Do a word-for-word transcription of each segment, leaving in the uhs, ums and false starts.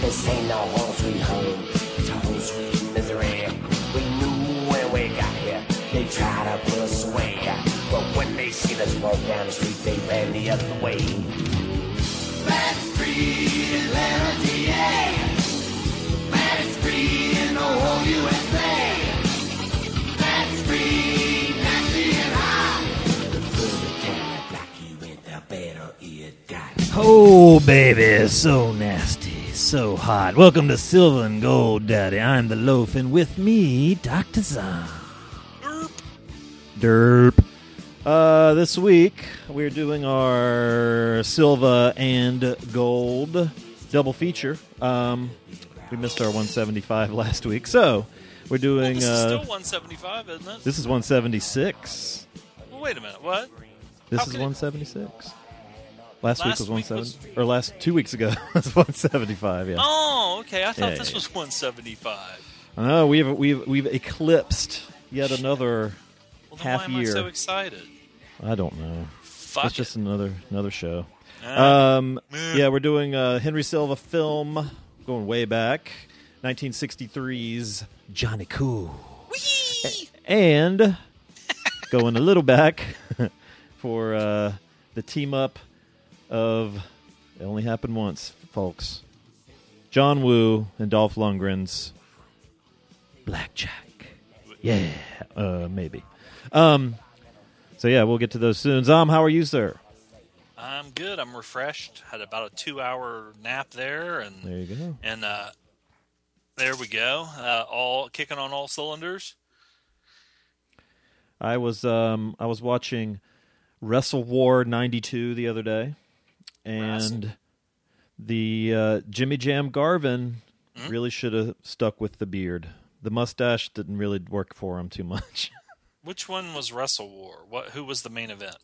This ain't no home sweet home, it's a home sweet misery. We knew when we got here, they tried to put us away, but when they see us walk down the street, they ran the other way. Let's breathe in liberty, yeah. Let's breathe in the whole U S A. Let's breathe nasty and hot. The further down the block you went, the better it got. Oh, baby, it's so nasty. So hot. Welcome to Silver and Gold, Daddy. I'm the Loaf, and with me, Doctor Zom. Derp. Derp. Uh, this week, we're doing our Silva and Gold double feature. Um, we missed our one seventy-five last week, so we're doing... Well, this is uh, still one seventy-five, isn't it? This is one seventy-six. Well, wait a minute, what? This How is one seventy-six. Last, last week was one seventy, or last two weeks ago was one seventy-five. Yeah. Oh, okay. I thought yeah, this yeah. was one seventy-five. No, we've we've we've eclipsed yet another well, then half why am year. I so excited. I don't know. Fuck it's it. just another another show. Uh, um, yeah, we're doing a Henry Silva film going way back, nineteen sixty-three's Johnny Cool. Whee! And going a little back for uh, the team up. Of it only happened once, folks. John Woo and Dolph Lundgren's Blackjack. Yeah, uh, maybe. Um, so yeah, we'll get to those soon. Zom, how are you, sir? I'm good. I'm refreshed. Had about a two-hour nap there, and there you go. And uh, there we go. Uh, all kicking on all cylinders. I was um, I was watching Wrestle War ninety-two the other day. And Razzle. the uh, Jimmy Jam Garvin mm-hmm. really should have stuck with the beard. The mustache didn't really work for him too much. Which one was Wrestle War? What? Who was the main event?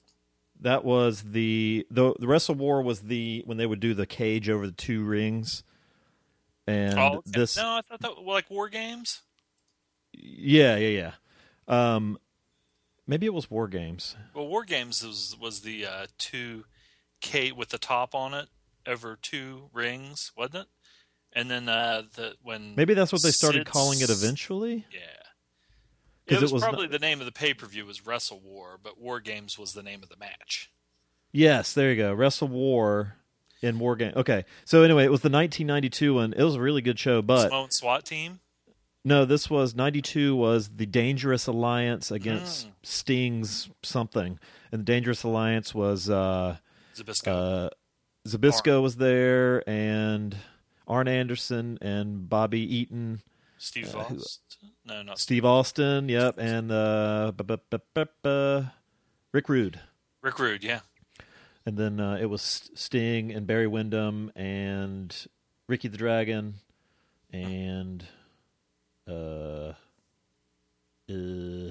That was the the, the Wrestle War was the when they would do the cage over the two rings. And oh, okay. this no, I thought that like War Games. Yeah, yeah, yeah. Um, maybe it was War Games. Well, War Games was was the uh, two. Kate with the top on it over two rings, wasn't it? And then uh, the when maybe that's what they started Sid's, calling it eventually. Yeah, it was, it was probably not... the name of the pay per view was Wrestle War, but War Games was the name of the match. Yes, there you go, Wrestle War and War Games. Okay, so anyway, it was the nineteen ninety-two one. It was a really good show, but Sloan SWAT team. No, this was ninety-two was the Dangerous Alliance against mm. Sting's something, and the Dangerous Alliance was. Uh, Zabisco. Uh, Zabisco Arn. was there, and Arn Anderson and Bobby Eaton. Steve uh, Austin? No, not Steve Austin, yep. And uh, bu- bu- bu- bu- bu- Rick Rude. Rick Rude, yeah. And then uh, it was Sting and Barry Windham and Ricky the Dragon and uh, uh,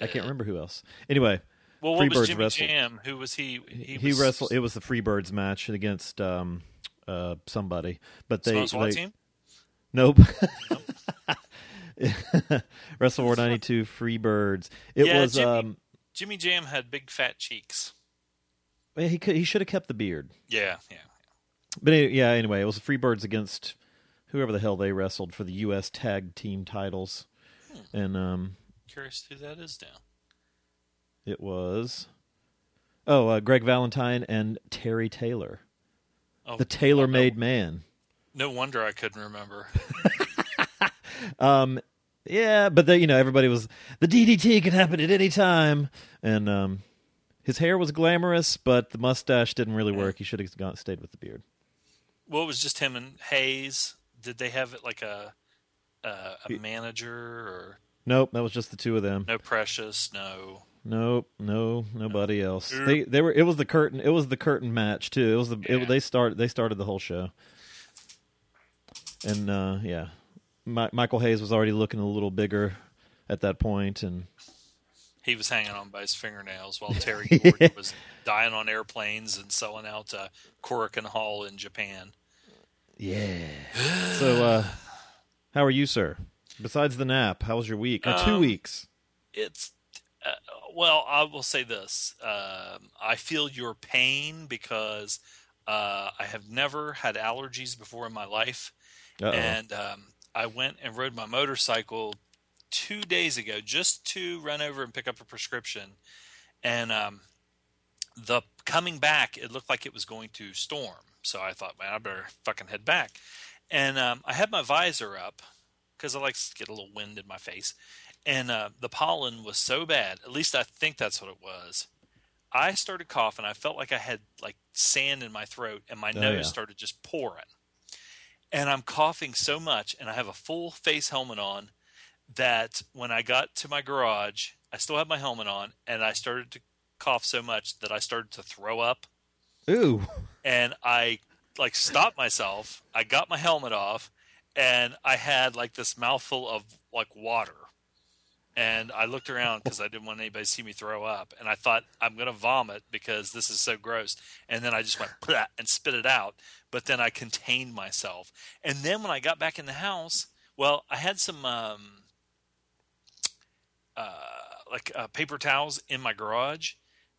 I can't remember who else. Anyway. Well, what Freebirds was Jimmy wrestled. Jam? Who was he? He, he was... wrestled. It was the Freebirds match against um, uh, somebody. But they, they team? Nope. nope. Wrestle War ninety-two Freebirds. It yeah, was. Jimmy, um, Jimmy Jam had big fat cheeks. He could, he should have kept the beard. Yeah, yeah. But anyway, yeah, anyway, it was the Freebirds against whoever the hell they wrestled for the U S Tag Team titles. Hmm. And um, curious who that is now. It was, oh, uh, Greg Valentine and Terry Taylor, oh, the Tailor-Made no, Man. No wonder I couldn't remember. um, yeah, but the, you know, everybody was the D D T could happen at any time, and um, his hair was glamorous, but the mustache didn't really work. He should have gone, stayed with the beard. Well, it was just him and Hayes. Did they have like a a, a manager or? Nope, that was just the two of them. No Precious, no. Nope, no, nobody else. Nope. They they were. It was the curtain. It was the curtain match too. It was the. Yeah. It, they started. They started the whole show. And uh, yeah, My, Michael Hayes was already looking a little bigger at that point, and he was hanging on by his fingernails while Terry Gordon was dying on airplanes and selling out uh, Korakuen Hall in Japan. Yeah. So, uh, how are you, sir? Besides the nap, how was your week? Um, two weeks. It's. Uh, well, I will say this. Uh, I feel your pain because uh, I have never had allergies before in my life. Uh-oh. And um, I went and rode my motorcycle two days ago just to run over and pick up a prescription. And um, the coming back, it looked like it was going to storm. So I thought, man, I better fucking head back. And um, I had my visor up because I like to get a little wind in my face. And uh, the pollen was so bad, at least I think that's what it was. I started coughing. I felt like I had like sand in my throat, and my oh, nose yeah. started just pouring. And I'm coughing so much, and I have a full face helmet on, that when I got to my garage, I still had my helmet on, and I started to cough so much that I started to throw up. Ooh. And I like stopped myself. I got my helmet off, and I had like this mouthful of like water. And I looked around because I didn't want anybody to see me throw up. And I thought, I'm going to vomit because this is so gross. And then I just went blah, and spit it out. But then I contained myself. And then when I got back in the house, well, I had some um, uh, like uh, paper towels in my garage.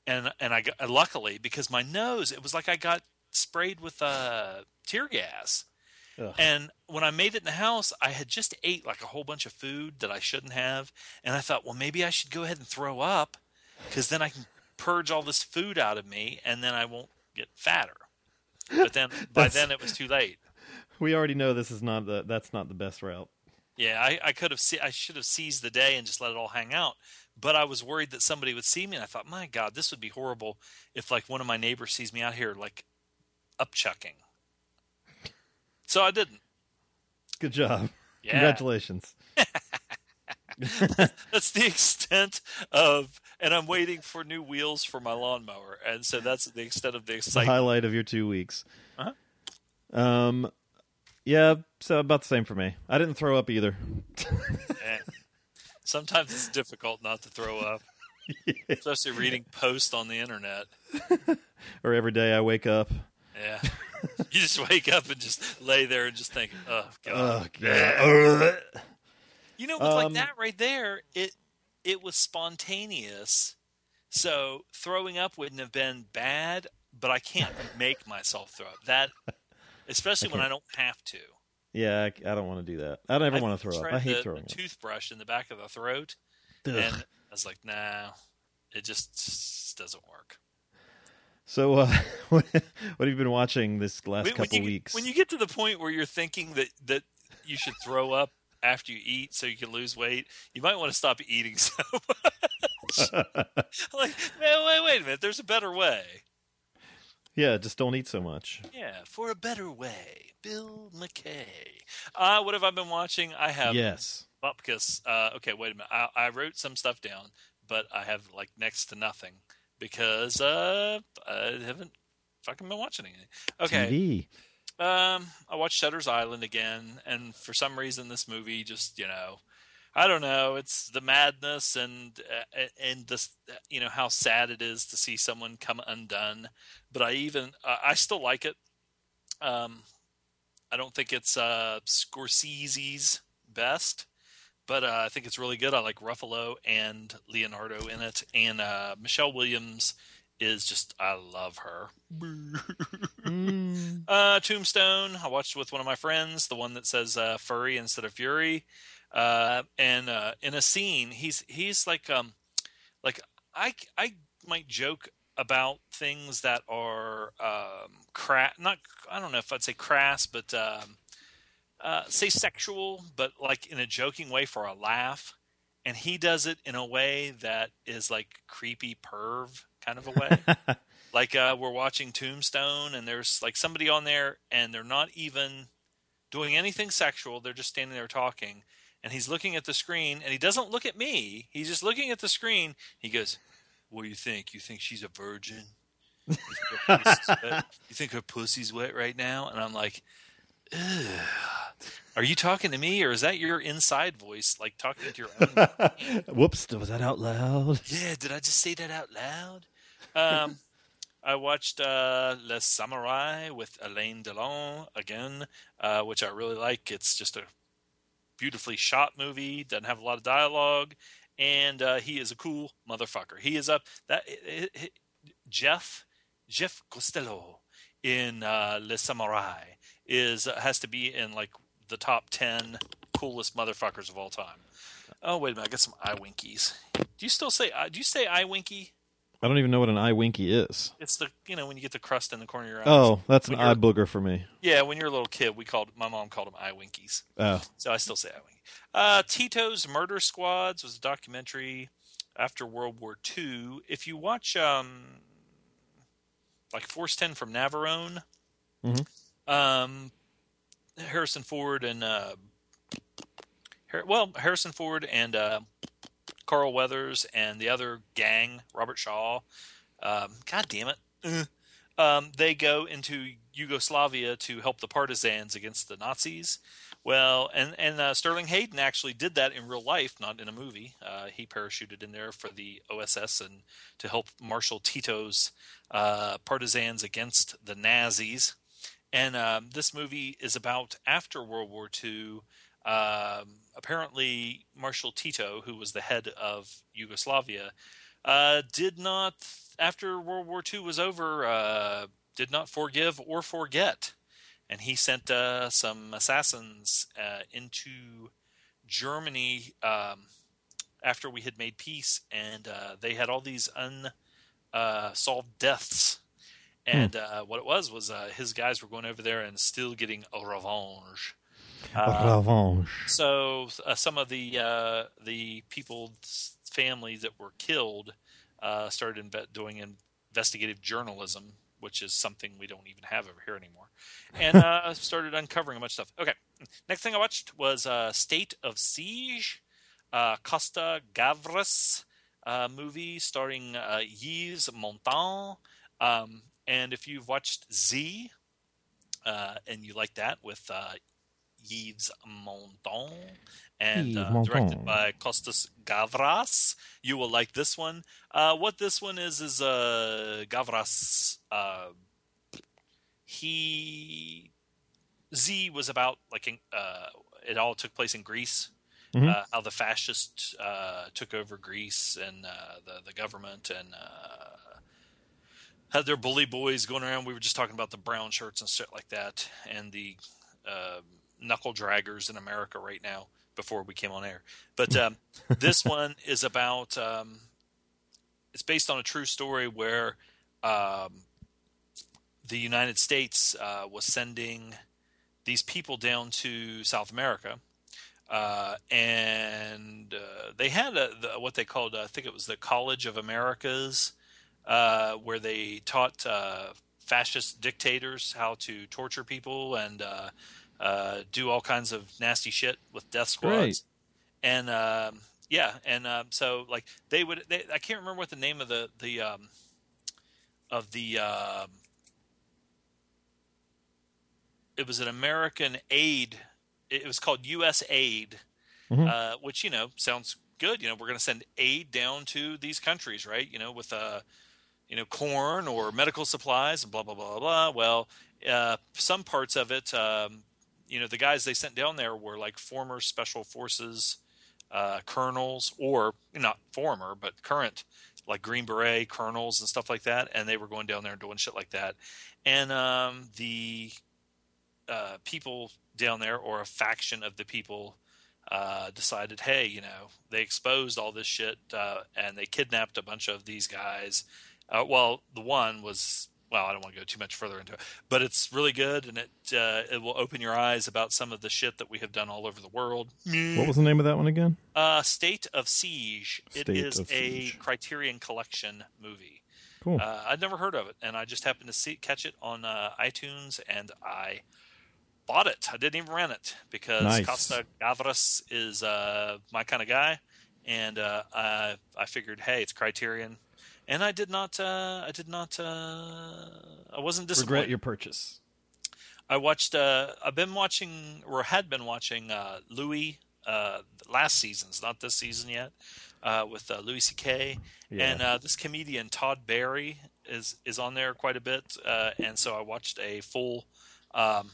And and I got, uh, luckily, because my nose, it was like I got sprayed with uh, tear gas. Ugh. And when I made it in the house, I had just ate like a whole bunch of food that I shouldn't have. And I thought, well, maybe I should go ahead and throw up because then I can purge all this food out of me and then I won't get fatter. But then by then it was too late. We already know this is not the, that's not the best route. Yeah, I, I could have se- I should have seized the day and just let it all hang out. But I was worried that somebody would see me. And I thought, my God, this would be horrible if like one of my neighbors sees me out here like upchucking. So I didn't. Good job. Yeah. Congratulations. That's the extent of, and I'm waiting for new wheels for my lawnmower. And so that's the extent of the excitement. The highlight of your two weeks. Uh-huh. Um, yeah, so about the same for me. I didn't throw up either. Sometimes it's difficult not to throw up. Yeah. Especially reading posts on the internet. Or every day I wake up. Yeah. You just wake up and just lay there and just think, oh, God. Oh, God. You know, with um, like that right there, it it was spontaneous. So throwing up wouldn't have been bad, but I can't make myself throw up. That, especially I when I don't have to. Yeah, I, I don't want to do that. I never I want to throw up. I hate the, throwing the up. Toothbrush in the back of the throat. Ugh. And I was like, nah, it just, just doesn't work. So, uh, what have you been watching this last when, couple when you, weeks? When you get to the point where you're thinking that, that you should throw up after you eat so you can lose weight, you might want to stop eating so much. Like, no, wait, wait a minute. There's a better way. Yeah, just don't eat so much. Yeah, for a better way. Bill McKay. Uh, what have I been watching? I have. Yes. Bupkis. Uh, okay, wait a minute. I, I wrote some stuff down, but I have like next to nothing. Because uh, I haven't fucking been watching anything. Okay. T V. Um, I watched Shutter's Island again, and for some reason, this movie just you know, I don't know. It's the madness and uh, and this you know how sad it is to see someone come undone. But I even uh, I still like it. Um, I don't think it's uh, Scorsese's best. But uh, I think it's really good. I like Ruffalo and Leonardo in it. And uh, Michelle Williams is just, I love her. mm. uh, Tombstone, I watched with one of my friends, the one that says uh, furry instead of fury. Uh, and uh, in a scene, he's he's like, um, like I, I might joke about things that are um, crass. Not, I don't know if I'd say crass, but... Um, Uh, say sexual, but like in a joking way for a laugh. And he does it in a way that is like creepy perv kind of a way. Like uh, we're watching Tombstone and there's like somebody on there and they're not even doing anything sexual. They're just standing there talking and he's looking at the screen and he doesn't look at me. He's just looking at the screen. He goes, What do you think? You think she's a virgin? You think her pussy's wet? You think her pussy's wet right now? And I'm like, ugh. Are you talking to me, or is that your inside voice, like talking to your own? Whoops, was that out loud? Yeah, did I just say that out loud? Um, I watched uh, Les Samurai with Alain Delon again, uh, which I really like. It's just a beautifully shot movie, doesn't have a lot of dialogue, and uh, he is a cool motherfucker. He is up that it, it, Jeff Jeff Costello in uh, Les Samurai is uh, has to be in like the top ten coolest motherfuckers of all time. Oh, wait a minute. I got some eye winkies. Do you still say, do you say eye winky? I don't even know what an eye winky is. It's the, you know, when you get the crust in the corner of your eyes. Oh, that's an eye booger for me. Yeah. When you're a little kid, we called, my mom called them eye winkies. Oh. So I still say eye winky. Uh, Tito's Murder Squads was a documentary after World War Two. If you watch, um, like Force ten from Navarone, mm-hmm. um, Harrison Ford and uh, Har- well, Harrison Ford and uh, Carl Weathers and the other gang, Robert Shaw. Um, God damn it! Um, they go into Yugoslavia to help the partisans against the Nazis. Well, and and uh, Sterling Hayden actually did that in real life, not in a movie. Uh, he parachuted in there for the O S S and to help marshal Tito's uh, partisans against the Nazis. And um, this movie is about after World War Two. Um, apparently, Marshal Tito, who was the head of Yugoslavia, uh, did not, after World War Two was over, uh, did not forgive or forget. And he sent uh, some assassins uh, into Germany um, after we had made peace. And uh, they had all these unsolved deaths. And uh, what it was was uh, his guys were going over there and still getting a revenge. Uh, revenge. So uh, some of the uh, the people's families that were killed uh, started inve- doing investigative journalism, which is something we don't even have over here anymore, and uh, started uncovering a bunch of stuff. Okay, next thing I watched was uh, State of Siege, uh, Costa Gavras uh, movie starring uh, Yves Montand. Um, And if you've watched Z, uh, and you like that with uh, Yves Montand and uh, Montand. Directed by Costas Gavras, you will like this one. Uh, what this one is is uh, Gavras. Uh, he Z was about like in, uh, it all took place in Greece. Mm-hmm. Uh, how the fascists uh, took over Greece and uh, the the government and. Uh, Had their bully boys going around. We were just talking about the brown shirts and shit like that, and the uh, knuckle draggers in America right now. Before we came on air, but um, this one is about. Um, it's based on a true story where um, the United States uh, was sending these people down to South America, uh, and uh, they had a, the, what they called, uh, I think it was the College of Americas. Uh, where they taught uh, fascist dictators how to torture people and uh, uh, do all kinds of nasty shit with death squads. Right. And uh, yeah, and uh, so like they would. They, I can't remember what the name of the the um, of the. Uh, it was an American aid. It was called U S Aid, mm-hmm. uh, which you know sounds good. You know, we're going to send aid down to these countries, right? You know, with a. Uh, you know, corn or medical supplies, blah, blah, blah, blah. Well, uh, some parts of it, um, you know, the guys they sent down there were like former special forces uh, colonels or not former, but current like Green Beret colonels and stuff like that. And they were going down there and doing shit like that. And um, the uh, people down there or a faction of the people uh, decided, hey, you know, they exposed all this shit uh, and they kidnapped a bunch of these guys. Uh, well, the one was well. I don't want to go too much further into it, but it's really good, and it uh, it will open your eyes about some of the shit that we have done all over the world. What was the name of that one again? Uh, State of Siege. State it is of a Siege. Criterion Collection movie. Cool. Uh, I'd never heard of it, and I just happened to see catch it on uh, iTunes, and I bought it. I didn't even rent it because nice. Costa Gavras is uh, my kind of guy, and uh, I I figured, hey, it's Criterion. and I did not. Uh, I did not. Uh, I wasn't disappointed. Regret your purchase. I watched. Uh, I've been watching, or had been watching, uh, Louis uh, last season's, not this season yet, uh, with uh, Louis C K Yeah. And uh, this comedian Todd Barry is is on there quite a bit, uh, and so I watched a full um,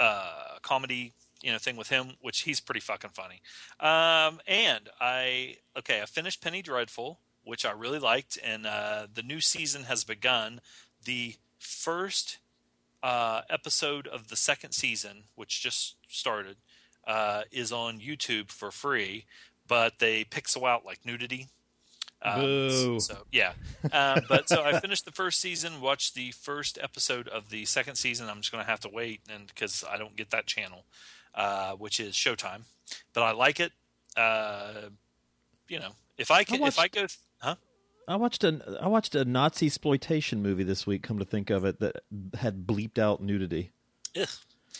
uh, comedy. You know, thing with him, which he's pretty fucking funny. Um, and I, okay, I finished Penny Dreadful, which I really liked. And uh, the new season has begun. The first uh, episode of the second season, which just started, uh, is on YouTube for free, but they pixel out like nudity. Um, Boo. So, so yeah, uh, but so I finished the first season, watched the first episode of the second season. I'm just going to have to wait, and because I don't get that channel. Uh, which is Showtime, but I like it. Uh, you know, if I can, I watched, if I go, huh? I watched a I watched a Nazi exploitation movie this week. Come to think of it, that had bleeped out nudity, Ugh.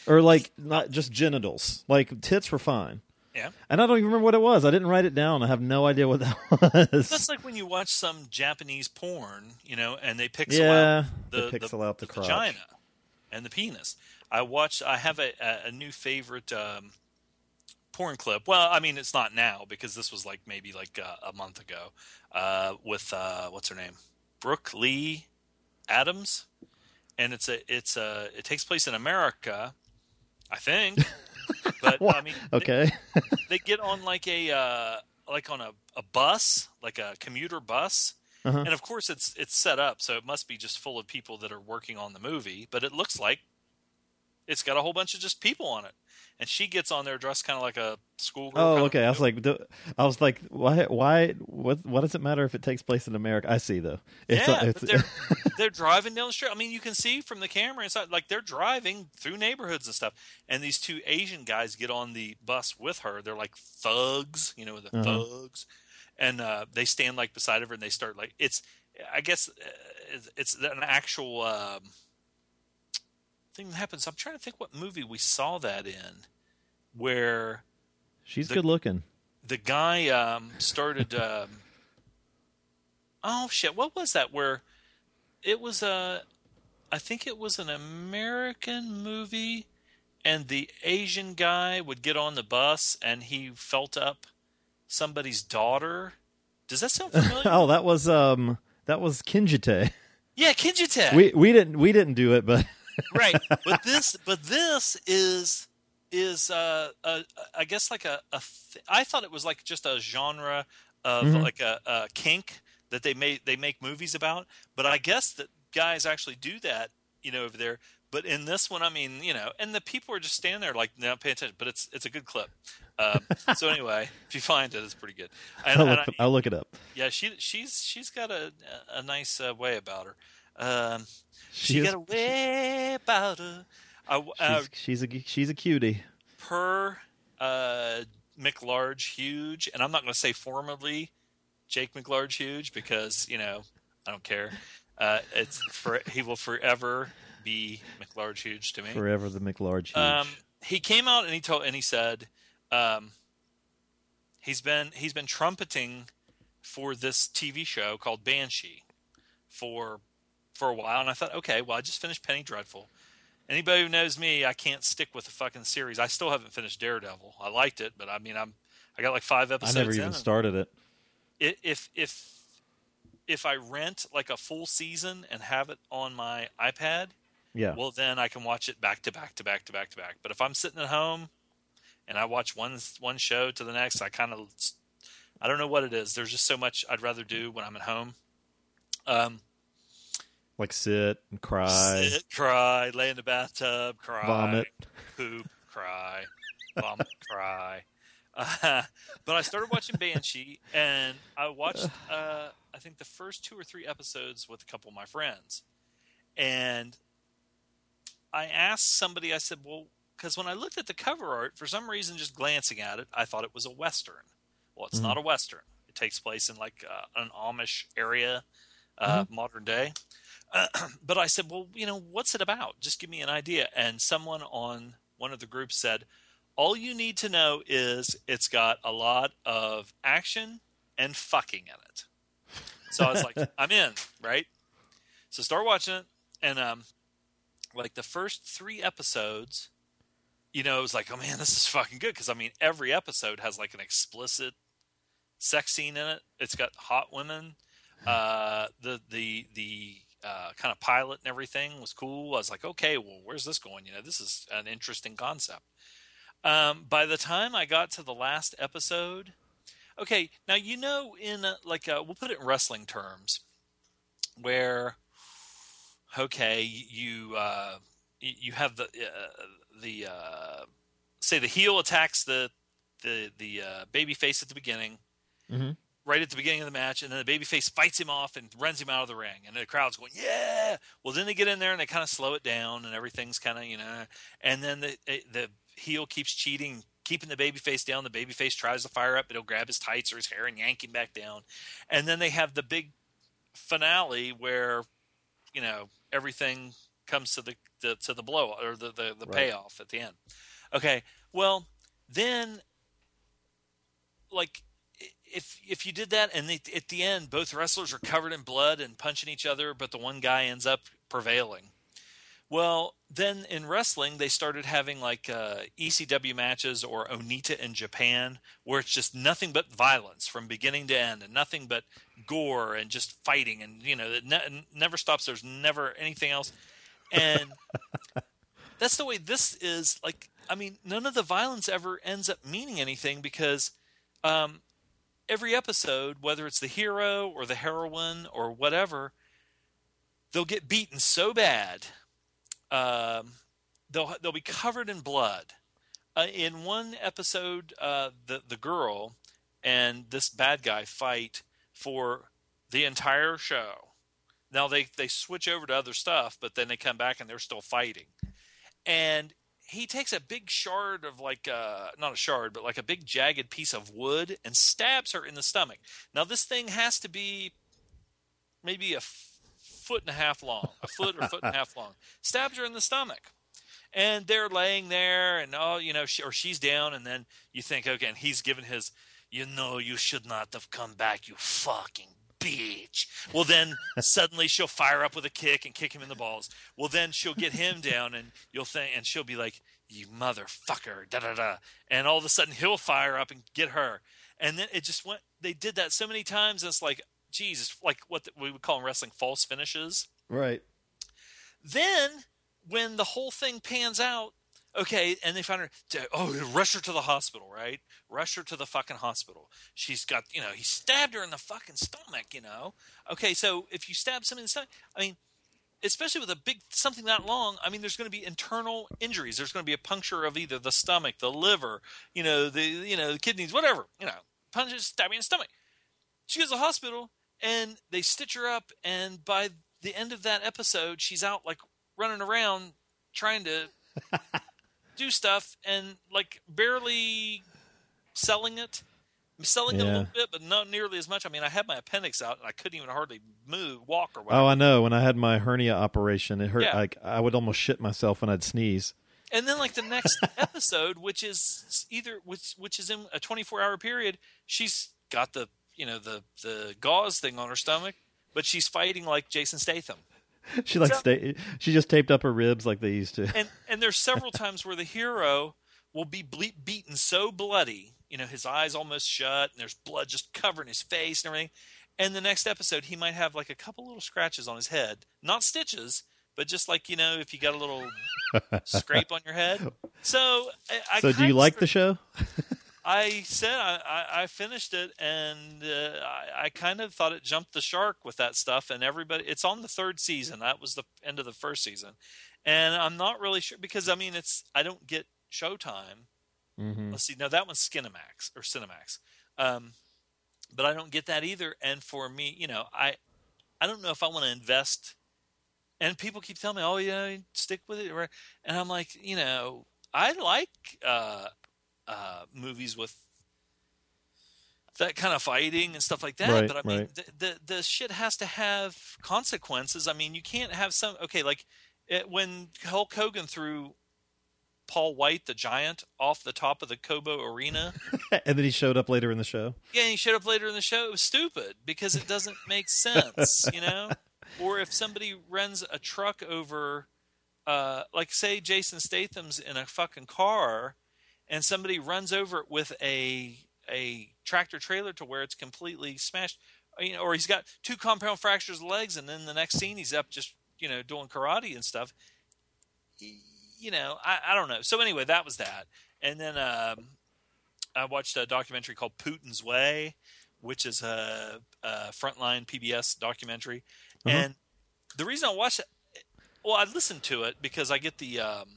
or like not just genitals, like tits were fine. Yeah, and I don't even remember what it was. I didn't write it down. I have no idea what that was. That's like when you watch some Japanese porn, you know, and they pixel yeah, out the they pixel the, out the, the vagina and the penis. I watched. I have a, a new favorite um, porn clip. Well, I mean, it's not now because this was like maybe like a, a month ago uh, with uh, what's her name, Brooke Lee Adams, and it's a it's a it takes place in America, I think. But I mean, okay, they, they get on like a uh, like on a, a bus, like a commuter bus. Uh-huh. And of course, it's it's set up, so it must be just full of people that are working on the movie. But it looks like. It's got a whole bunch of just people on it, and she gets on there dressed kind of like a schoolgirl. Oh, okay. I was like, I was like, why? Why? What? What does it matter if it takes place in America? I see though. It's yeah, a, it's, but they're they're driving down the street. I mean, you can see from the camera inside, like they're driving through neighborhoods and stuff. And these two Asian guys get on the bus with her. They're like thugs, you know, the uh-huh. thugs, and uh, they stand like beside of her and they start like it's. I guess uh, it's an actual. Um, thing that happens. I'm trying to think what movie we saw that in where she's the, good looking. The guy um, started um, oh shit, what was that where it was a I think it was an American movie and the Asian guy would get on the bus and he felt up somebody's daughter. Does that sound familiar? oh, that was um that was Kinjite. Yeah, Kinjite. We we didn't we didn't do it but right, but this, but this is is uh, uh I guess like a, a th- I thought it was like just a genre of mm-hmm. like a, a kink that they made they make movies about. But I guess that guys actually do that, you know, over there. But in this one, I mean, you know, and the people are just standing there like, no, pay attention. But it's it's a good clip. Um, so anyway, if you find it, it's pretty good. And, I'll, look, and I, I'll look it up. Yeah, she she's she's got a a nice uh, way about her. Um, she, she is, got a way about her. I, uh, she's, she's a she's a cutie. Per uh, McLarge Huge, and I'm not going to say formally Jake McLarge Huge because you know I don't care. Uh, it's for, he will forever be McLarge Huge to me. Forever the McLarge Huge. Um, he came out and he told and he said um, he's been he's been trumpeting for this T V show called Banshee for. For a while, and I thought, okay, well, I just finished Penny Dreadful. Anybody who knows me, I can't stick with the fucking series. I still haven't finished Daredevil. I liked it, but I mean, I'm I got like five episodes. I never even in started it. it. If if if I rent like a full season and have it on my iPad, yeah, well, then I can watch it back to back to back to back to back. But if I'm sitting at home and I watch one one show to the next, I kind of I don't know what it is. There's just so much I'd rather do when I'm at home. Um. Like sit and cry, sit, cry, lay in the bathtub, cry, vomit, poop, cry, vomit, cry. Uh, but I started watching Banshee, and I watched uh, I think the first two or three episodes with a couple of my friends, and I asked somebody. I said, "Well, because when I looked at the cover art, for some reason, just glancing at it, I thought it was a Western. Well, it's mm. not a Western. It takes place in like uh, an Amish area, uh, mm-hmm. modern day." Uh, but I said, well, you know, what's it about? Just give me an idea. And someone on one of the groups said, all you need to know is it's got a lot of action and fucking in it. So I was like, I'm in, right? So start watching it. And um, like the first three episodes, you know, it was like, oh man, this is fucking good. Because I mean, every episode has like an explicit sex scene in it. It's got hot women. Uh, the the the uh, kind of pilot and everything was cool. I was like, okay, well, where's this going? You know, this is an interesting concept. Um, by the time I got to the last episode, okay, now you know, in a, like a, we'll put it in wrestling terms, where okay, you uh, you have the uh, the uh, say the heel attacks the the the uh, baby face at the beginning. Mm-hmm. Right at the beginning of the match, and then the babyface fights him off and runs him out of the ring, and the crowd's going, yeah! Well, then they get in there, and they kind of slow it down, and everything's kind of, you know, and then the the heel keeps cheating, keeping the babyface down. The babyface tries to fire up, but he'll grab his tights or his hair and yank him back down. And then they have the big finale where, you know, everything comes to the, the to the blow, or the, the, the right. payoff at the end. Okay, well, then, like... If if you did that, and they, at the end, both wrestlers are covered in blood and punching each other, but the one guy ends up prevailing. Well, then in wrestling, they started having like uh, E C W matches or Onita in Japan, where it's just nothing but violence from beginning to end, and nothing but gore and just fighting, and you know, it ne- never stops. There's never anything else, and that's the way this is. Like, I mean, none of the violence ever ends up meaning anything because. Um, Every episode, whether it's the hero or the heroine or whatever, they'll get beaten so bad. Um, they'll they'll be covered in blood. Uh, in one episode, uh, the the girl and this bad guy fight for the entire show. Now they they switch over to other stuff, but then they come back and they're still fighting. And he takes a big shard of like uh not a shard, but like a big jagged piece of wood and stabs her in the stomach. Now this thing has to be maybe a f- foot and a half long, a foot or foot and a half long, stabs her in the stomach. And they're laying there and oh, you know, she, or she's down. And then you think, okay, and he's given his, you know, you should not have come back. You fucking bitch. Well, then suddenly she'll fire up with a kick and kick him in the balls. Well, then she'll get him down, and you'll think, and she'll be like, "You motherfucker!" Da da da. And all of a sudden he'll fire up and get her. And then it just went. They did that so many times. And it's like, Jesus, like what we would call in wrestling false finishes, right? Then when the whole thing pans out, okay, and they find her. Oh, rush her to the hospital, right? Rush her to the fucking hospital. She's got, you know, he stabbed her in the fucking stomach, you know. Okay, so if you stab somebody in the stomach, I mean, especially with a big something that long, I mean, there's going to be internal injuries. There's going to be a puncture of either the stomach, the liver, you know, the you know the kidneys, whatever. You know, punches, stabbing in the stomach. She goes to the hospital, and they stitch her up, and by the end of that episode, she's out like running around trying to. do stuff and like barely selling it selling yeah. it a little bit, but not nearly as much. I mean, I had my appendix out and I couldn't even hardly move, walk or whatever. Oh, I know. When I had my hernia operation, it hurt. Like yeah. I would almost shit myself when I'd sneeze. And then like the next episode, which is either which which is in a twenty-four hour period, she's got the, you know, the the gauze thing on her stomach, but she's fighting like Jason Statham. She like so, sta- she just taped up her ribs like they used to. And and there's several times where the hero will be ble- beaten so bloody, you know, his eyes almost shut, and there's blood just covering his face and everything. And the next episode, he might have like a couple little scratches on his head, not stitches, but just like, you know, if you got a little scrape on your head. So, I, I so do you like st- the show? I said I, I finished it, and uh, I, I kind of thought it jumped the shark with that stuff. And everybody, it's on the third season. That was the end of the first season, and I'm not really sure because I mean, it's I don't get Showtime. Mm-hmm. Let's see, no, that one's Cinemax or Cinemax, um, but I don't get that either. And for me, you know, I I don't know if I want to invest. And people keep telling me, "Oh, yeah, stick with it," and I'm like, you know, I like. Uh, Uh, movies with that kind of fighting and stuff like that, right, but I mean, right. the, the the shit has to have consequences. I mean, you can't have some okay, like it, when Hulk Hogan threw Paul White the Giant off the top of the Kobo Arena. And then he showed up later in the show. Yeah, he showed up later in the show. It was stupid because it doesn't make sense, you know? Or if somebody runs a truck over, uh, like say Jason Statham's in a fucking car and somebody runs over it with a a tractor trailer to where it's completely smashed. You know, or he's got two compound fractures of legs and then the next scene he's up just, you know, doing karate and stuff. You know, I, I don't know. So anyway, that was that. And then um, I watched a documentary called Putin's Way, which is a, a Frontline P B S documentary. Mm-hmm. And the reason I watched it, well, I listened to it because I get the um,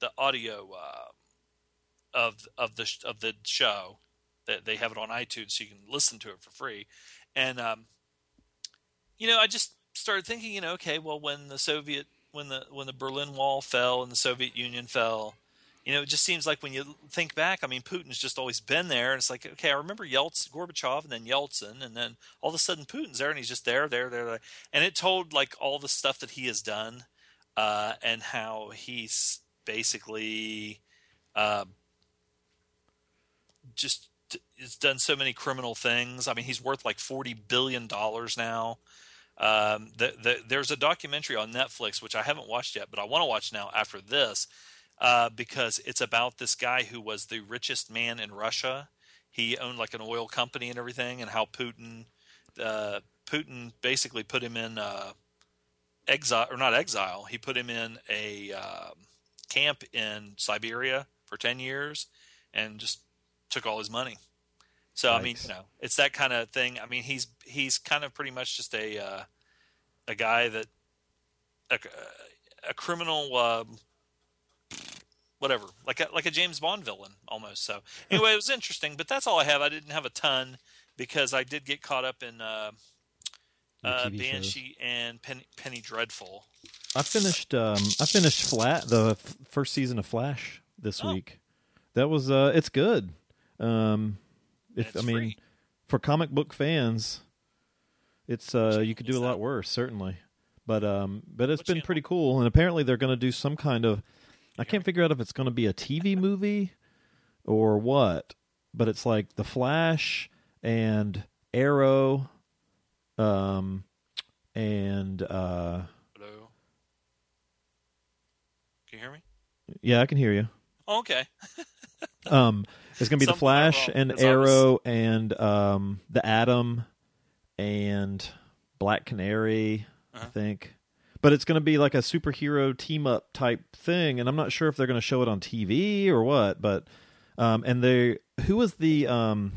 the audio uh, of of the of the show. That they have it on iTunes, so you can listen to it for free. And um, you know, I just started thinking, you know, okay, well, when the Soviet when the when the Berlin Wall fell and the Soviet Union fell, you know, it just seems like when you think back, I mean, Putin's just always been there. And it's like, okay, I remember Yeltsin, Gorbachev, and then Yeltsin, and then all of a sudden Putin's there, and he's just there, there, there, there. And it told like all the stuff that he has done, uh, and how he's basically uh, just has done so many criminal things. I mean, he's worth like forty billion dollars now. Um, the, the, there's a documentary on Netflix, which I haven't watched yet, but I want to watch now after this, uh, because it's about this guy who was the richest man in Russia. He owned like an oil company and everything, and how Putin, uh, Putin basically put him in, uh, exile or not exile. He put him in a, uh, camp in Siberia for ten years and just took all his money. So, nice. I mean, you know, it's that kind of thing. I mean, he's he's kind of pretty much just a uh, a guy that a, a criminal, uh, whatever, like a, like a James Bond villain almost. So anyway, it was interesting, but that's all I have. I didn't have a ton because I did get caught up in uh, uh, Banshee shows. and Penny, Penny Dreadful. I finished um, I finished Flat the f- first season of Flash this oh. week. That was uh, it's good. Um, If, I mean, free. For comic book fans, it's uh, you could do a lot worse, certainly. But um, but it's Which been channel? pretty cool, and apparently they're going to do some kind of. I can't figure out if it's going to be a T V movie or what, but it's like The Flash and Arrow, um, and uh. Hello. Can you hear me? Yeah, I can hear you. Oh, okay. um. It's going to be Something The Flash and Arrow and um, The Atom and Black Canary, uh-huh. I think. But it's going to be like a superhero team-up type thing, and I'm not sure if they're going to show it on T V or what. But um, and they, who was the... Um,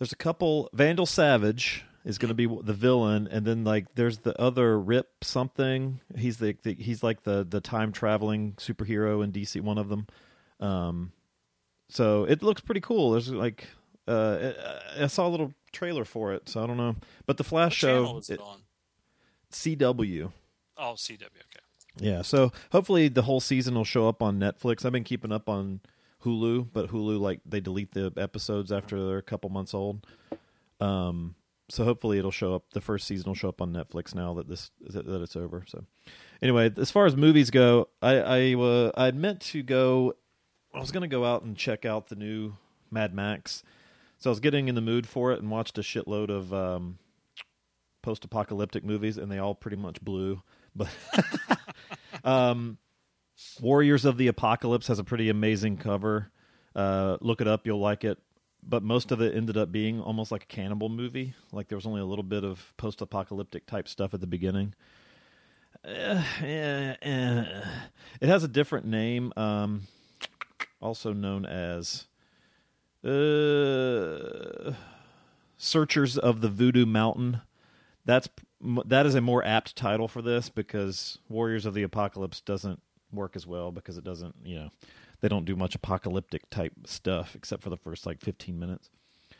there's a couple... Vandal Savage is going to be the villain, and then like there's the other Rip something. He's the, the he's like the, the time-traveling superhero in D C, one of them. Um So it looks pretty cool. There's like uh, I saw a little trailer for it, so I don't know. But the Flash what show is it, it on? C W. Oh, C W. Okay. Yeah. So hopefully the whole season will show up on Netflix. I've been keeping up on Hulu, but Hulu like they delete the episodes after they're a couple months old. Um. So hopefully it'll show up. The first season will show up on Netflix now that this that it's over. So anyway, as far as movies go, I I uh, I meant to go. I was going to go out and check out the new Mad Max. So I was getting in the mood for it and watched a shitload of um, post-apocalyptic movies, and they all pretty much blew. But um, Warriors of the Apocalypse has a pretty amazing cover. Uh, look it up. You'll like it. But most of it ended up being almost like a cannibal movie. Like there was only a little bit of post-apocalyptic type stuff at the beginning. Uh, eh, eh. It has a different name. Um Also known as uh, Searchers of the Voodoo Mountain. That's that is a more apt title for this because Warriors of the Apocalypse doesn't work as well because it doesn't, you know, they don't do much apocalyptic type stuff except for the first like fifteen minutes.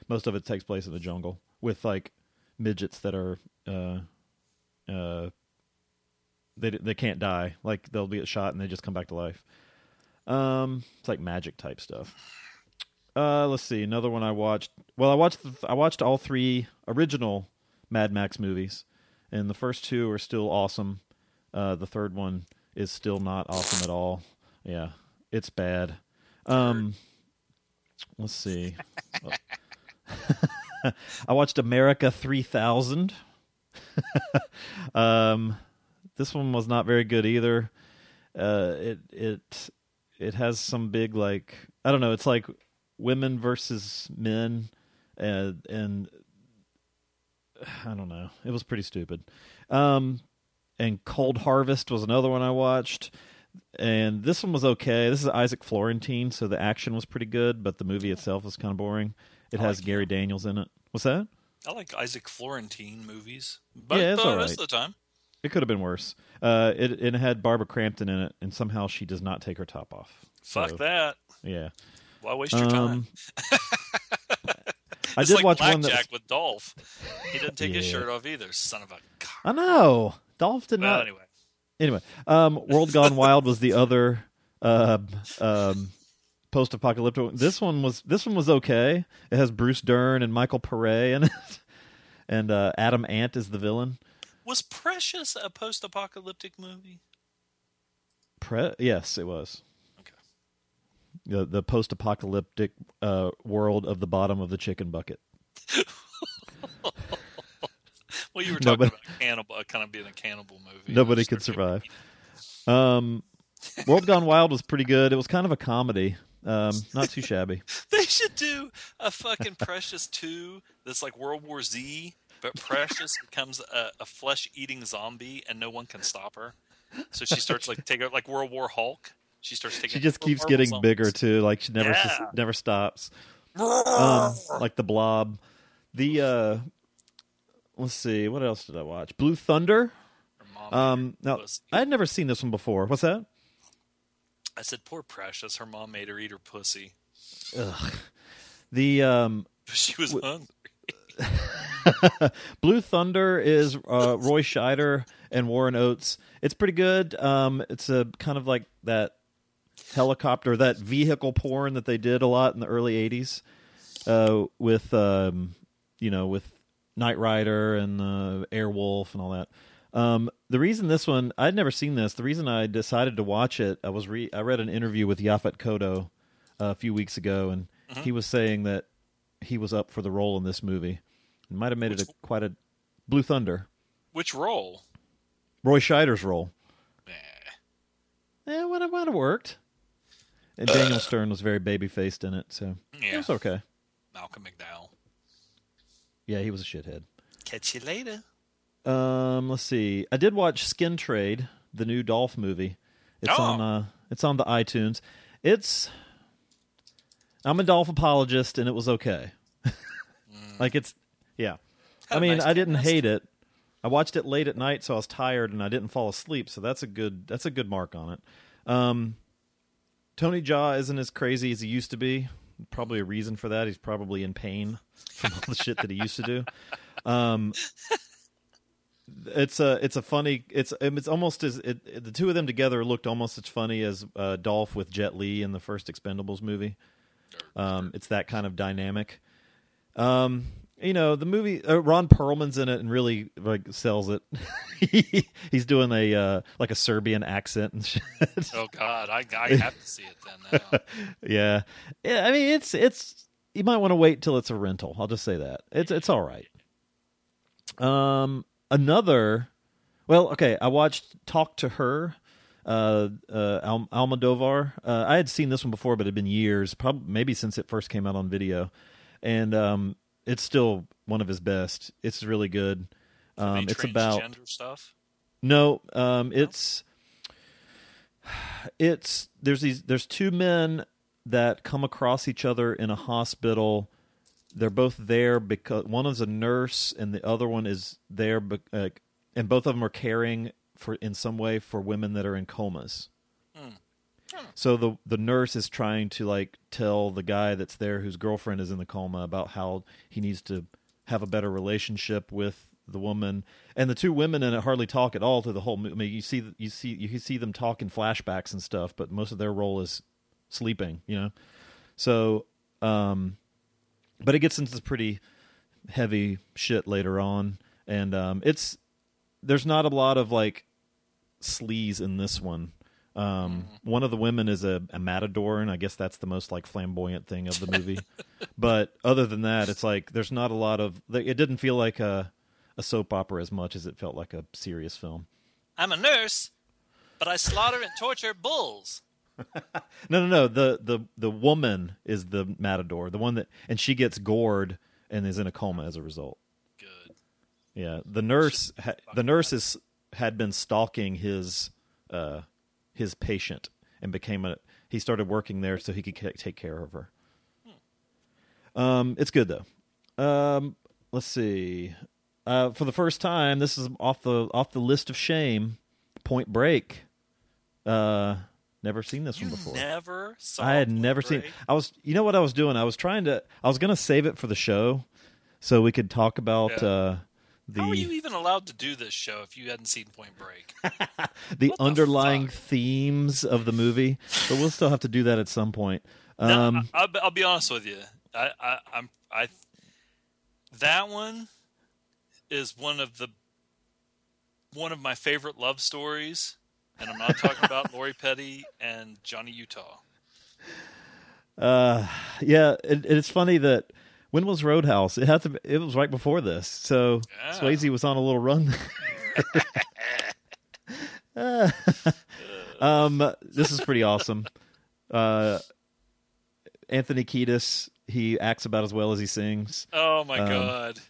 Most of it takes place in the jungle with like midgets that are uh, uh, they they can't die. Like they'll be shot and they just come back to life. Um, it's like magic type stuff. Uh, let's see another one I watched. Well, I watched the, I watched all three original Mad Max movies, and the first two are still awesome. Uh, the third one is still not awesome at all. Yeah, It's bad. Um, let's see. I watched America three thousand. um, this one was not very good either. Uh, it it it has some big, like, I don't know. It's like women versus men, and, and I don't know. It was pretty stupid. Um, and Cold Harvest was another one I watched. And this one was okay. This is Isaac Florentine, so the action was pretty good, but the movie itself was kind of boring. It I has like Gary him. Daniels in it. What's that? I like Isaac Florentine movies, but yeah, it's the all right. rest of the time. It could have been worse. Uh, it, it had Barbara Crampton in it, and somehow she does not take her top off. Fuck so, that. Yeah. Why waste your um, time? I did like watch Blackjack one that... with Dolph. He didn't take yeah. his shirt off either. Son of a god. I know. Dolph did well, not. Anyway. Anyway, um, World Gone Wild was the other uh, um, post-apocalyptic one. This one was this one was okay. It has Bruce Dern and Michael Paré in it, and uh, Adam Ant is the villain. Was Precious a post-apocalyptic movie? Pre- yes, it was. Okay. The, the post-apocalyptic uh, world of the bottom of the chicken bucket. Well, you were talking nobody, about cannibal, kind of being a cannibal movie. Nobody could survive. Um, World Gone Wild was pretty good. It was kind of a comedy, um, not too shabby. They should do a fucking Precious two that's like World War Z, but Precious becomes a, a flesh-eating zombie, and no one can stop her. So she starts like taking like World War Hulk. She starts taking. She just keeps Marvel getting zombies. Bigger too. Like she never yeah. just, never stops. um, like the Blob, the. Uh, Let's see. What else did I watch? Blue Thunder. Um, now, I had never seen this one before. What's that? I said, poor Precious. Her mom made her eat her pussy. Ugh. The um, she was w- hungry. Blue Thunder is uh, Roy Scheider and Warren Oates. It's pretty good. Um, it's a kind of like that helicopter, that vehicle porn that they did a lot in the early eighties uh, with, um, you know, with. Knight Rider and uh, Airwolf and all that. Um, the reason this one, I'd never seen this. The reason I decided to watch it, I was re- I read an interview with Yaphet Kotto uh, a few weeks ago, and mm-hmm. he was saying that he was up for the role in this movie. It might have made which, it a, quite a Blue Thunder. Which role? Roy Scheider's role. Nah. Eh, well, it might have worked. And uh. Daniel Stern was very baby-faced in it, so yeah. it was okay. Malcolm McDowell. Yeah, he was a shithead. Catch you later. Um, let's see. I did watch Skin Trade, the new Dolph movie. It's oh. on. Uh, it's on the iTunes. It's. I'm a Dolph apologist, and it was okay. mm. Like it's, yeah. Had I mean, nice I didn't hate it. I watched it late at night, so I was tired, and I didn't fall asleep. So that's a good. That's a good mark on it. Um, Tony Jaa isn't as crazy as he used to be. Probably a reason for that. He's probably in pain from all the shit that he used to do. Um, it's a it's a funny. It's it's almost as it, it, the two of them together looked almost as funny as uh, Dolph with Jet Li in the first Expendables movie. Um, it's that kind of dynamic. Um, you know the movie. Uh, Ron Perlman's in it and really like sells it. he, he's doing a uh, like a Serbian accent and shit. Oh God, I, I have to see it then. Now. yeah. yeah, I mean it's it's you might want to wait till it's a rental. I'll just say that it's it's all right. Um, another, well, okay. I watched Talk to Her, uh, uh, Al- Almodovar. Uh, I had seen this one before, but it had been years, probably maybe since it first came out on video, and um. It's still one of his best. It's really good. Um, it's about transgender stuff. No, um, no? it's it's there's these there's two men that come across each other in a hospital. They're both there because one is a nurse and the other one is there, be, uh, and both of them are caring for in some way for women that are in comas. Mm. So the the nurse is trying to like tell the guy that's there whose girlfriend is in the coma about how he needs to have a better relationship with the woman, and the two women in it hardly talk at all through the whole movie. I mean, you see you see you see them talk in flashbacks and stuff, but most of their role is sleeping, you know. So, um, but it gets into pretty heavy shit later on, and um, it's there's not a lot of like sleaze in this one. Um, one of the women is a, a matador, and I guess that's the most like flamboyant thing of the movie. But other than that, it's like there's not a lot of. It didn't feel like a, a soap opera as much as it felt like a serious film. I'm a nurse, but I slaughter and torture bulls. No, no, no. The, the the woman is the matador, the one that, and she gets gored and is in a coma as a result. Good. Yeah, the nurse, ha, the nurse is, had been stalking his uh, his patient and became a. He started working there so he could c- take care of her. Hmm. Um, it's good though. Um, let's see. Uh, for the first time, this is off the off the list of shame. Point Break. Uh. Never seen this you one before. Never saw I had Point never Break. seen. I was, you know what I was doing? I was trying to. I was going to save it for the show, so we could talk about yeah. uh, the. How are you even allowed to do this show if you hadn't seen Point Break? the what underlying the themes of the movie, but we'll still have to do that at some point. Um, no, I, I'll be honest with you. I, I, I'm. I. That one is one of the. One of my favorite love stories. And I'm not talking about Lori Petty and Johnny Utah. Uh, yeah, it, it's funny that when was Roadhouse? It had to. Be, it was right before this, so yeah. Swayze was on a little run. uh, um, this is pretty awesome. Uh, Anthony Kiedis, he acts about as well as he sings. Oh my um, god.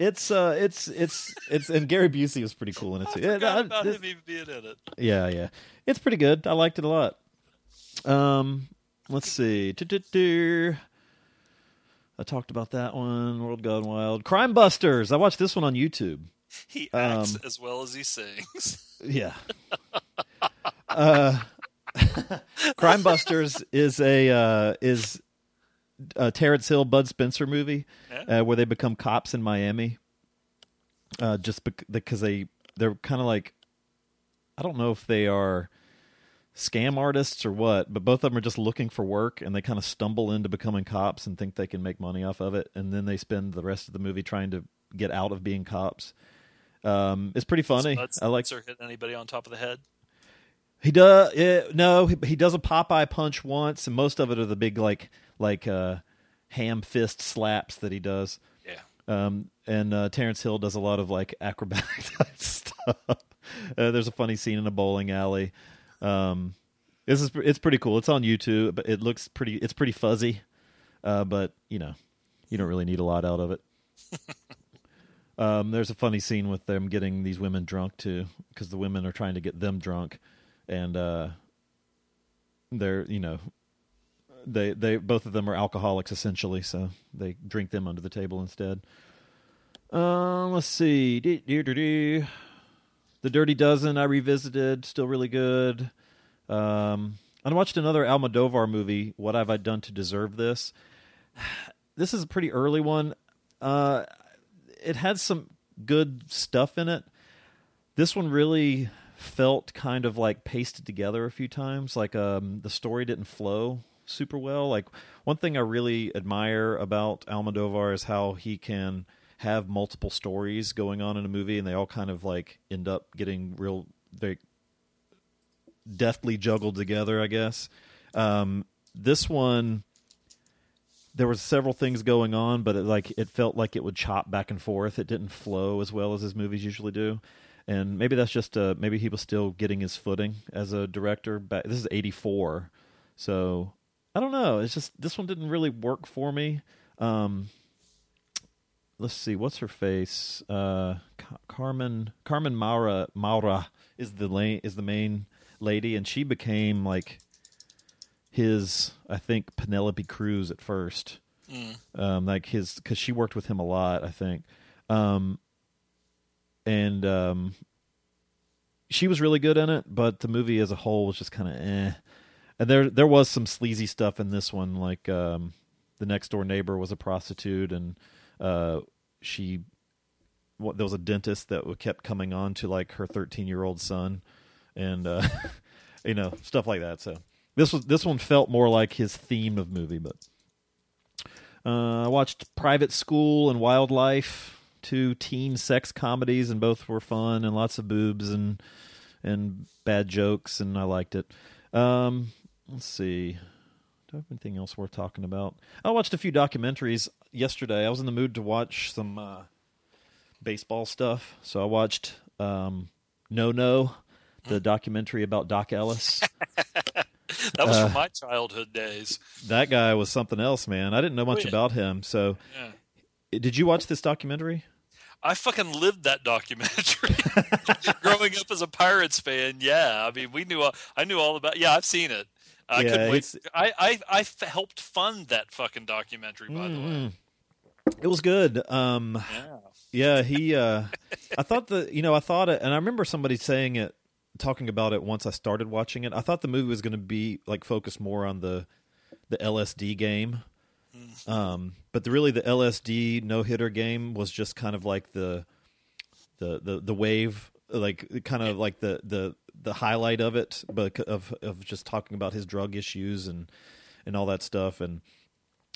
It's uh, it's it's it's, and Gary Busey was pretty cool in it too. I forgot about him even being in it. Yeah, yeah, it's pretty good. I liked it a lot. Um, let's see. Do-do-do. I talked about that one. World Gone Wild. Crime Busters. I watched this one on YouTube. He acts um, as well as he sings. Yeah. uh, Crime Busters is a uh, is. Uh, Terrence Hill, Bud Spencer movie yeah. uh, where they become cops in Miami uh, just because they, they're kind of like, I don't know if they are scam artists or what, but both of them are just looking for work and they kind of stumble into becoming cops and think they can make money off of it. And then they spend the rest of the movie trying to get out of being cops. Um, it's pretty funny. Bud Spencer I like hit anybody on top of the head. He does. It, no, he, he does a Popeye punch once and most of it are the big, like, like uh, ham fist slaps that he does. Yeah. Um, and uh, Terrence Hill does a lot of like acrobatic type stuff. Uh, there's a funny scene in a bowling alley. Um, this is it's pretty cool. It's on YouTube, but it looks pretty. It's pretty fuzzy, uh, but you know, you don't really need a lot out of it. um, there's a funny scene with them getting these women drunk too, because the women are trying to get them drunk, and uh, they're you know. They they both of them are alcoholics essentially, so they drink them under the table instead. Uh, let's see, The Dirty Dozen I revisited, still really good. Um, I watched another Almodovar movie, What Have I Done to Deserve This? This is a pretty early one. Uh, it had some good stuff in it. This one really felt kind of like pasted together a few times, like um, the story didn't flow super well. Like one thing I really admire about Almodovar is how he can have multiple stories going on in a movie and they all kind of like end up getting real they deftly juggled together, I guess. Um, this one there were several things going on, but it, like it felt like it would chop back and forth. It didn't flow as well as his movies usually do. And maybe that's just uh maybe he was still getting his footing as a director. Back this is eighty-four. So I don't know. It's just this one didn't really work for me. Um, let's see, what's her face? Uh, Car- Carmen Carmen Maura Maura is the la- is the main lady, and she became like his, I think, Penelope Cruz at first. Mm. Um, like his because she worked with him a lot, I think. Um, and um, she was really good in it, but the movie as a whole was just kind of eh. And there there was some sleazy stuff in this one, like um, the next-door neighbor was a prostitute, and uh, she well, there was a dentist that kept coming on to, like, her thirteen-year-old son, and, uh, you know, stuff like that. So this was this one felt more like his theme of movie, but uh, I watched Private School and Wildlife. two teen sex comedies, and both were fun and lots of boobs and and bad jokes, and I liked it. Um, let's see. Do I have anything else worth talking about? I watched a few documentaries yesterday. I was in the mood to watch some uh, baseball stuff, so I watched um, No No, the documentary about Doc Ellis. That was uh, from my childhood days. That guy was something else, man. I didn't know much oh, yeah. about him. So, yeah. Did you watch this documentary? I fucking lived that documentary. Growing up as a Pirates fan, yeah. I mean, we knew. All, I knew all about. Yeah, I've seen it. I yeah, couldn't wait. I, I, I f- helped fund that fucking documentary, by mm-hmm. the way. It was good. Um, yeah. yeah, he, uh, I thought the, you know, I thought it, and I remember somebody saying it, talking about it once I started watching it. I thought the movie was going to be like focused more on the, the L S D game. Mm. Um, but the, really the L S D no hitter game was just kind of like the, the, the, the wave, like kind of yeah. like the, the, the highlight of it, but of of just talking about his drug issues and and all that stuff. And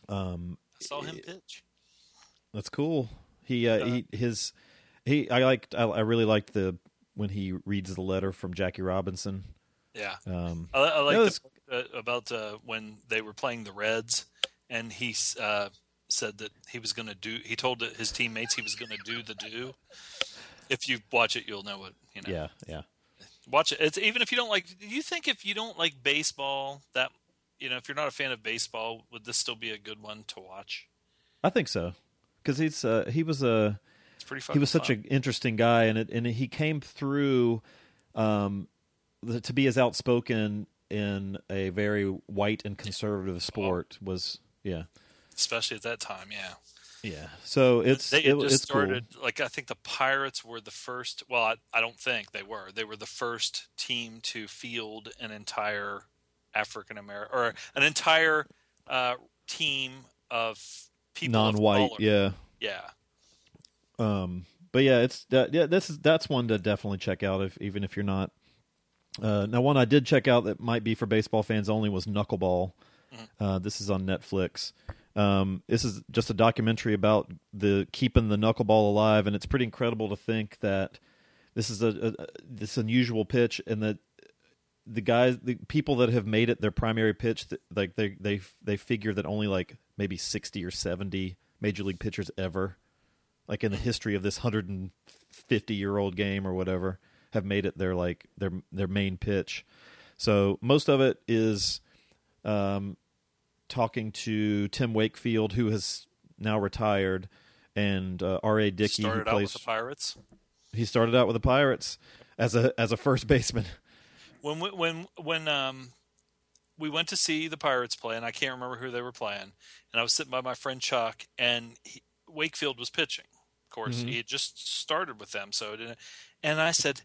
um, I saw him pitch. That's cool. He uh, he his he I liked I, I really liked the when he reads the letter from Jackie Robinson. Yeah, um, I, I like was... uh, about uh, when they were playing the Reds, and he uh, said that he was going to do. He told his teammates he was going to do the do. If you watch it, you'll know what you know. Yeah, yeah. Watch it. It's, even if you don't like, do you think if you don't like baseball, that, you know, if you're not a fan of baseball, would this still be a good one to watch? I think so, because he's uh, he was a it's pretty fucking he was such fun. An interesting guy, and it, and he came through um, the, to be as outspoken in a very white and conservative sport well, was yeah, especially at that time, yeah. Yeah, so it's they it, just it's started cool. Like I think the Pirates were the first. Well, I, I don't think they were. They were the first team to field an entire African American or an entire uh, team of people non-white. Of color. Yeah, yeah. Um, but yeah, it's uh, yeah. This is that's one to definitely check out if even if you're not. Uh, now, one I did check out that might be for baseball fans only was Knuckleball. Mm-hmm. Uh, this is on Netflix. Um, this is just a documentary about the keeping the knuckleball alive, and it's pretty incredible to think that this is a, a this unusual pitch, and that the guys, the people that have made it their primary pitch, that, like they they they figure that only like maybe sixty or seventy major league pitchers ever, like in the history of this hundred and fifty year old game or whatever, have made it their like their their main pitch. So most of it is. Um, talking to Tim Wakefield, who has now retired, and uh, R A. Dickey, who plays... Started out with the Pirates? He started out with the Pirates as a as a first baseman. When we, when when um we went to see the Pirates play, and I can't remember who they were playing, and I was sitting by my friend Chuck, and he, Wakefield was pitching. Of course, mm-hmm. he had just started with them, so it didn't, and I said,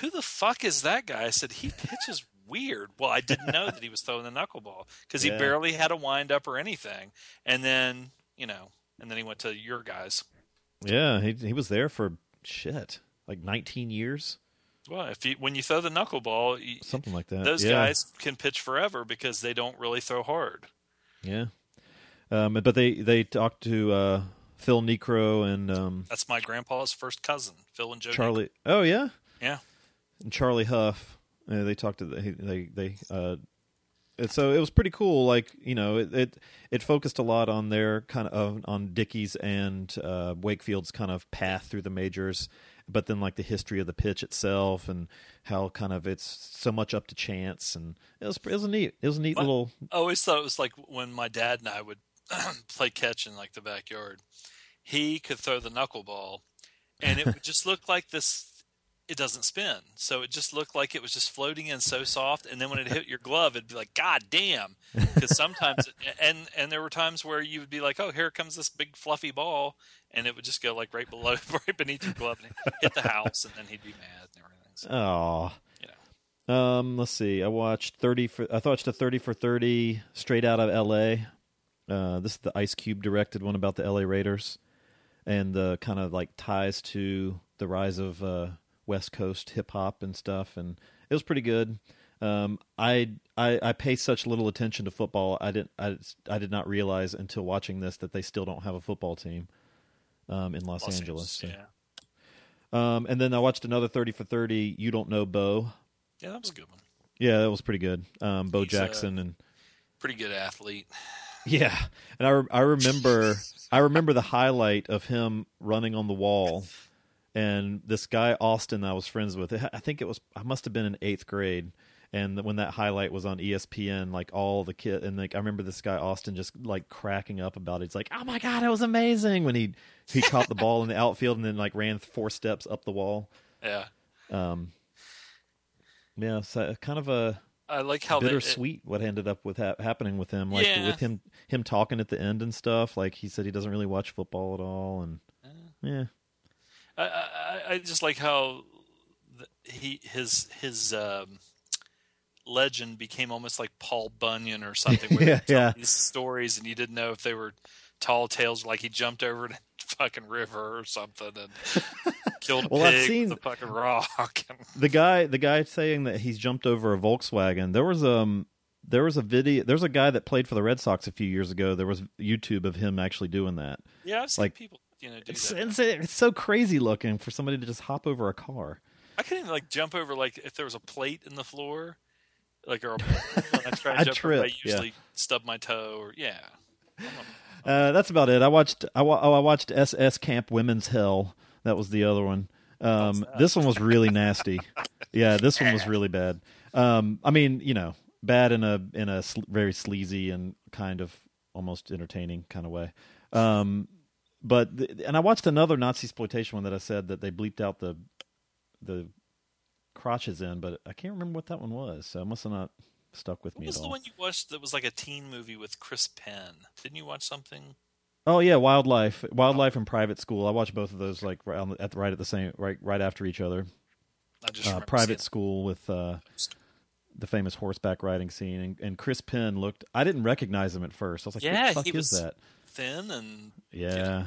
who the fuck is that guy? I said, he pitches weird. Well, I didn't know that he was throwing the knuckleball because yeah. he barely had a wind up or anything. And then, you know, and then he went to your guys. Yeah, he he was there for shit, like nineteen years. Well, if you, when you throw the knuckleball, you, something like that, those yeah. guys can pitch forever because they don't really throw hard. Yeah, um, but they they talked to uh, Phil Necro and um, that's my grandpa's first cousin, Phil and Joe Charlie. Necro. Oh yeah, yeah, and Charlie Huff. Uh, they talked to the, they they uh, so it was pretty cool. Like you know, it it, it focused a lot on their kind of uh, on Dickey's and uh, Wakefield's kind of path through the majors, but then like the history of the pitch itself and how kind of it's so much up to chance. And it was it was a neat it was a neat my, little. I always thought it was like when my dad and I would play catch in like the backyard. He could throw the knuckleball, and it would just look like this. It doesn't spin, so it just looked like it was just floating in so soft. And then when it hit your glove, it'd be like, God damn! Because sometimes, it, and and there were times where you would be like, oh, here comes this big fluffy ball, and it would just go like right below, right beneath your glove, and hit the house, and then he'd be mad and everything. So, oh, you know. Um, let's see. I watched thirty for. I watched a thirty for thirty straight out of L A. Uh, this is the Ice Cube directed one about the L A Raiders, and the kind of like ties to the rise of. Uh, West Coast hip hop and stuff, and it was pretty good. Um, I, I I pay such little attention to football. I didn't I, I did not realize until watching this that they still don't have a football team. um, in Los, Los Angeles. Angeles so. Yeah. Um, and then I watched another thirty for thirty, You Don't Know Bo. Yeah, that was a good one. Yeah, that was pretty good. Um, Bo He's Jackson and pretty good athlete. Yeah, and I re- I remember I remember the highlight of him running on the wall, and this guy Austin that I was friends with. I think it was I must have been in eighth grade. And when that highlight was on E S P N, like all the kid, and like I remember this guy Austin just like cracking up about it. It's like, oh my god, it was amazing when he he caught the ball in the outfield and then like ran four steps up the wall. Yeah, um, yeah, so kind of a I like how bittersweet they, it, what ended up with ha- happening with him, like yeah. with him him talking at the end and stuff. Like he said, he doesn't really watch football at all, and uh, yeah, I, I I just like how he his his. Um, legend became almost like Paul Bunyan or something where yeah, he yeah. these stories and you didn't know if they were tall tales, like he jumped over to fucking river or something and killed a well, pig I've seen with a fucking rock. the guy the guy saying that he's jumped over a Volkswagen. There was um there was a video there's a guy that played for the Red Sox a few years ago. There was YouTube of him actually doing that. Yeah, I've seen like, people you know do it's, that. It's, it's so crazy looking for somebody to just hop over a car. I couldn't like jump over like if there was a plate in the floor. Like or when I try to I jump trip. Over, I usually yeah. stub my toe. Or, yeah, I'm not, I'm uh, that's about it. I watched. I, wa- oh, I watched S S Camp Women's Hell. That was the other one. Um, this one was really nasty. Yeah, this one was really bad. Um, I mean, you know, bad in a in a sl- very sleazy and kind of almost entertaining kind of way. Um, but th- and I watched another Nazi-sploitation one that I said that they bleeped out the the. crotches in, but I can't remember what that one was, so it must have not stuck with what me was at all. What was the one you watched that was like a teen movie with Chris Penn? Didn't you watch something? Oh yeah, Wildlife, Wildlife oh. and Private School. I watched both of those like right at the, right at the same right right after each other. I just uh, Private School that. with uh, the famous horseback riding scene, and, and Chris Penn looked. I didn't recognize him at first. I was like, yeah, what the fuck he is was that? Thin and yeah,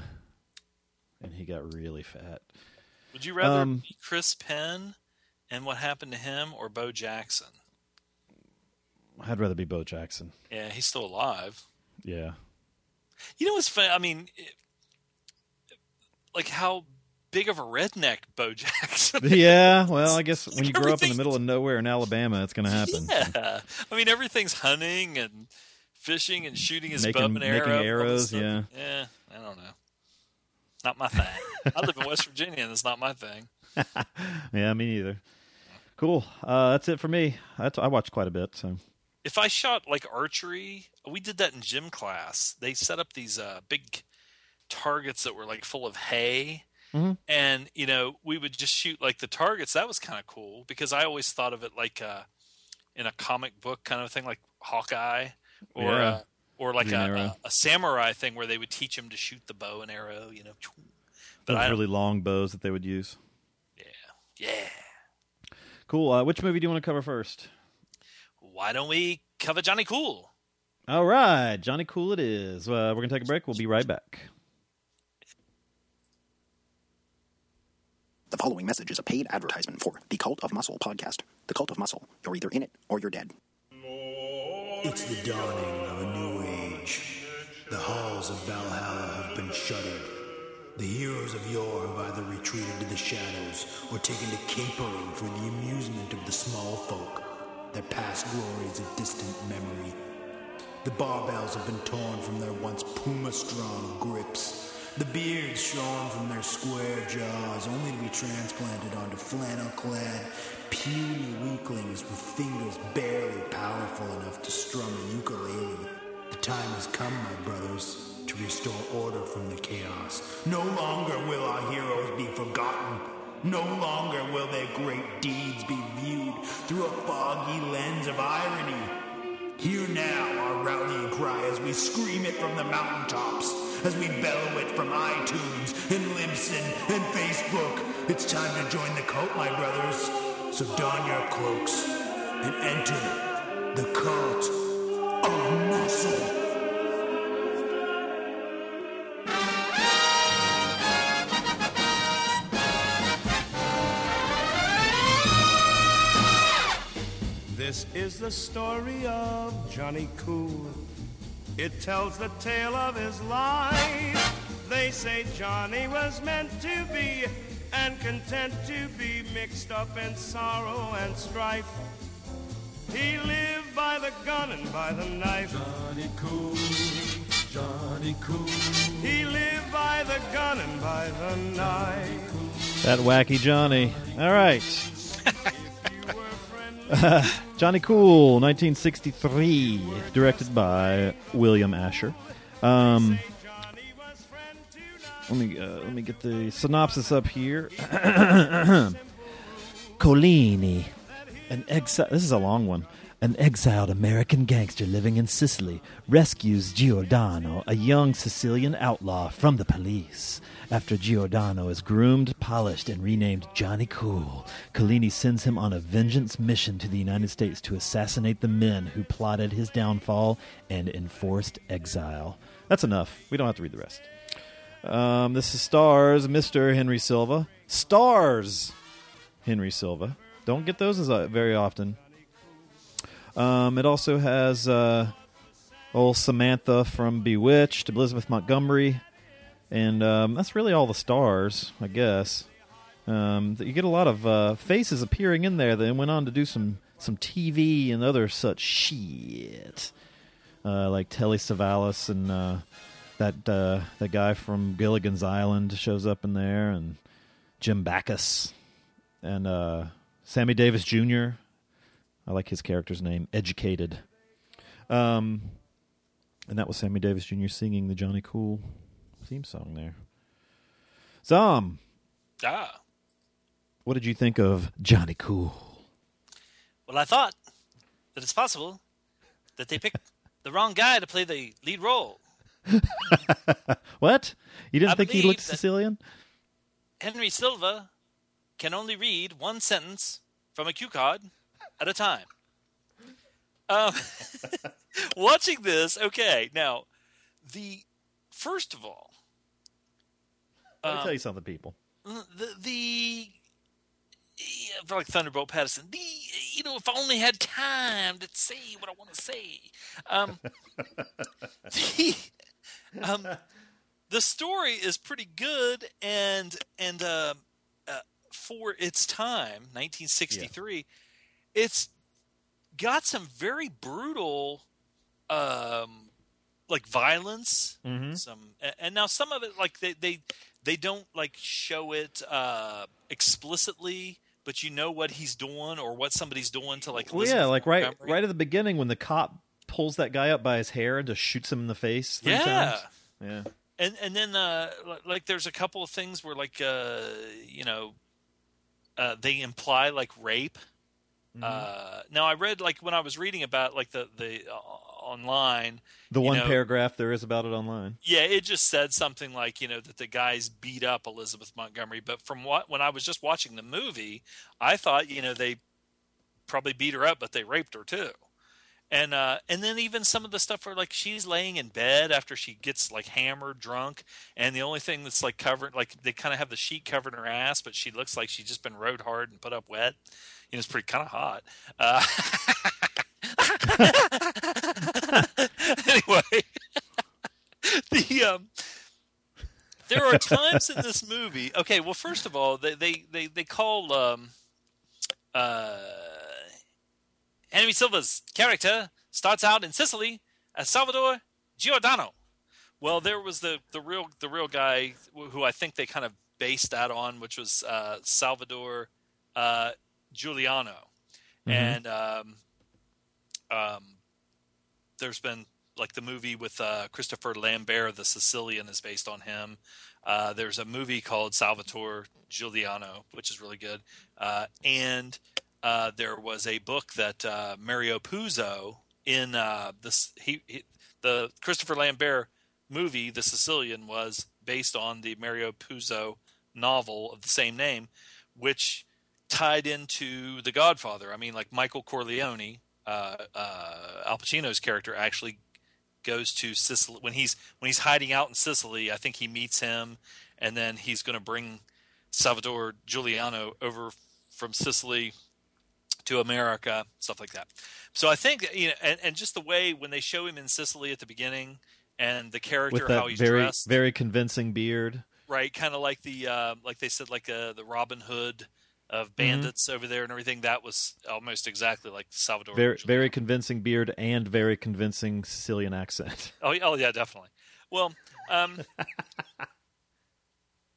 and he got really fat. Would you rather um, be Chris Penn? And what happened to him or Bo Jackson? I'd rather be Bo Jackson. Yeah, he's still alive. Yeah. You know what's funny? I mean, it, like how big of a redneck Bo Jackson is. Yeah, well, I guess when like you grow up in the middle of nowhere in Alabama, it's going to happen. Yeah. I mean, everything's hunting and fishing and shooting his making, bow and arrow. Making arrows, yeah. Yeah, I don't know. Not my thing. I live in West Virginia, and it's not my thing. Yeah, me neither. Cool. Uh, that's it for me. I, t- I watched quite a bit. So, if I shot like archery, we did that in gym class. They set up these uh, big targets that were like full of hay, mm-hmm. and you know we would just shoot like the targets. That was kind of cool because I always thought of it like uh, in a comic book kind of thing, like Hawkeye or yeah. uh, or like a, a, a samurai thing where they would teach him to shoot the bow and arrow. You know, but those really long bows that they would use. Yeah. Cool. Uh, which movie do you want to cover first? Why don't we cover Johnny Cool? All right. Johnny Cool it is. Uh, we're going to take a break. We'll be right back. The following message is a paid advertisement for the Cult of Muscle podcast. The Cult of Muscle. You're either in it or you're dead. It's the dawning of a new age. The halls of Valhalla have been shuttered. The heroes of yore have either retreated to the shadows or taken to capering for the amusement of the small folk. Their past glory is a distant memory. The barbells have been torn from their once puma-strong grips. The beards shorn from their square jaws, only to be transplanted onto flannel-clad, puny weaklings with fingers barely powerful enough to strum a ukulele. The time has come, my brothers, to restore order from the chaos. No longer will our heroes be forgotten. No longer will their great deeds be viewed through a foggy lens of irony. Hear now our rallying cry as we scream it from the mountaintops, as we bellow it from iTunes and Libsyn and Facebook. It's time to join the cult, my brothers. So don your cloaks and enter the Cult of Muscle. This is the story of Johnny Cool. It tells the tale of his life. They say Johnny was meant to be, and content to be mixed up in sorrow and strife. He lived by the gun and by the knife. Johnny Cool, Johnny Cool. He lived by the gun and by the knife. That wacky Johnny. All right. Uh, Johnny Cool, nineteen sixty-three, directed by William Asher. Um, let me uh, let me get the synopsis up here. Collini, an exile. This is a long one. An exiled American gangster living in Sicily rescues Giordano, a young Sicilian outlaw, from the police. After Giordano is groomed, polished, and renamed Johnny Cool, Collini sends him on a vengeance mission to the United States to assassinate the men who plotted his downfall and enforced exile. That's enough. We don't have to read the rest. Um, this is stars Mister Henry Silva. Stars Henry Silva. Don't get those very often. Um, it also has uh, old Samantha from Bewitched, Elizabeth Montgomery, and um, that's really all the stars, I guess. Um, you get a lot of uh, faces appearing in there that went on to do some, some T V and other such shit, uh, like Telly Savalas and uh, that uh, that guy from Gilligan's Island shows up in there, and Jim Backus, and uh, Sammy Davis Junior I like his character's name, Educated. Um, and that was Sammy Davis Junior singing the Johnny Cool theme song there. Zom. Ah. What did you think of Johnny Cool? Well, I thought that it's possible that they picked the wrong guy to play the lead role. What? You didn't I think he looked Sicilian? Henry Silva can only read one sentence from a cue card at a time. Um, watching this, okay, now, the first of all... Um, Let me tell you something, people. The, the yeah, like Thunderbolt Patterson, the, you know, if I only had time to say what I want to say. Um, the, um, the story is pretty good, and, and uh, uh, for its time, nineteen sixty-three... Yeah. It's got some very brutal, um, like violence. Mm-hmm. Some, and now some of it, like they, they, they don't like show it uh, explicitly, but you know what he's doing or what somebody's doing to like. Well, Elizabeth yeah, like Montgomery. right, right at the beginning when the cop pulls that guy up by his hair and just shoots him in the face. Three yeah, times. yeah. And and then uh, like there's a couple of things where like uh, you know uh, they imply like rape. Uh, now I read like when I was reading about like the the uh, online the one know, paragraph there is about it online. Yeah, it just said something like you know that the guys beat up Elizabeth Montgomery, but from what when I was just watching the movie, I thought you know they probably beat her up, but they raped her too. And uh, and then even some of the stuff where like she's laying in bed after she gets like hammered, drunk, and the only thing that's like covered like they kind of have the sheet covering her ass, but she looks like she's just been rode hard and put up wet. You know, it's pretty kind of hot. Uh, anyway, the um, there are times in this movie. Okay, well, first of all, they they they, they call um, uh, Henry Silva's character starts out in Sicily as Salvador Giordano. Well, there was the the real the real guy who I think they kind of based that on, which was uh, Salvador. Uh, Giuliano. Mm-hmm. And um, um, there's been like the movie with uh, Christopher Lambert, the Sicilian, is based on him. Uh, there's a movie called Salvatore Giuliano, which is really good. Uh, and uh, there was a book that uh, Mario Puzo in uh, this he, he the Christopher Lambert movie, The Sicilian, was based on the Mario Puzo novel of the same name, which tied into The Godfather. I mean, like Michael Corleone, uh, uh, Al Pacino's character actually goes to Sicily when he's when he's hiding out in Sicily. I think he meets him, and then he's going to bring Salvador Giuliano over from Sicily to America, stuff like that. So I think you know, and, and just the way when they show him in Sicily at the beginning, and the character, with that how he's very, dressed, very convincing beard, right? Kind of like the uh, like they said, like uh, the Robin Hood of bandits mm-hmm. over there and everything. That was almost exactly like Salvador. Very, very convincing beard and very convincing Sicilian accent. Oh, oh yeah, definitely. Well, um,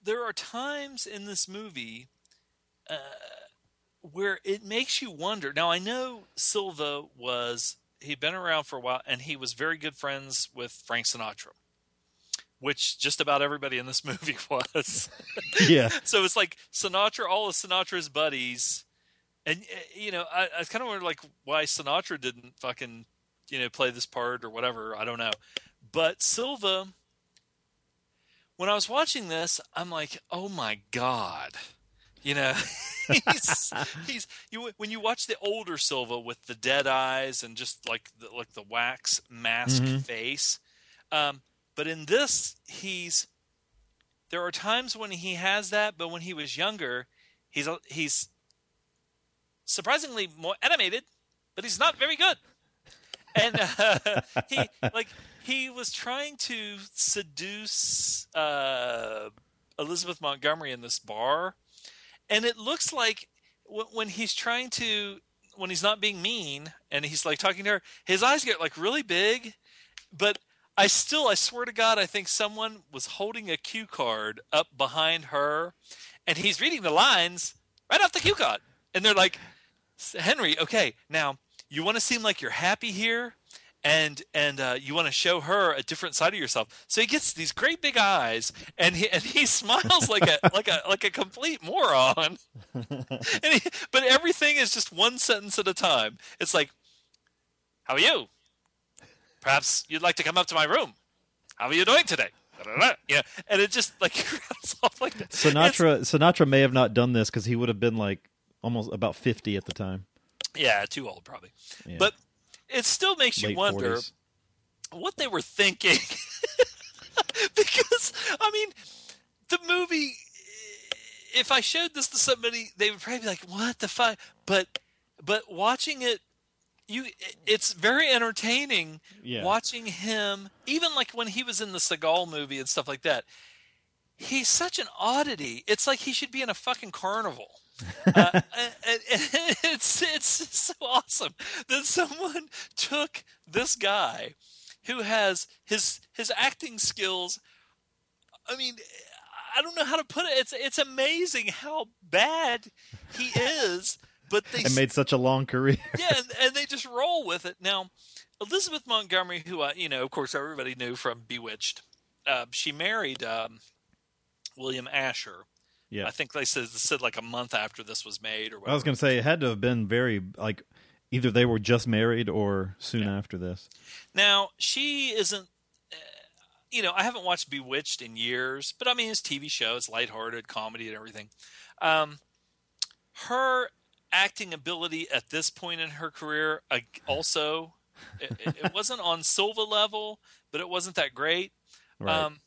there are times in this movie uh, where it makes you wonder. Now, I know Silva was, he'd been around for a while, and he was very good friends with Frank Sinatra, which just about everybody in this movie was. Yeah. So it's like Sinatra, all of Sinatra's buddies. And, you know, I, I kind of wonder, like, why Sinatra didn't fucking, you know, play this part or whatever. I don't know. But Silva, when I was watching this, I'm like, oh my God. You know, he's, he's you when you watch the older Silva with the dead eyes and just like the, like the wax mask mm-hmm. face. Um, but in this, he's there are times when he has that, but when he was younger, he's he's surprisingly more animated, but he's not very good. And uh, he like he was trying to seduce uh, Elizabeth Montgomery in this bar. And it looks like when he's trying to, when he's not being mean and he's like talking to her, his eyes get like really big. But I still, I swear to God, I think someone was holding a cue card up behind her and he's reading the lines right off the cue card. And they're like, Henry, okay, now you want to seem like you're happy here and and uh, you want to show her a different side of yourself. So he gets these great big eyes, and he and he smiles like a like a like a complete moron. And he, but everything is just one sentence at a time. It's like, "How are you? Perhaps you'd like to come up to my room. How are you doing today?" Yeah, and it just like it's all like that. Sinatra it's, Sinatra may have not done this because he would have been like almost about fifty at the time. Yeah, too old probably, yeah. But. It still makes Late you wonder forties. What they were thinking. Because, I mean, the movie, if I showed this to somebody, they would probably be like, what the fuck? But but watching it, you it's very entertaining yeah. watching him, even like when he was in the Seagal movie and stuff like that. He's such an oddity. It's like he should be in a fucking carnival. uh, and, and it's it's so awesome that someone took this guy who has his his acting skills. I mean, I don't know how to put it. It's it's amazing how bad he is, but they and made such a long career. Yeah, and, and they just roll with it. Now, Elizabeth Montgomery, who I, you know, of course, everybody knew from Bewitched. Uh, she married um, William Asher. Yeah, I think they said, said like a month after this was made, or whatever. I was going to say it had to have been very like either they were just married or soon yeah. after this. Now she isn't, uh, you know, I haven't watched Bewitched in years, but I mean it's a T V show, it's lighthearted comedy and everything. Um, her acting ability at this point in her career, uh, also, it, it wasn't on Silva level, but it wasn't that great. Right. Um,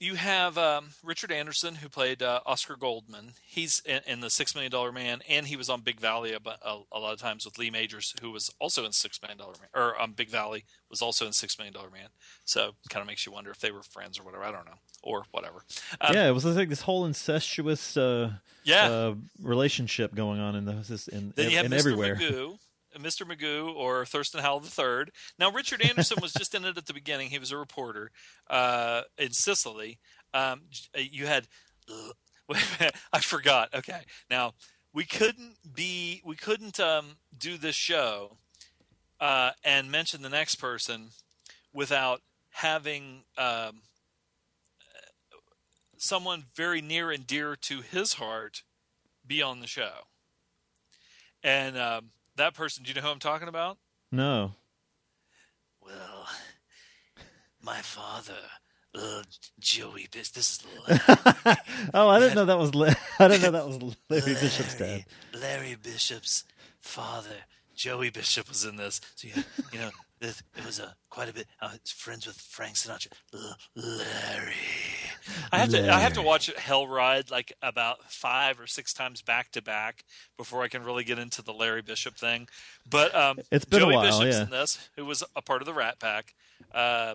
You have um, Richard Anderson, who played uh, Oscar Goldman. He's in, in the Six Million Dollar Man, and he was on Big Valley a, a, a lot of times with Lee Majors, who was also in Six Million Dollar Man, or on um, Big Valley was also in Six Million Dollar Man. So it kind of makes you wonder if they were friends or whatever. I don't know, or whatever. Um, yeah, it was like this whole incestuous uh, yeah. uh, relationship going on in the in, then you have in Mister everywhere. Magoo. Mister Magoo or Thurston Howell the third. Now, Richard Anderson was just in it at the beginning. He was a reporter uh, in Sicily. Um, you had uh, – I forgot. Okay. Now, we couldn't be – we couldn't um, do this show uh, and mention the next person without having um, someone very near and dear to his heart be on the show. And um, – that person, do you know who I'm talking about? No. Well, my father, uh, Joey Bishop. This is Larry. Oh, I didn't know that was. La- I didn't know that was Larry, Larry Bishop's dad. Larry Bishop's father, Joey Bishop, was in this. So you, you know, it, it was a quite a bit. I was friends with Frank Sinatra. Larry I have to I have to watch Hell Ride like about five or six times back to back before I can really get into the Larry Bishop thing. But um, it's been Joey a while, Bishop's yeah. in this, who was a part of the Rat Pack. Uh,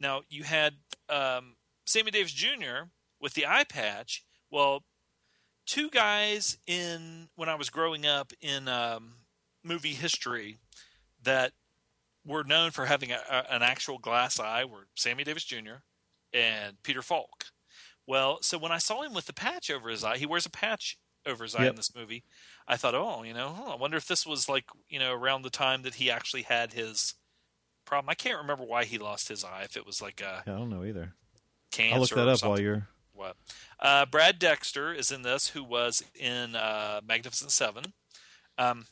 now you had um, Sammy Davis Junior with the eye patch. Well, two guys in when I was growing up in um, movie history that were known for having a, a, an actual glass eye were Sammy Davis Junior and Peter Falk. Well, so when I saw him with the patch over his eye, he wears a patch over his eye yep. in this movie. I thought, oh, you know, oh, I wonder if this was like, you know, around the time that he actually had his problem. I can't remember why he lost his eye. If it was like a yeah, I don't know either. Cancer. I'll look that up while you're. What? Uh, Brad Dexter is in this, who was in uh, Magnificent Seven. Um,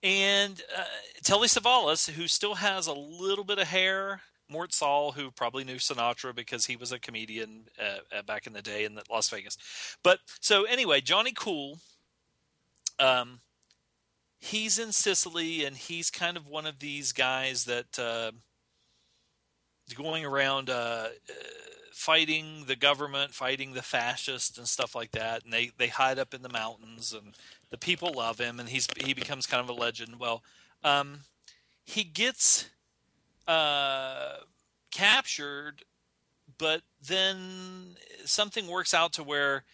And uh, Telly Savalas, who still has a little bit of hair. Mort Saul, who probably knew Sinatra because he was a comedian uh, back in the day in Las Vegas. But so anyway, Johnny Cool, um, he's in Sicily, and he's kind of one of these guys that uh, is going around uh, fighting the government, fighting the fascists and stuff like that. And they, they hide up in the mountains, and the people love him, and he's he becomes kind of a legend. Well, um, he gets uh, captured, but then something works out to where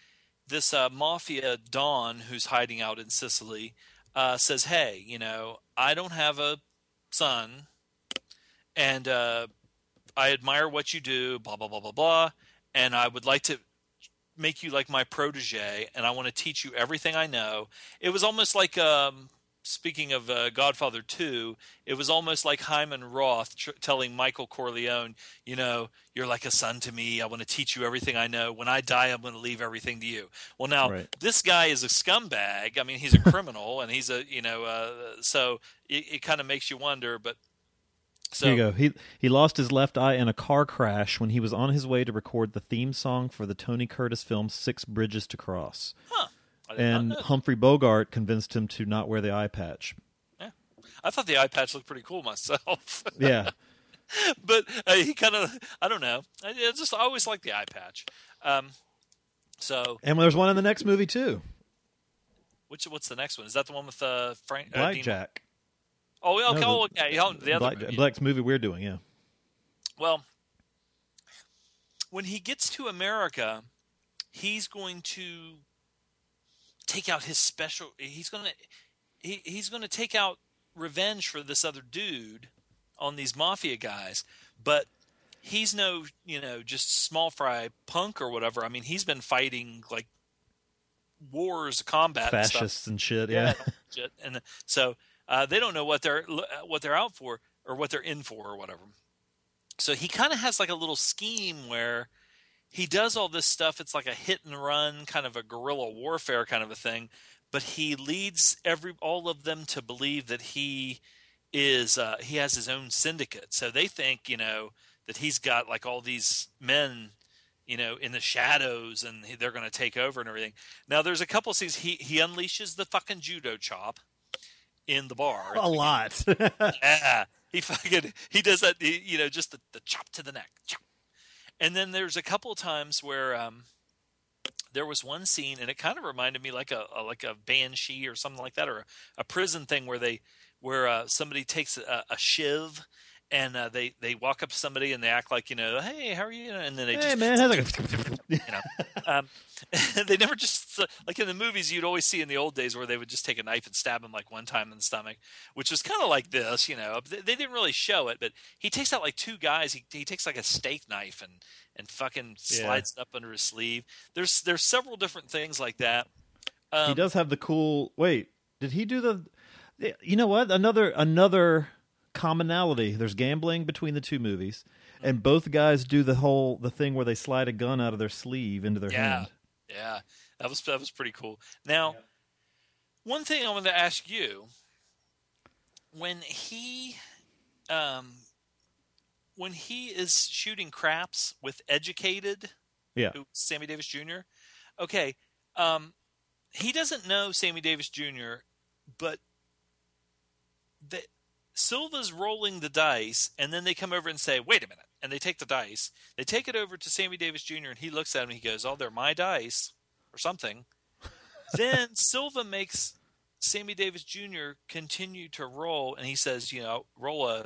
this uh, mafia don who's hiding out in Sicily uh, says, hey, you know, I don't have a son, and uh, I admire what you do, blah, blah, blah, blah, blah, and I would like to make you like my protege, and I want to teach you everything I know. It was almost like, um, speaking of uh, Godfather two, it was almost like Hyman Roth tr- telling Michael Corleone, you know, you're like a son to me. I want to teach you everything I know. When I die, I'm going to leave everything to you. Well, now right. This guy is a scumbag. I mean, he's a criminal, and he's a, you know, uh, so it, it kind of makes you wonder, but So, Here you go. He he lost his left eye in a car crash when he was on his way to record the theme song for the Tony Curtis film Six Bridges to Cross. Huh. And Humphrey Bogart convinced him to not wear the eye patch. Yeah. I thought the eye patch looked pretty cool myself. Yeah. But uh, he kind of, I don't know. I, I just I always liked the eye patch. Um, so. And there's one in the next movie, too. Which What's the next one? Is that the one with uh, Frank? Uh, Blackjack. Dean? Oh, okay, no, oh, okay. The other Black, movie. Black's movie we're doing, yeah. Well, when he gets to America, he's going to take out his special. He's going to he, he's going to take out revenge for this other dude on these mafia guys. But he's no, you know, just small fry punk or whatever. I mean, he's been fighting like wars, combat, fascists and, stuff. and shit. Yeah, yeah shit. and so. Uh, they don't know what they're what they're out for or what they're in for or whatever. So he kind of has like a little scheme where he does all this stuff. It's like a hit and run kind of a guerrilla warfare kind of a thing. But he leads every all of them to believe that he is uh, he has his own syndicate. So they think, you know, that he's got like all these men, you know, in the shadows, and they're going to take over and everything. Now, there's a couple of scenes. He, he unleashes the fucking judo chop. In the bar, a lot. yeah, he fucking he does that. He, you know, just the, the chop to the neck. Chop. And then there's a couple of times where um, there was one scene, and it kind of reminded me like a, a like a Banshee or something like that, or a, a prison thing where they where uh, somebody takes a, a shiv, and uh, they they walk up to somebody and they act like, you know, hey, how are you? And then they hey, just man, how's it? You know. Um, they never just like in the movies you'd always see in the old days where they would just take a knife and stab him like one time in the stomach, which was kind of like this, you know. They, they didn't really show it, but he takes out like two guys. He he takes like a steak knife and and fucking slides yeah. it up under his sleeve. There's there's several different things like that. Um, he does have the cool. Wait, did he do the? You know what? Another another commonality. There's gambling between the two movies. And both guys do the whole the thing where they slide a gun out of their sleeve into their yeah, hand. Yeah, that was that was pretty cool. Now, yeah. One thing I wanted to ask you: when he, um, when he is shooting craps with Educated, yeah, Sammy Davis Junior Okay, um, he doesn't know Sammy Davis Junior, but that Silva's rolling the dice, and then they come over and say, "Wait a minute." and they take the dice. They take it over to Sammy Davis Junior and he looks at him and he goes, "Oh, they're my dice," or something. Then Silva makes Sammy Davis Junior continue to roll, and he says, "You know, roll a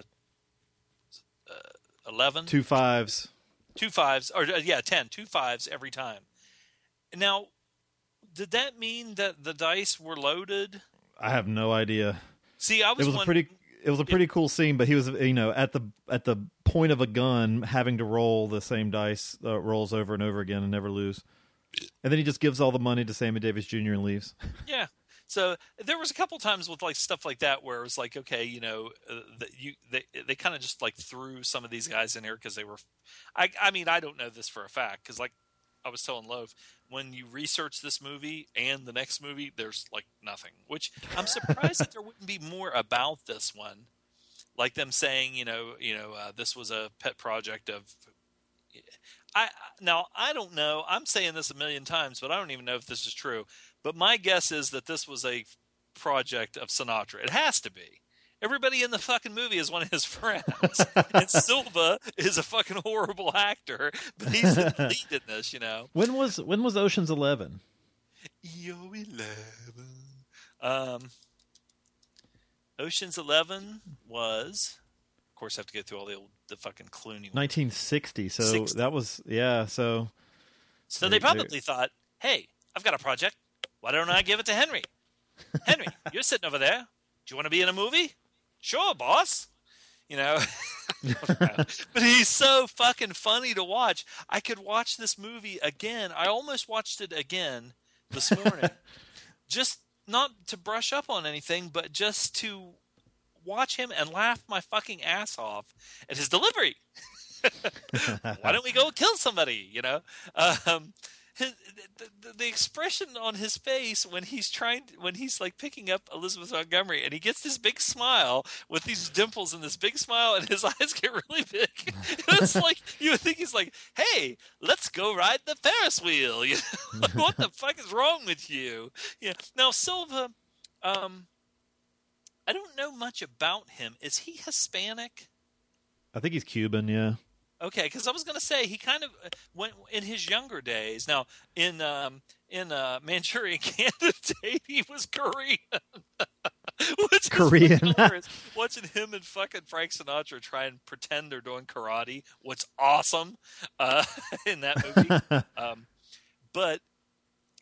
uh, eleven, two fives, two fives, or uh, yeah, ten, two fives every time." Now, did that mean that the dice were loaded? I have no idea. See, I was, it was a pretty, it was a pretty it, cool scene, but he was, you know, at the at the point of a gun, having to roll the same dice uh, rolls over and over again and never lose. And then he just gives all the money to Sammy Davis Junior and leaves. Yeah. So there was a couple times with like stuff like that where it was like, okay, you know, uh, the, you they they kind of just like threw some of these guys in here because they were. I I mean, I don't know this for a fact because like I was telling Loaf, when you research this movie and the next movie, there's like nothing. Which I'm surprised that there wouldn't be more about this one, like them saying, you know, you know, uh, this was a pet project of. I now I don't know. I'm saying this a million times, but I don't even know if this is true. But my guess is that this was a project of Sinatra. It has to be. Everybody in the fucking movie is one of his friends. And Silva is a fucking horrible actor, but he's the lead in this, you know. When was when was Ocean's Eleven? Yo, eleven. Um, Ocean's Eleven was, of course, I have to get through all the old, the fucking Clooney ones. nineteen sixty. So sixty. That was yeah. So so they, they probably they're... thought, hey, I've got a project. Why don't I give it to Henry? Henry, you're sitting over there. Do you want to be in a movie? Sure, boss. You know, but he's so fucking funny to watch. I could watch this movie again. I almost watched it again this morning. Just not to brush up on anything, but just to watch him and laugh my fucking ass off at his delivery. Why don't we go kill somebody, you know? Um, His, the, the expression on his face when he's trying to, when he's like picking up Elizabeth Montgomery and he gets this big smile with these dimples and this big smile and his eyes get really big. It's like you would think he's like, "Hey, let's go ride the Ferris wheel." You know? Like, what the fuck is wrong with you? Yeah. Now Silva, um, I don't know much about him. Is he Hispanic? I think he's Cuban. Yeah. Okay, because I was going to say he kind of went in his younger days. Now in um, in uh, Manchurian Candidate, he was Korean, which Korean. is hilarious. Watching him and fucking Frank Sinatra try and pretend they're doing karate, what's awesome uh, in that movie. um, but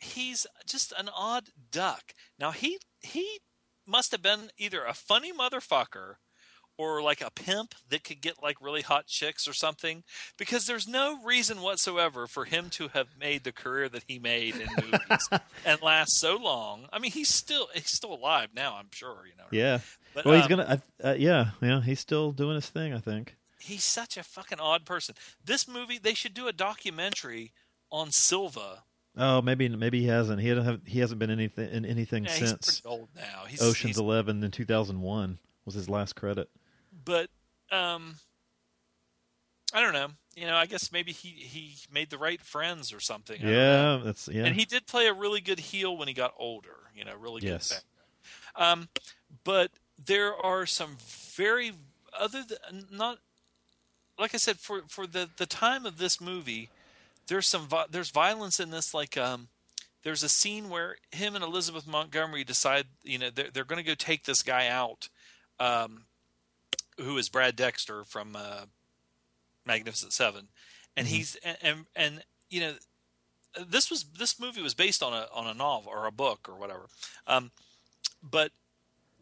he's just an odd duck. Now he he must have been either a funny motherfucker or like a pimp that could get like really hot chicks or something, because there's no reason whatsoever for him to have made the career that he made in movies and last so long. I mean, he's still he's still alive now, I'm sure. You know. Yeah. But, well, um, he's gonna. Uh, yeah, yeah. He's still doing his thing, I think. He's such a fucking odd person. This movie, they should do a documentary on Silva. Oh, maybe maybe he hasn't. He hasn't. Have, he hasn't been anything in anything yeah, since. He's pretty old now. He's, Ocean's he's, Eleven in two thousand one was his last credit. But um, I don't know. You know, I guess maybe he, he made the right friends or something. I yeah, that's yeah. And he did play a really good heel when he got older. You know, really good. Yes. Um, but there are some very other than, not like I said for, for the, the time of this movie. There's some there's violence in this. Like um, there's a scene where him and Elizabeth Montgomery decide you know they're they're going to go take this guy out. Um. Who is Brad Dexter from uh, Magnificent Seven, and mm-hmm. he's and, and and you know this was this movie was based on a on a novel or a book or whatever, um, but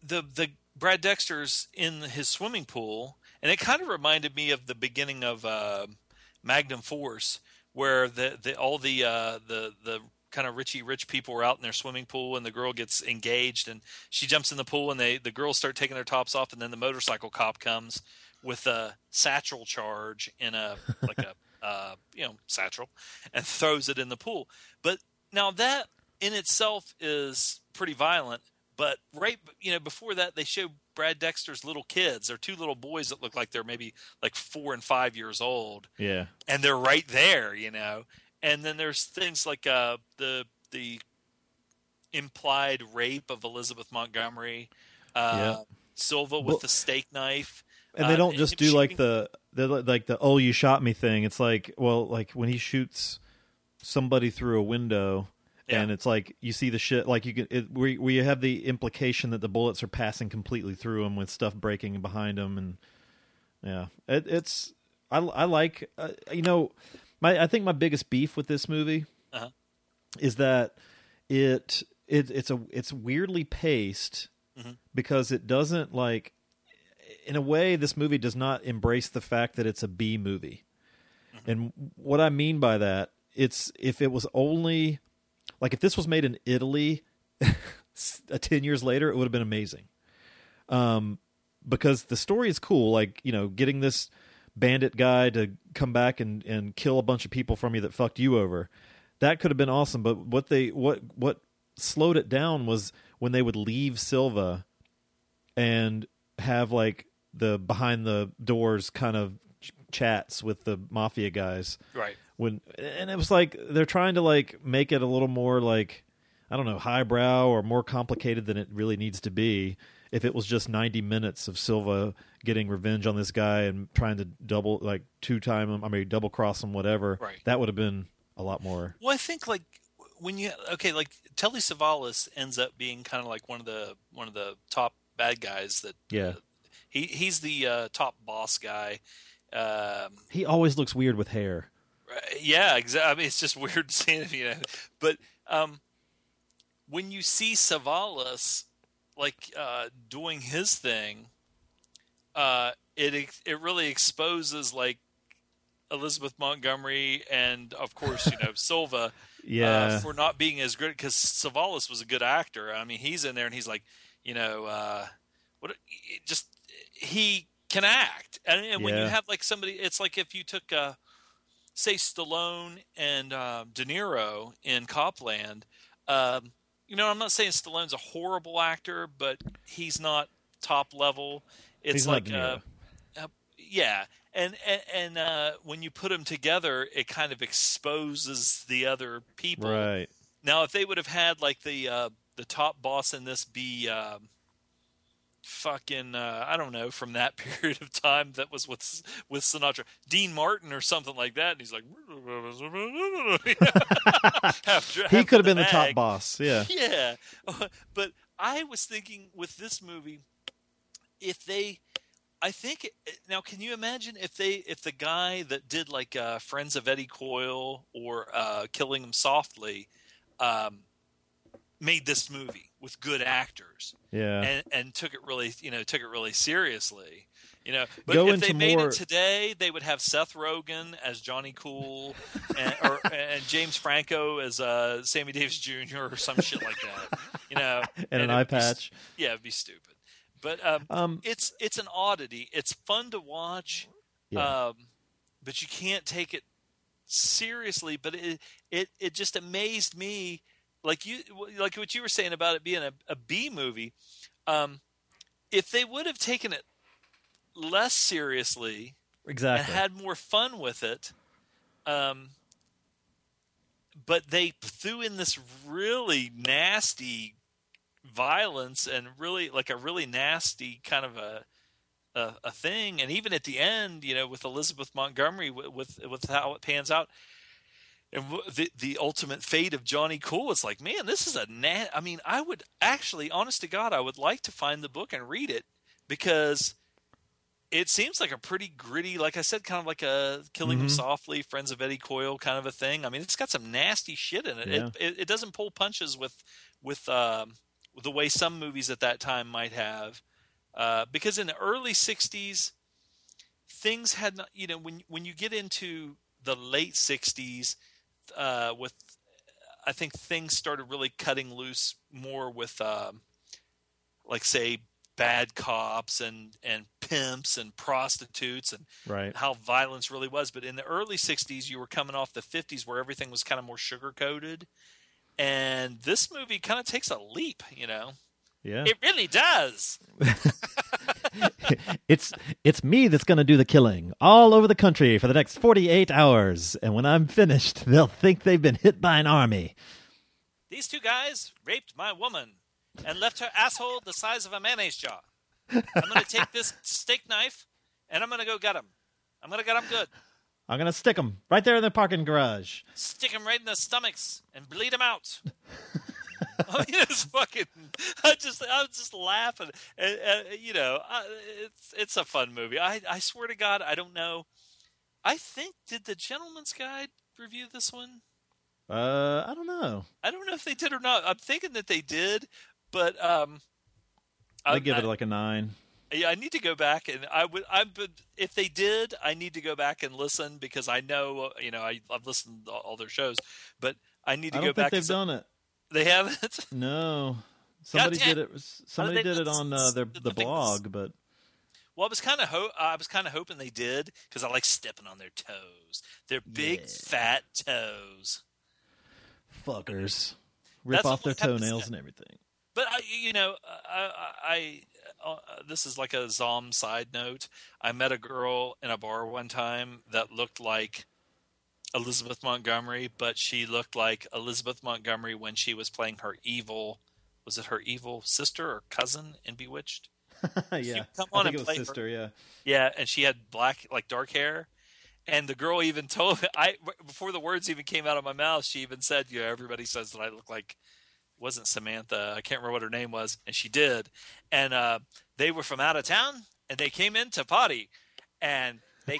the the Brad Dexter's in his swimming pool, and it kind of reminded me of the beginning of uh, Magnum Force, where the, the all the uh, the the kind of richy rich people were out in their swimming pool and the girl gets engaged and she jumps in the pool and they, the girls start taking their tops off. And then the motorcycle cop comes with a satchel charge in a, like a, uh, you know, satchel and throws it in the pool. But now that in itself is pretty violent, but right, you know, before that they show Brad Dexter's little kids. They're two little boys that look like they're maybe like four and five years old. Yeah. And they're right there, you know, and then there's things like uh, the the implied rape of Elizabeth Montgomery, uh, yeah. Silva with well, the steak knife, and they don't um, just do shooting. like the the, like the "oh, you shot me" thing. It's like, well, like when he shoots somebody through a window. Yeah. And it's like you see the shit, like you can. It, we we have the implication that the bullets are passing completely through him with stuff breaking behind him, and yeah, it, it's. I, I like uh, you know, my I think my biggest beef with this movie uh-huh. is that it it it's a it's weirdly paced mm-hmm. because it doesn't like, in a way, this movie does not embrace the fact that it's a B movie, mm-hmm. and what I mean by that, it's if it was only. Like, if this was made in Italy ten years later, it would have been amazing. Um, because the story is cool. Like, you know, getting this bandit guy to come back and, and kill a bunch of people from you that fucked you over. That could have been awesome. But what they what what slowed it down was when they would leave Silva and have, like, the behind-the-doors kind of ch- chats with the mafia guys. Right. When, and it was like they're trying to like make it a little more like, I don't know, highbrow or more complicated than it really needs to be. If it was just ninety minutes of Silva getting revenge on this guy and trying to double like two time him, I mean double cross him, whatever, right. That would have been a lot more. Well, I think like when you okay, like Telly Savalas ends up being kind of like one of the one of the top bad guys that yeah, uh, he he's the uh, top boss guy. Um, he always looks weird with hair. Yeah, exactly. I mean, it's just weird seeing it, you know. But um, when you see Savalas like uh, doing his thing, uh, it it really exposes like Elizabeth Montgomery and of course you know Silva, yeah, uh, for not being as good because Savalas was a good actor. I mean, he's in there and he's like, you know, uh, what it just he can act, and, and when yeah. you have like somebody, it's like if you took a. Say Stallone and uh, De Niro in Copland. Um, you know, I'm not saying Stallone's a horrible actor, but he's not top level. It's he's like, uh, uh, yeah, and and, and uh, when you put them together, it kind of exposes the other people. Right now, if they would have had like the uh, the top boss in this be uh, fucking uh, I don't know from that period of time that was with with Sinatra, Dean Martin or something like that, and he's like after, he could have been bag. The top boss, yeah, yeah. But I was thinking with this movie, if they, I think now, can you imagine if they if the guy that did like uh, Friends of Eddie Coyle or uh, Killing Him Softly, um, made this movie with good actors, yeah, and, and took it really, you know, took it really seriously, you know. But Go if they made more... it today, they would have Seth Rogen as Johnny Cool, and, or, and James Franco as uh, Sammy Davis Junior or some shit like that, you know. and, and an eye patch. Stu- yeah, it'd be stupid. But um, um, it's it's an oddity. It's fun to watch, yeah. um, but you can't take it seriously. But it it it just amazed me. Like you, like what you were saying about it being a, a B movie, um, if they would have taken it less seriously, exactly, and had more fun with it, um, but they threw in this really nasty violence and really like a really nasty kind of a a, a thing, and even at the end, you know, with Elizabeth Montgomery, with with, with how it pans out. And the the ultimate fate of Johnny Cool, it's like, man, this is a na- – I mean, I would actually, honest to God, I would like to find the book and read it because it seems like a pretty gritty, like I said, kind of like a Killing mm-hmm. Him Softly, Friends of Eddie Coyle kind of a thing. I mean, it's got some nasty shit in it. Yeah. It, it, it doesn't pull punches with with um, the way some movies at that time might have uh, because in the early sixties, things had not – you know, when when you get into the late sixties – Uh, with, I think things started really cutting loose more with, um, like say, bad cops and, and pimps and prostitutes and right. how violence really was. But in the early sixties, you were coming off the fifties where everything was kind of more sugar coated, and this movie kind of takes a leap. You know, yeah, it really does. it's it's me that's going to do the killing all over the country for the next forty-eight hours, and when I'm finished, they'll think they've been hit by an army. These two guys raped my woman and left her asshole the size of a mayonnaise jar. I'm going to take this steak knife, and I'm going to go get him. I'm going to get them good. I'm going to stick them right there in the parking garage. Stick them right in their stomachs and bleed them out. I mean, it's fucking. I just, I was just laughing. And, and, you know, I, it's it's a fun movie. I, I swear to God, I don't know. I think did the Gentleman's Guide review this one? Uh, I don't know. I don't know if they did or not. I'm thinking that they did, but um, I give it like a nine. Yeah, I need to go back and I would. I would if they did, I need to go back and listen because I know you know I, I've listened to all their shows, but I need to I don't go think back. They've and done it. They haven't? No. Somebody did it Somebody did it on uh, their the blog, but... Well, I was kind of ho- I was kind of hoping they did, because I like stepping on their toes. Their big, yeah. fat toes. Fuckers. Rip That's off their toenails and everything. But, I, you know, I, I, I uh, this is like a Zom side note. I met a girl in a bar one time that looked like Elizabeth Montgomery, but she looked like Elizabeth Montgomery when she was playing her evil, was it her evil sister or cousin in Bewitched? yeah, she would come on I think and it was play sister. Her. Yeah, yeah, and she had black, like dark hair, and the girl even told me, I before the words even came out of my mouth, she even said, "Yeah, everybody says that I look like." Wasn't Samantha? I can't remember what her name was, and she did. And uh, they were from out of town, and they came in to potty, and they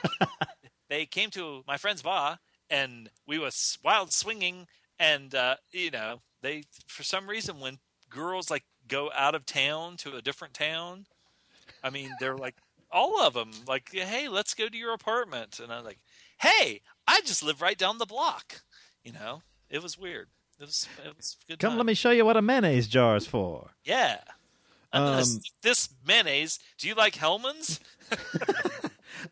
they came to my friend's bar. And we were wild swinging, and uh, you know, they for some reason when girls like go out of town to a different town, I mean, they're like all of them, like, hey, let's go to your apartment, and I'm like, hey, I just live right down the block, you know. It was weird. It was. It was a good Come, time. Let me show you what a mayonnaise jar is for. Yeah, I'm um, gonna stick this mayonnaise. Do you like Hellman's?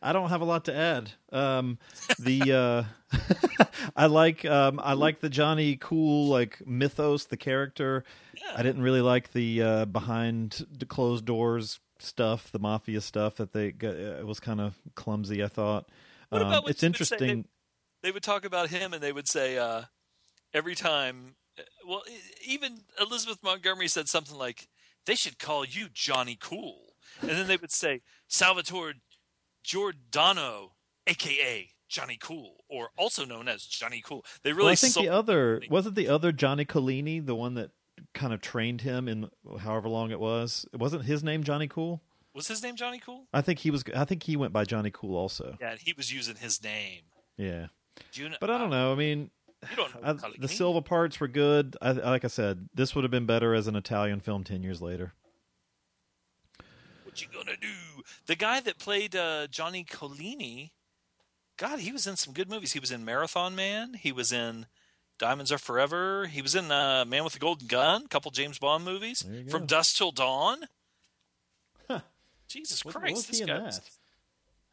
I don't have a lot to add. Um, the uh, I like um, I like the Johnny Cool like mythos, the character. Yeah. I didn't really like the uh, behind the closed doors stuff, the mafia stuff that they got. It was kind of clumsy, I thought. What about um, what it's interesting. They, they would talk about him, and they would say uh, every time. Well, even Elizabeth Montgomery said something like, "They should call you Johnny Cool," and then they would say, "Salvatore Giordano, a k a. Johnny Cool, or also known as Johnny Cool." They really well, I think the other – wasn't the other Johnny Collini the one that kind of trained him in however long it was? Wasn't his name Johnny Cool? Was his name Johnny Cool? I think he was. I think he went by Johnny Cool also. Yeah, he was using his name. Yeah. Do you know, but I don't know. I mean you don't know I, the Silva parts were good. I, like I said, this would have been better as an Italian film ten years later. What you gonna do? The guy that played uh, Johnny Collini, God, he was in some good movies. He was in Marathon Man. He was in Diamonds Are Forever. He was in uh, Man with a Golden Gun, a couple James Bond movies, From Dusk Till Dawn. Huh. Jesus what, Christ, what this guy. Was,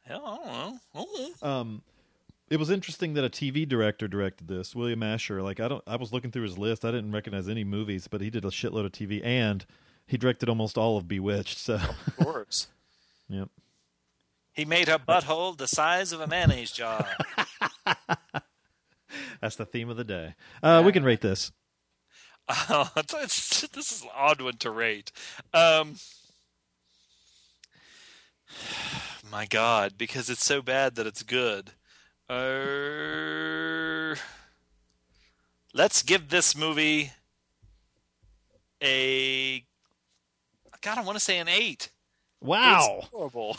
hell, I don't know. I don't know. Um, it was interesting that a T V director directed this, William Asher. Like I don't, I was looking through his list. I didn't recognize any movies, but he did a shitload of T V and. He directed almost all of Bewitched, so... Of course. Yep. He made her butthole the size of a mayonnaise jar. That's the theme of the day. Uh, yeah. We can rate this. Uh, this is an odd one to rate. Um, my God, because it's so bad that it's good. Uh, let's give this movie a... God, I want to say an eight. Wow, it's horrible.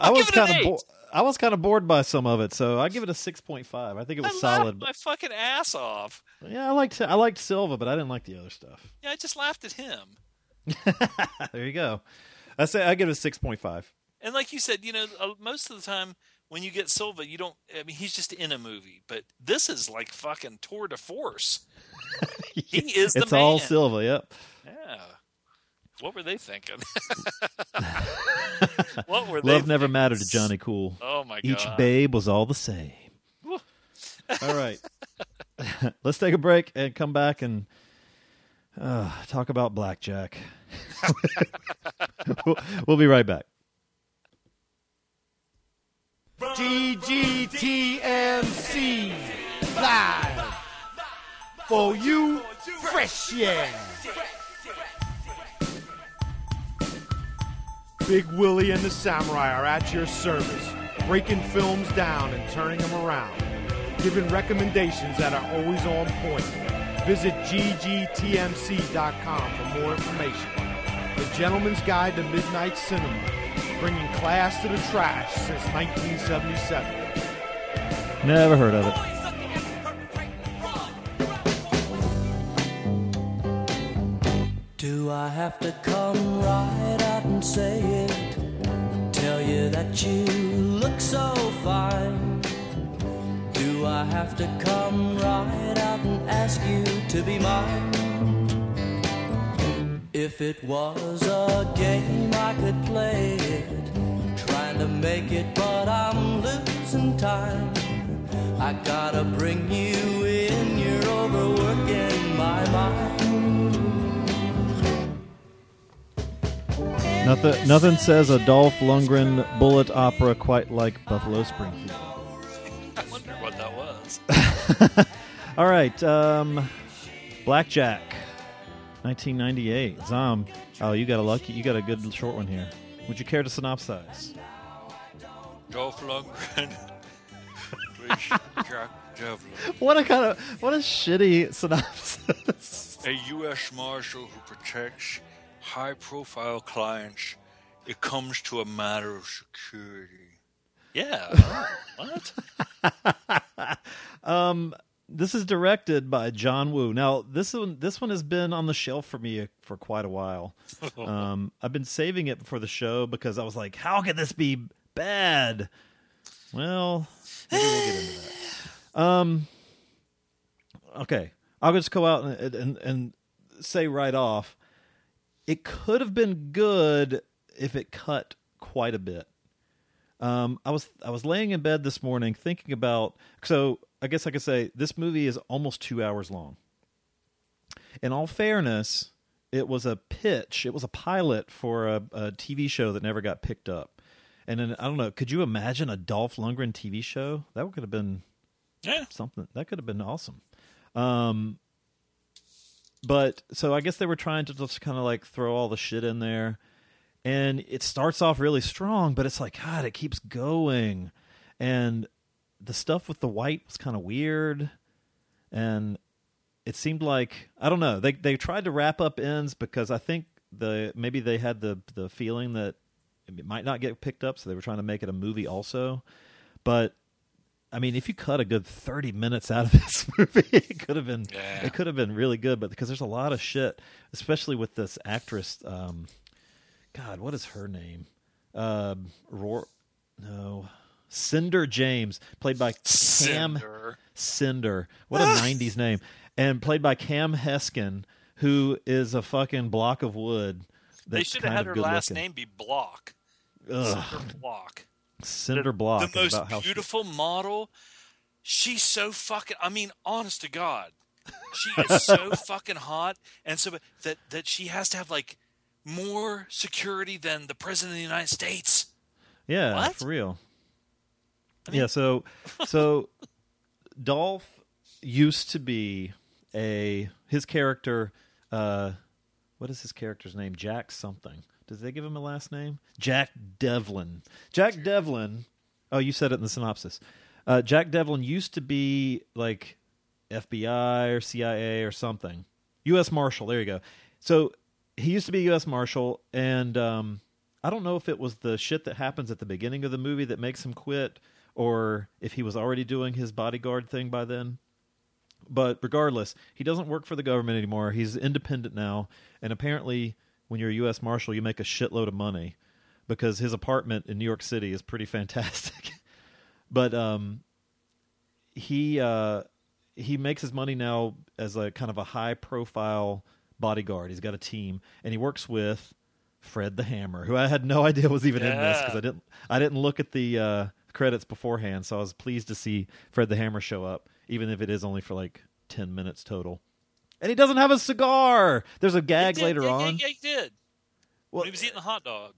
I was kind of bo- I was kind of bored by some of it, so I give it a six point five. I think it was I solid. But... my fucking ass off. Yeah, I liked I liked Silva, but I didn't like the other stuff. Yeah, I just laughed at him. There you go. I say I give it a six point five. And like you said, you know, most of the time when you get Silva, you don't. I mean, he's just in a movie, but this is like fucking tour de force. He is the it's man. It's all Silva. Yep. Yeah. What were they thinking? what were Love they? Love never thinking? mattered to Johnny Cool. Oh my God! Each babe was all the same. All right, let's take a break and come back and uh, talk about Blackjack. we'll, we'll be right back. G G T M C live for you, fresh yeah. Big Willie and the Samurai are at your service, breaking films down and turning them around, giving recommendations that are always on point. Visit G G T M C dot com for more information. The Gentleman's Guide to Midnight Cinema, bringing class to the trash since nineteen seventy-seven. Never heard of it. Do I have to come right out and say it? Tell you that you look so fine. Do I have to come right out and ask you to be mine? If it was a game I could play it, trying to make it, but I'm losing time. I gotta bring you in, you're overworking my mind. Nothing, nothing says a Dolph Lundgren bullet opera quite like Buffalo Springfield. I wonder what that was. All right. Um, Blackjack, nineteen ninety-eight. Zom. Oh, you got a lucky. You got a good short one here. Would you care to synopsize? Dolph Lundgren. Jack Devlin. What a kind of, what a shitty synopsis. A U S Marshal who protects high-profile clients, it comes to a matter of security. Yeah. Oh, what? um, this is directed by John Woo. Now, this one this one has been on the shelf for me for quite a while. Um, I've been saving it for the show because I was like, how could this be bad? Well, maybe we'll get into that. Um, okay. I'll just go out and and, and say right off, it could have been good if it cut quite a bit. Um, I was I was laying in bed this morning thinking about, so I guess I could say this movie is almost two hours long. In all fairness, it was a pitch. It was a pilot for a, a T V show that never got picked up. And then, I don't know, could you imagine a Dolph Lundgren T V show? That could have been yeah. something. That could have been awesome. Um But so I guess they were trying to just kind of like throw all the shit in there, and it starts off really strong, but it's like, God, it keeps going. And the stuff with the white was kind of weird. And it seemed like, I don't know. They, they tried to wrap up ends because I think the, maybe they had the, the feeling that it might not get picked up. So they were trying to make it a movie also, but I mean, if you cut a good thirty minutes out of this movie, it could have been yeah. it could have been really good. But because there's a lot of shit, especially with this actress, um, God, what is her name? Uh, Roar, no, Cinder James, played by Cam Cinder. Cinder. What a nineties name, and played by Cam Heskin, who is a fucking block of wood. They should have had her last looking. name be Block. Ugh. Cinder Block. Cinder Block, the most beautiful she... model. She's so fucking. I mean, honest to God, she is so fucking hot, and so that that she has to have like more security than the president of the United States. Yeah, what? For real. I mean... Yeah, so so Dolph used to be a his character. Uh, what is his character's name? Jack something. Did they give him a last name? Jack Devlin. Jack Devlin. Oh, you said it in the synopsis. Uh, Jack Devlin used to be like F B I or C I A or something. U S Marshal. There you go. So he used to be a U S Marshal. And um, I don't know if it was the shit that happens at the beginning of the movie that makes him quit or if he was already doing his bodyguard thing by then. But regardless, he doesn't work for the government anymore. He's independent now. And apparently, when you're a U S Marshal, you make a shitload of money because his apartment in New York City is pretty fantastic. But um, he uh, he makes his money now as a kind of a high-profile bodyguard. He's got a team, and he works with Fred the Hammer, who I had no idea was even yeah. in this because I didn't I didn't look at the uh, credits beforehand. So I was pleased to see Fred the Hammer show up, even if it is only for like ten minutes total. And he doesn't have a cigar. There's a gag did, later yeah, on. Yeah, yeah, he did. Well, he was eating a hot dog.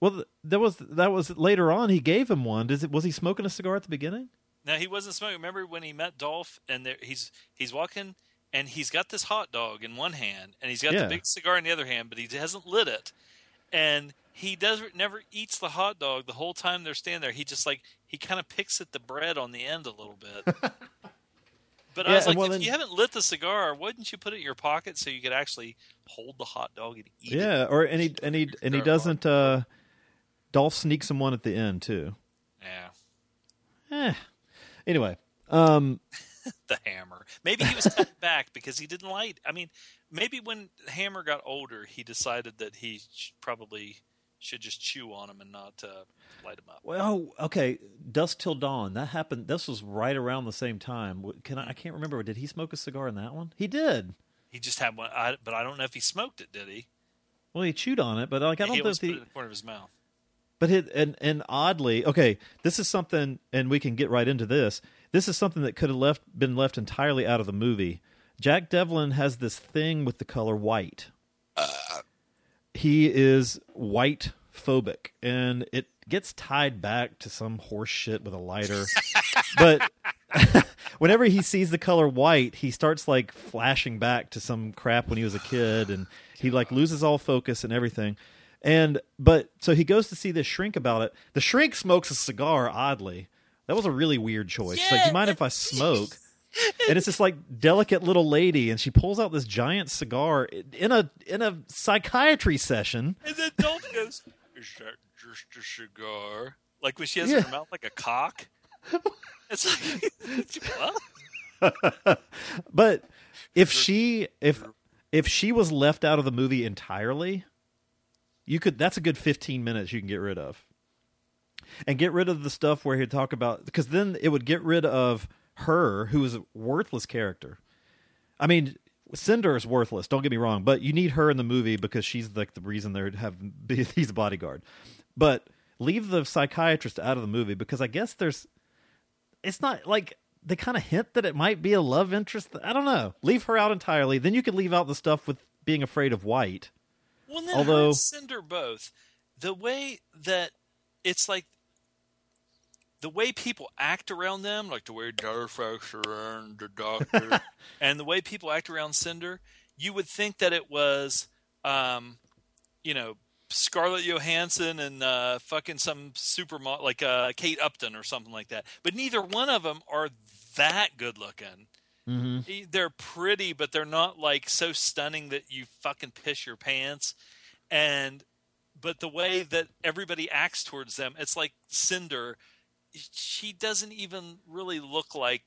Well, that was that was later on. He gave him one. Does it? Was he smoking a cigar at the beginning? No, he wasn't smoking. Remember when he met Dolph, and there, he's he's walking, and he's got this hot dog in one hand, and he's got yeah. the big cigar in the other hand, but he hasn't lit it. and he does never eats the hot dog the whole time they're standing there. He just like he kind of picks at the bread on the end a little bit. But yeah, I was like, well, if then, you haven't lit the cigar, wouldn't you put it in your pocket so you could actually hold the hot dog and eat yeah, it? Yeah, or and he and he and he doesn't. Uh, Dolph sneaks him one at the end too. Yeah. Eh. Anyway, um, the hammer. Maybe he was cut back because he didn't like. I mean, maybe when Hammer got older, he decided that he sh- probably should just chew on him and not uh, light him up. Well, okay, Dusk Till Dawn. That happened. This was right around the same time. Can I? I can't remember. Did he smoke a cigar in that one? He did. He just had one, I, but I don't know if he smoked it. Did he? Well, he chewed on it, but like, I don't know if he put it in the corner of his mouth. But it, and and oddly, okay, this is something, and we can get right into this. This is something that could have left been left entirely out of the movie. Jack Devlin has this thing with the color white. Uh, he is white phobic, and it gets tied back to some horse shit with a lighter. But whenever he sees the color white, he starts like flashing back to some crap when he was a kid, and he like loses all focus and everything. And but so he goes to see this shrink about it. The shrink smokes a cigar. Oddly, that was a really weird choice. Yeah. Like, do you mind if I smoke? And it's this like delicate little lady, and she pulls out this giant cigar in a in a psychiatry session. And then Dolph goes, "Is that just a cigar?" Like when she has yeah. in her mouth like a cock. It's like what? But if she if if she was left out of the movie entirely. You could. That's a good fifteen minutes you can get rid of, and get rid of the stuff where he'd talk about because then it would get rid of her, who is a worthless character. I mean, Cinder is worthless. Don't get me wrong, but you need her in the movie because she's like the reason they have he's a bodyguard. But leave the psychiatrist out of the movie because I guess there's. It's not like they kind of hint that it might be a love interest. I don't know. Leave her out entirely. Then you could leave out the stuff with being afraid of white. Well, then Although, her and Cinder both, the way that it's like the way people act around them, like the way Fax around the doctor, and the way people act around Cinder, you would think that it was, um, you know, Scarlett Johansson and uh, fucking some supermodel like uh, Kate Upton or something like that. But neither one of them are that good looking. Mm-hmm. They're pretty, but they're not like so stunning that you fucking piss your pants. And but the way that everybody acts towards them, it's like Cinder. She doesn't even really look like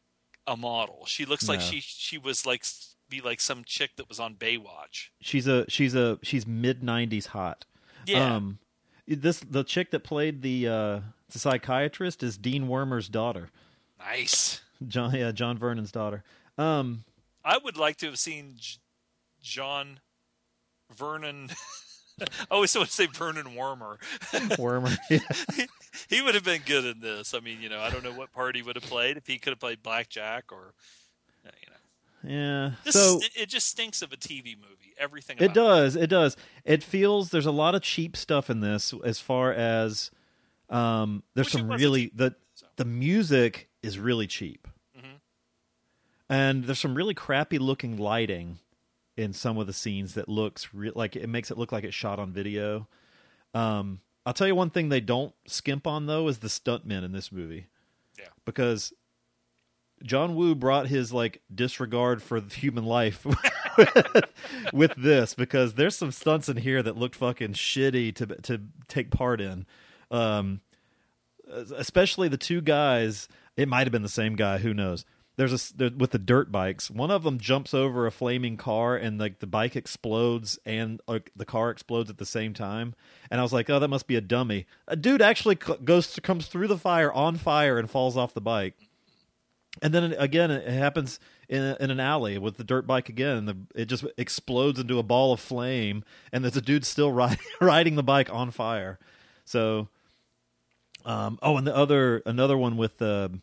a model. She looks no. like she she was like be like some chick that was on Baywatch. She's a she's a she's mid nineties hot. Yeah. Um, this the chick that played the uh, the psychiatrist is Dean Wormer's daughter. Nice, John. Yeah, John Vernon's daughter. Um, I would like to have seen J- John Vernon. I always want to say Vernon Wormer. Wormer, yeah. he, he would have been good in this. I mean, you know, I don't know what part he would have played if he could have played Blackjack or, you know, yeah. This, so it, it just stinks of a T V movie. Everything about it does. It. it does. It feels there's a lot of cheap stuff in this. As far as um, there's Which some really the so. the music is really cheap. And there's some really crappy looking lighting in some of the scenes that looks re- like it makes it look like it's shot on video. Um, I'll tell you one thing they don't skimp on though is the stuntmen in this movie. Yeah. Because John Woo brought his like disregard for human life with this because there's some stunts in here that looked fucking shitty to to take part in. Um, especially the two guys, it might have been the same guy, who knows. There's a there, with the dirt bikes. One of them jumps over a flaming car, and like the bike explodes, and uh, the car explodes at the same time. And I was like, "Oh, that must be a dummy." A dude actually c- goes to, comes through the fire on fire and falls off the bike. And then again, it happens in, a, in an alley with the dirt bike again. The, it just explodes into a ball of flame, and there's a dude still ride, riding the bike on fire. So, um, oh, and the other another one with the. Uh,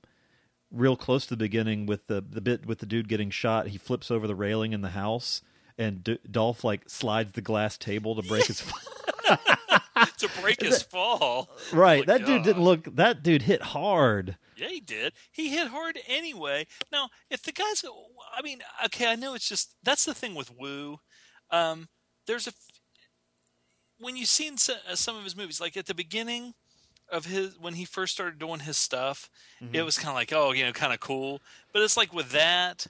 real close to the beginning with the, the bit with the dude getting shot, he flips over the railing in the house and D- Dolph like slides the glass table to break his to break his that, fall. Right. Oh that God. dude didn't look, that dude hit hard. Yeah, he did. He hit hard anyway. Now, if the guys, I mean, okay, I know it's just, that's the thing with Woo. Um, there's a, when you've seen some of his movies, like at the beginning of his, when he first started doing his stuff, mm-hmm. it was kind of like, oh, you know, kind of cool. But it's like with that,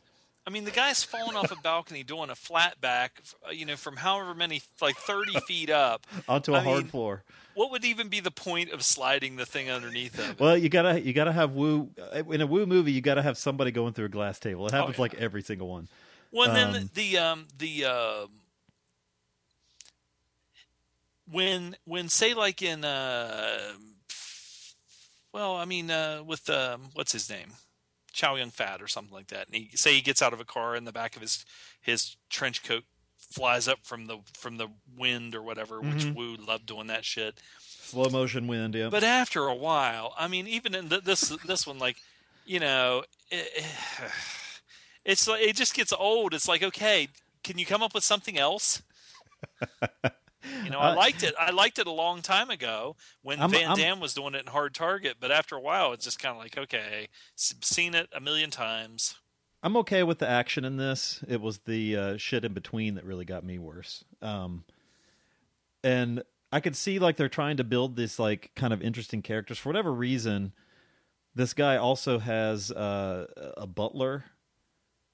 I mean, the guy's falling off a balcony doing a flat back, you know, from however many, like thirty feet up. Onto a I hard mean, floor. What would even be the point of sliding the thing underneath him? Well, you gotta, you gotta have Woo in a Woo movie. You gotta have somebody going through a glass table. It happens oh, yeah. like every single one. Well, and um, then the, the, um, the uh, when, when say like in, uh, well, I mean, uh, with, um, what's his name? Chow Yun-Fat or something like that. And he say he gets out of a car and the back of his his trench coat flies up from the from the wind or whatever, mm-hmm. which Woo loved doing that shit. Slow motion wind, yeah. But after a while, I mean, even in th- this this one, like, you know, it, it's like it just gets old. It's like, okay, can you come up with something else? You know, I liked it. I liked it a long time ago when I'm, Van Damme I'm, was doing it in Hard Target. But after a while, it's just kind of like, okay, seen it a million times. I'm okay with the action in this. It was the uh, shit in between that really got me worse. Um, and I could see like they're trying to build this like kind of interesting characters. For whatever reason, this guy also has uh, a butler,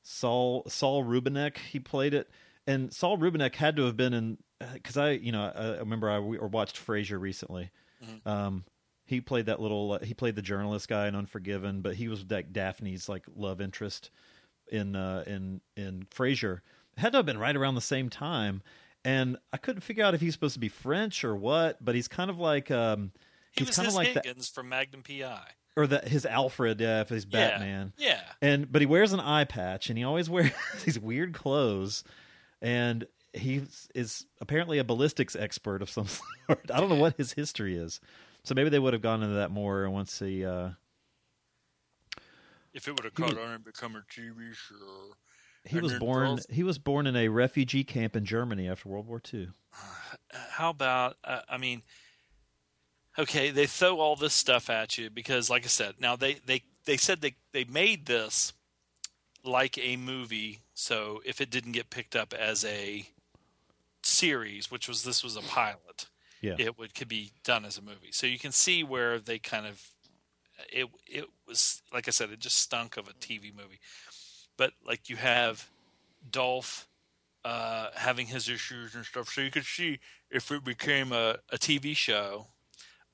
Saul Saul Rubinek. He played it, and Saul Rubinek had to have been in. Because I, you know, I remember I we, or watched Frasier recently. Mm-hmm. Um, he played that little, uh, he played the journalist guy in Unforgiven, but he was like Daphne's like love interest in uh, in in Frasier. Had to have been right around the same time, and I couldn't figure out if he's supposed to be French or what. But he's kind of like um, he's he was kind his of like Higgins the, from Magnum P I or the his Alfred, yeah, if he's Batman, yeah. yeah. And but he wears an eye patch, and he always wears these weird clothes, and. He is apparently a ballistics expert of some sort. I don't know what his history is. So maybe they would have gone into that more once he... Uh... If it would have caught was, on and become a T V show. He was, born, he was born in a refugee camp in Germany after World War Two. How about... Uh, I mean, okay, they throw all this stuff at you because, like I said, now they, they, they said they, they made this like a movie, so if it didn't get picked up as a... series, which was this was a pilot, yeah. it would could be done as a movie. So you can see where they kind of it it was like I said, it just stunk of a T V movie. But like you have Dolph uh, having his issues and stuff, so you could see if it became a, a T V show,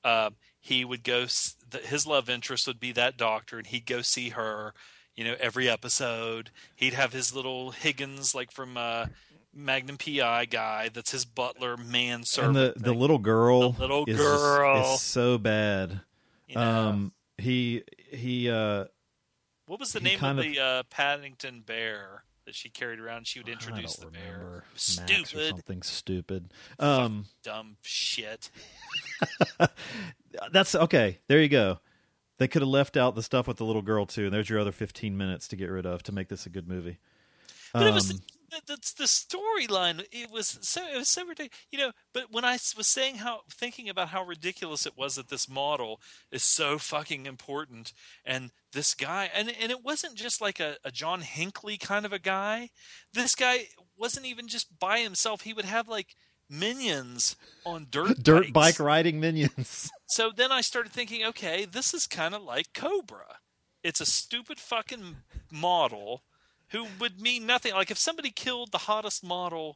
uh, he would go. His love interest would be that doctor, and he'd go see her. You know, every episode, he'd have his little Higgins like from. Uh, Magnum P I guy that's his butler manservant. And the, the little girl, the little is, girl, is so bad. You know, um, he he. Uh, what was the name of, of the uh, Paddington bear that she carried around? She would introduce the remember. bear. Stupid, or something stupid, um, dumb shit. That's okay. There you go. They could have left out the stuff with the little girl too. And there's your other fifteen minutes to get rid of to make this a good movie. But um, it was. The- That's the storyline. It was so it was so ridiculous, you know. But when I was saying how, thinking about how ridiculous it was that this model is so fucking important, and this guy, and and it wasn't just like a, a John Hinckley kind of a guy. This guy wasn't even just by himself. He would have like minions on dirt dirt bikes. Bike riding minions. So then I started thinking, okay, this is kind of like Cobra. It's a stupid fucking model. Who would mean nothing. Like if somebody killed the hottest model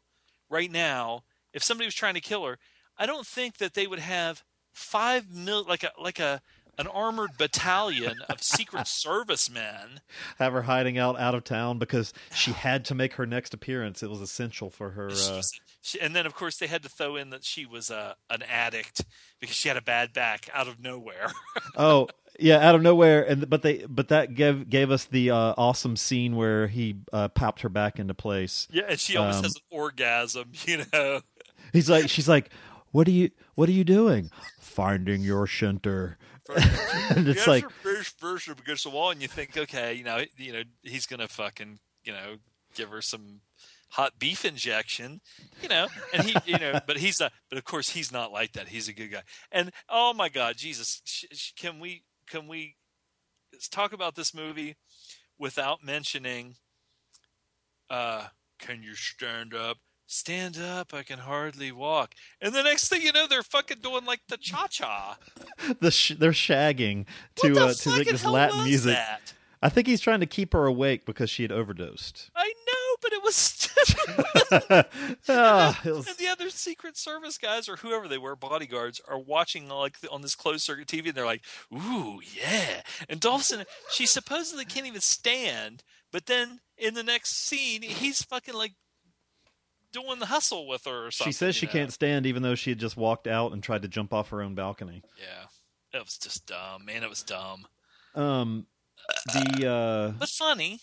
right now, if somebody was trying to kill her, I don't think that they would have five mil like a like a an armored battalion of Secret Service men have her hiding out out of town because she had to make her next appearance. It was essential for her. Uh... She, and then of course they had to throw in that she was a an addict because she had a bad back out of nowhere. Oh. Yeah, out of nowhere, and but they but that gave gave us the uh, awesome scene where he uh, popped her back into place. Yeah, and she almost um, has an orgasm, you know. He's like, she's like, "What are you? What are you doing? Finding your shinter." And it's like, first, first against the wall, and you think, okay, you know, you know, he's gonna fucking, you know, give her some hot beef injection, you know, and he, you know, but he's not. But of course, he's not like that. He's a good guy, and oh my God, Jesus, sh- sh- can we? Can we talk about this movie without mentioning, uh, can you stand up? stand up, I can hardly walk. And the next thing you know, they're fucking doing like the cha-cha. the sh- they're shagging to what the uh, to like this Latin music. That? I think he's trying to keep her awake because she had overdosed. I know, but it was... oh, and, the, it was... and the other Secret Service guys, or whoever they were, bodyguards, are watching like on this closed-circuit T V, and they're like, ooh, yeah. And Dolphin, she supposedly can't even stand, but then in the next scene, he's fucking like doing the hustle with her or something. She says she know? can't stand, even though she had just walked out and tried to jump off her own balcony. Yeah. It was just dumb. Man, it was dumb. Um... The uh, but funny,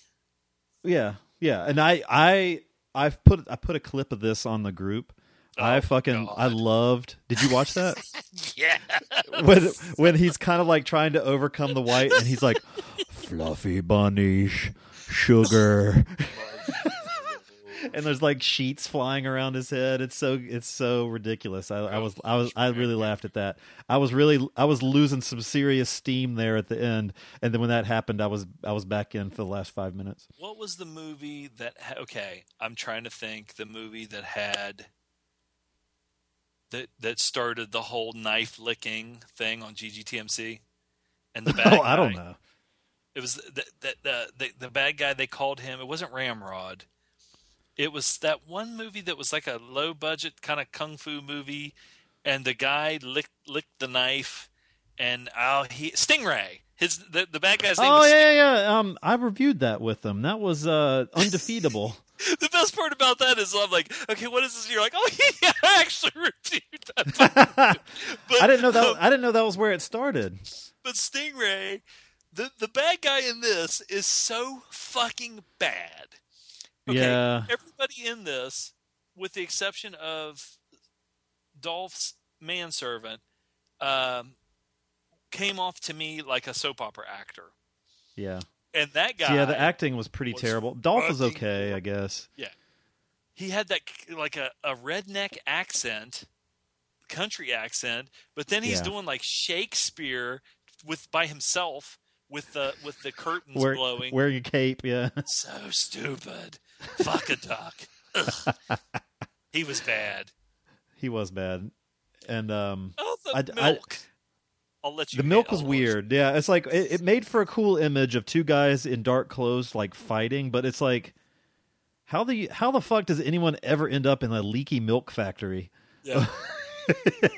yeah, yeah, and I, I, I've put I put a clip of this on the group. Oh, I fucking God. I loved. Did you watch that? Yeah. When when he's kind of like trying to overcome the white, and he's like, fluffy bunny, sugar, and there's like sheets flying around his head. It's so it's so ridiculous. I, I was I was I really laughed at that. I was really I was losing some serious steam there at the end, and then when that happened, I was I was back in for the last five minutes. What was the movie that? Okay, I'm trying to think. The movie that had that that started the whole knife licking thing on G G T M C and the bad. oh, guy. I don't know. It was the the, the the the bad guy. They called him. It wasn't Ramrod. It was that one movie that was like a low-budget kind of kung fu movie, and the guy licked licked the knife, and uh, he Stingray. His the, the bad guy's name. Oh was yeah, Stingray. yeah. Um, I reviewed that with them. That was uh, undefeatable. The best part about that is I'm like, okay, what is this? You're like, oh yeah, I actually reviewed that. But, I didn't know that. Um, I didn't know that was where it started. But Stingray, the the bad guy in this is so fucking bad. Okay, yeah. Everybody in this, with the exception of Dolph's manservant, um, came off to me like a soap opera actor. Yeah. And that guy... Yeah, the acting was pretty was terrible. Dolph was okay, I guess. Yeah. He had that, like, a, a redneck accent, country accent, but then he's yeah. doing, like, Shakespeare with by himself with the with the curtains wear, blowing. Wearing a cape, yeah. So stupid. Fuck a duck. Ugh. He was bad. He was bad. And um oh, the I, milk. I, I'll let you. The milk was weird. It. Yeah, it's like it, it made for a cool image of two guys in dark clothes like fighting, but it's like how the how the fuck does anyone ever end up in a leaky milk factory? Yeah.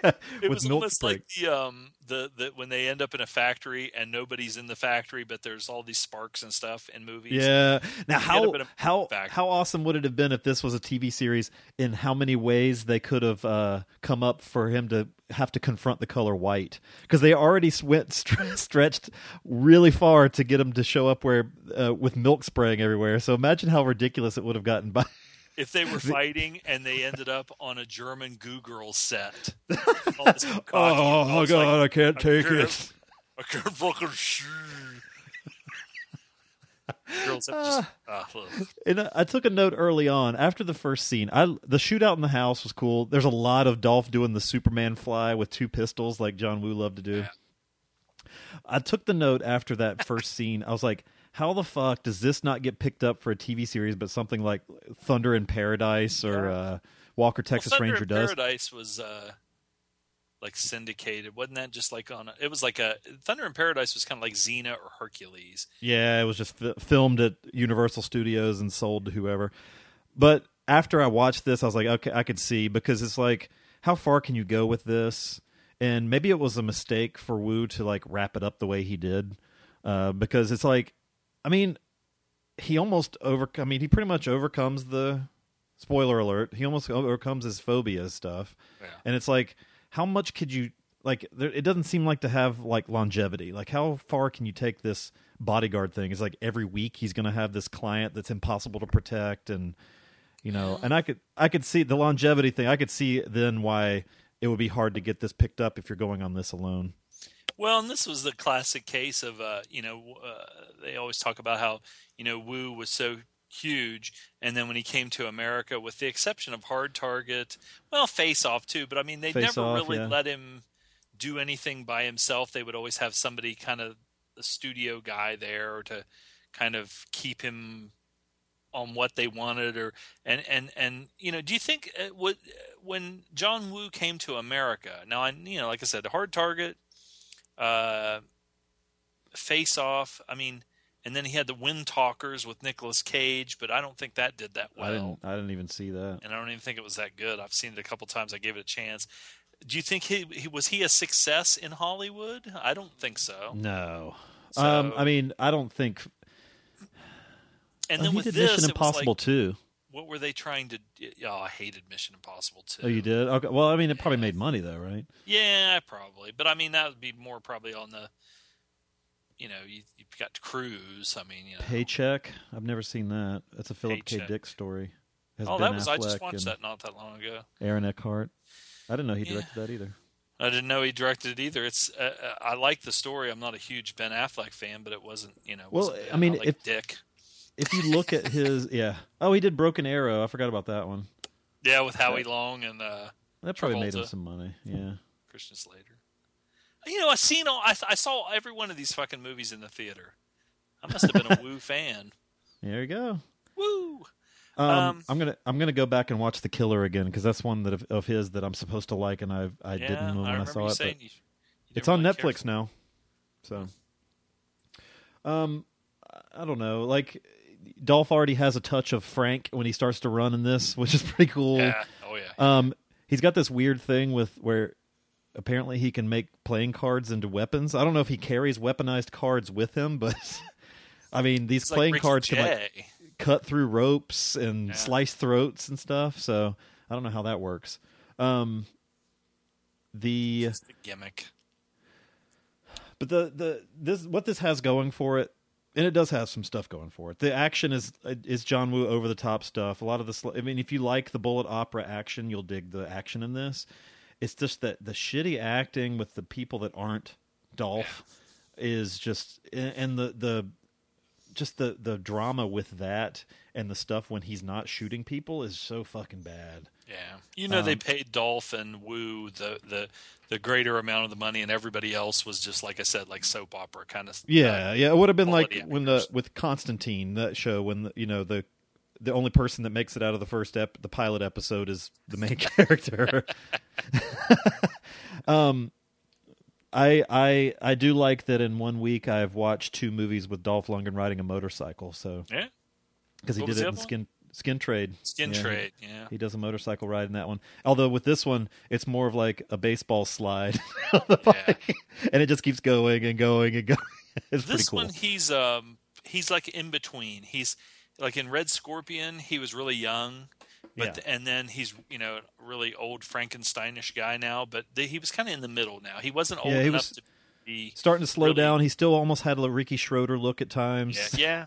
yeah, it was almost break. like the um the, the when they end up in a factory and nobody's in the factory, but there's all these sparks and stuff in movies. Yeah. Now how how factory. how awesome would it have been if this was a T V series? In how many ways they could have uh, come up for him to have to confront the color white, because they already went st- stretched really far to get him to show up where uh, with milk spraying everywhere. So imagine how ridiculous it would have gotten by. If they were fighting and they ended up on a German Goo Girls set. All this oh, oh God, like, I can't I take can't, it. I can't fucking shoot. Girls have just... Uh, oh. And I took a note early on. After the first scene, I the shootout in the house was cool. There's a lot of Dolph doing the Superman fly with two pistols like John Woo loved to do. Yeah. I took the note after that first scene. I was like, how the fuck does this not get picked up for a T V series, but something like Thunder in Paradise or uh, Walker, Texas well, Ranger does? Thunder in Paradise was uh, like syndicated. Wasn't that just like on a, it was like a Thunder in Paradise was kind of like Xena or Hercules. Yeah, it was just f- filmed at Universal Studios and sold to whoever. But after I watched this, I was like, okay, I could see, because it's like, how far can you go with this? And maybe it was a mistake for Woo to like wrap it up the way he did, uh, because it's like, I mean, he almost over. I mean, he pretty much overcomes the spoiler alert. He almost overcomes his phobia stuff, yeah. And it's like, how much could you like? There, it doesn't seem like to have like longevity. Like, how far can you take this bodyguard thing? It's like every week he's going to have this client that's impossible to protect, and you know. Yeah. And I could, I could see the longevity thing. I could see then why it would be hard to get this picked up if you're going on this alone. Well, and this was the classic case of, uh, you know, uh, they always talk about how, you know, Woo was so huge. And then when he came to America, with the exception of Hard Target, well, Face Off too. But I mean, they face never off, really yeah. let him do anything by himself. They would always have somebody kind of a studio guy there to kind of keep him on what they wanted, or and and and you know, do you think uh, what when John Woo came to America? Now, I you know, like I said, the Hard Target, uh, Face Off. I mean. And then he had the Wind Talkers with Nicolas Cage, but I don't think that did that well. I didn't, I didn't even see that. And I don't even think it was that good. I've seen it a couple times. I gave it a chance. Do you think he, he was he a success in Hollywood? I don't think so. No. So, um, I mean, I don't think. And then oh, he with did this, Mission Impossible like, two. What were they trying to? Oh, I hated Mission Impossible two. Oh, you did? Okay. Well, I mean, it probably yeah. made money though, right? Yeah, probably. But I mean, that would be more probably on the. You know, you, you've got Cruise. I mean, you know. Paycheck. I've never seen that. That's a Philip K. Dick story. Has oh, Ben that was. Affleck I just watched that not that long ago. Aaron Eckhart. I didn't know he directed yeah. that either. I didn't know he directed it either. It's. Uh, I like the story. I'm not a huge Ben Affleck fan, but it wasn't. You know. Well, wasn't I mean, if, Dick. If you look at his, yeah. Oh, he did Broken Arrow. I forgot about that one. Yeah, with Howie that, Long and uh, that probably Travolta. Made him some money. Yeah. Christian Slater. You know, I seen all. I, I saw every one of these fucking movies in the theater. I must have been a Woo fan. There you go. Woo. Um, um, I'm gonna I'm gonna go back and watch The Killer again, because that's one that of, of his that I'm supposed to like, and I I yeah, didn't when I, I saw it. You, you it's on really Netflix now. So, um, I don't know. Like, Dolph already has a touch of Frank when he starts to run in this, which is pretty cool. Yeah. Oh yeah. Um, he's got this weird thing with where. Apparently he can make playing cards into weapons. I don't know if he carries weaponized cards with him, but I mean, these it's playing like cards J. can like cut through ropes and yeah. slice throats and stuff. So I don't know how that works. Um, the, the gimmick, but the, the, this, what this has going for it. And it does have some stuff going for it. The action is is John Woo over the top stuff. A lot of the, sl- I mean, if you like the bullet opera action, you'll dig the action in this. It's just that the shitty acting with the people that aren't Dolph yeah. is just, and the, the just the, the drama with that and the stuff when he's not shooting people is so fucking bad. Yeah, you know um, they paid Dolph and Woo the, the the greater amount of the money, and everybody else was just like I said, like soap opera kind of. Yeah, uh, yeah, it would have been like actors. when the with Constantine that show when the, you know the. The only person that makes it out of the first ep, the pilot episode, is the main character. um, I I I do like that. In one week, I have watched two movies with Dolph Lundgren riding a motorcycle. So yeah, because he did it in Skin Skin Trade. Skin yeah, Trade. Yeah, he does a motorcycle ride in that one. Although with this one, it's more of like a baseball slide, on the bike, yeah. and it just keeps going and going and going. It's this pretty cool. This one, he's um he's like in between. He's Like in Red Scorpion, he was really young, but yeah. the, and then he's you know really old Frankensteinish guy now. But the, he was kind of in the middle now. He wasn't old yeah, he enough was to be starting to slow really, down. He still almost had a Ricky Schroeder look at times. Yeah, yeah.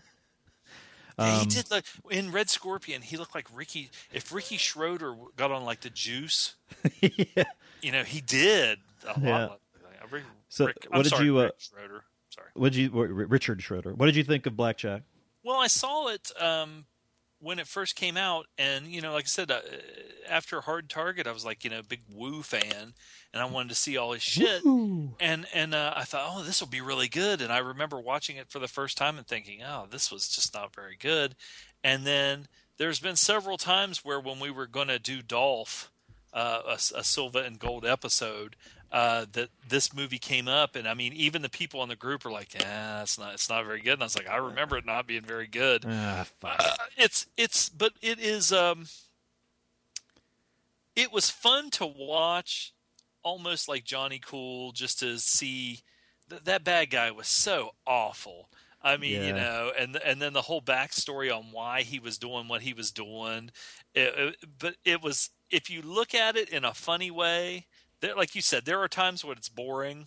um, yeah, he did look in Red Scorpion. He looked like Ricky. If Ricky Schroeder got on like the juice, yeah. you know he did a yeah. lot. Like, Rick, so Rick, what I'm did sorry, you? Uh, Schroeder. Sorry. What did you? Richard Schroeder. What did you think of Blackjack? Well, I saw it um, when it first came out, and you know, like I said, uh, after Hard Target, I was like, you know, big Woo fan, and I wanted to see all his shit, Woo-hoo. and and uh, I thought, oh, this will be really good, and I remember watching it for the first time and thinking, oh, this was just not very good, and then there's been several times where when we were going to do Dolph, uh, a, a Silva and Gold episode. Uh, that this movie came up, and I mean, even the people in the group are like, "Ah, it's not, it's not very good." And I was like, "I remember it not being very good." Ah, fuck. Uh, it's, it's, but it is. Um, it was fun to watch, almost like Johnny Cool, just to see th- that bad guy was so awful. I mean, yeah. you know, and and then the whole backstory on why he was doing what he was doing. It, it, but it was, if you look at it in a funny way. There, like you said, there are times when it's boring.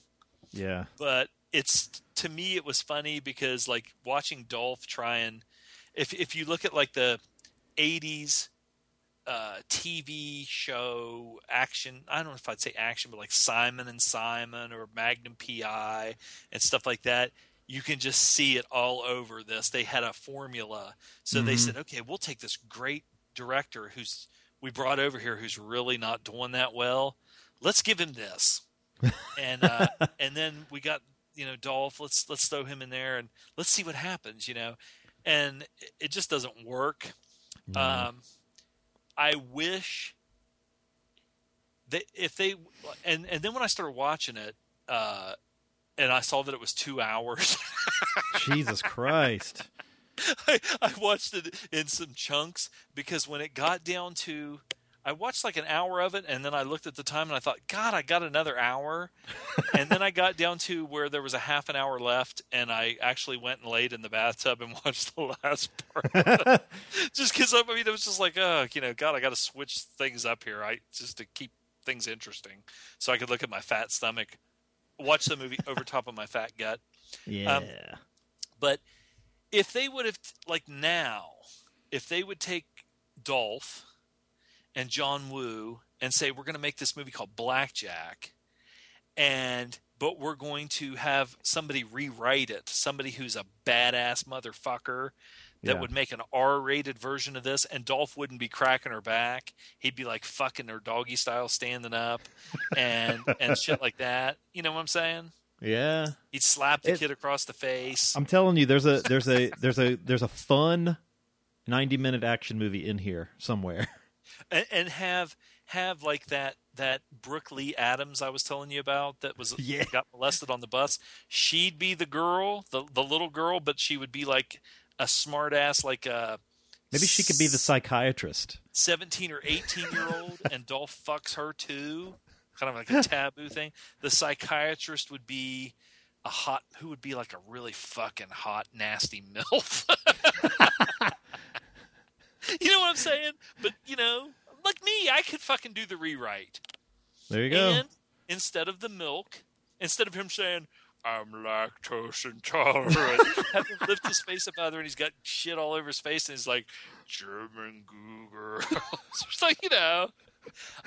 Yeah. But it's to me, it was funny because like watching Dolph try and if if you look at like the eighties uh, T V show action, I don't know if I'd say action, but like Simon and Simon or Magnum P I and stuff like that. You can just see it all over this. They had a formula, so mm-hmm. they said, okay, we'll take this great director who's we brought over here who's really not doing that well. Let's give him this, and uh, and then we got you know Dolph. Let's let's throw him in there, and let's see what happens. You know, and it just doesn't work. No. Um, I wish that if they, and, and then when I started watching it, uh, and I saw that it was two hours. Jesus Christ. I, I watched it in some chunks because when it got down to, I watched like an hour of it, and then I looked at the time and I thought, God, I got another hour. And then I got down to where there was a half an hour left, and I actually went and laid in the bathtub and watched the last part. Just because, I mean, it was just like, oh, you know, God, I got to switch things up here, I just to keep things interesting, so I could look at my fat stomach, watch the movie over top of my fat gut. Yeah. Um, but if they would have, like now, if they would take Dolph and John Woo and say, we're going to make this movie called Blackjack, and but we're going to have somebody rewrite it, somebody who's a badass motherfucker that yeah. would make an R-rated version of this, and Dolph wouldn't be cracking her back. He'd be like fucking her doggy style standing up and and shit like that. You know what I'm saying? Yeah. He'd slap the it, kid across the face. I'm telling you, there's a there's a there's a there's a fun ninety minute action movie in here somewhere. And, and have have like that that Brooke Lee Adams I was telling you about that was yeah. got molested on the bus. She'd be the girl, the the little girl, but she would be like a smart ass, like a maybe she could be the psychiatrist. Seventeen or eighteen year old, and Dolph fucks her too. Kind of like a taboo thing. The psychiatrist would be a hot, who would be like a really fucking hot, nasty MILF. You know what I'm saying? But, you know, like me, I could fucking do the rewrite. There you go. And instead of the milk, instead of him saying, I'm lactose intolerant, have him lift his face up out of there and he's got shit all over his face and he's like, German Google. It's like, you know.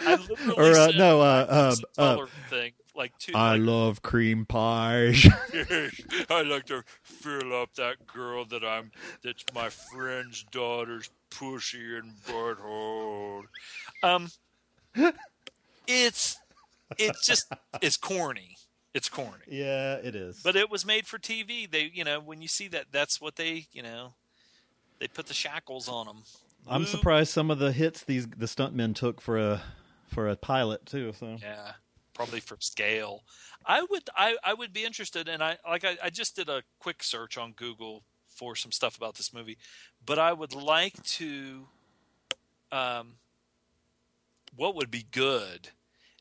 I literally or, uh, said no, uh, uh, uh, thing. Like, two, I like, love cream pies. I like to fill up that girl that I'm, that's my friend's daughter's pussy and butthole. Um, it's it's just it's corny. It's corny. Yeah, it is. But it was made for T V. They, you know, when you see that, that's what they, you know, they put the shackles on them. I'm Woo. surprised some of the hits these the stuntmen took for a for a pilot too. So yeah, probably for scale. I would I, I would be interested, and I like I, I just did a quick search on Google for some stuff about this movie, but I would like to. Um, what would be good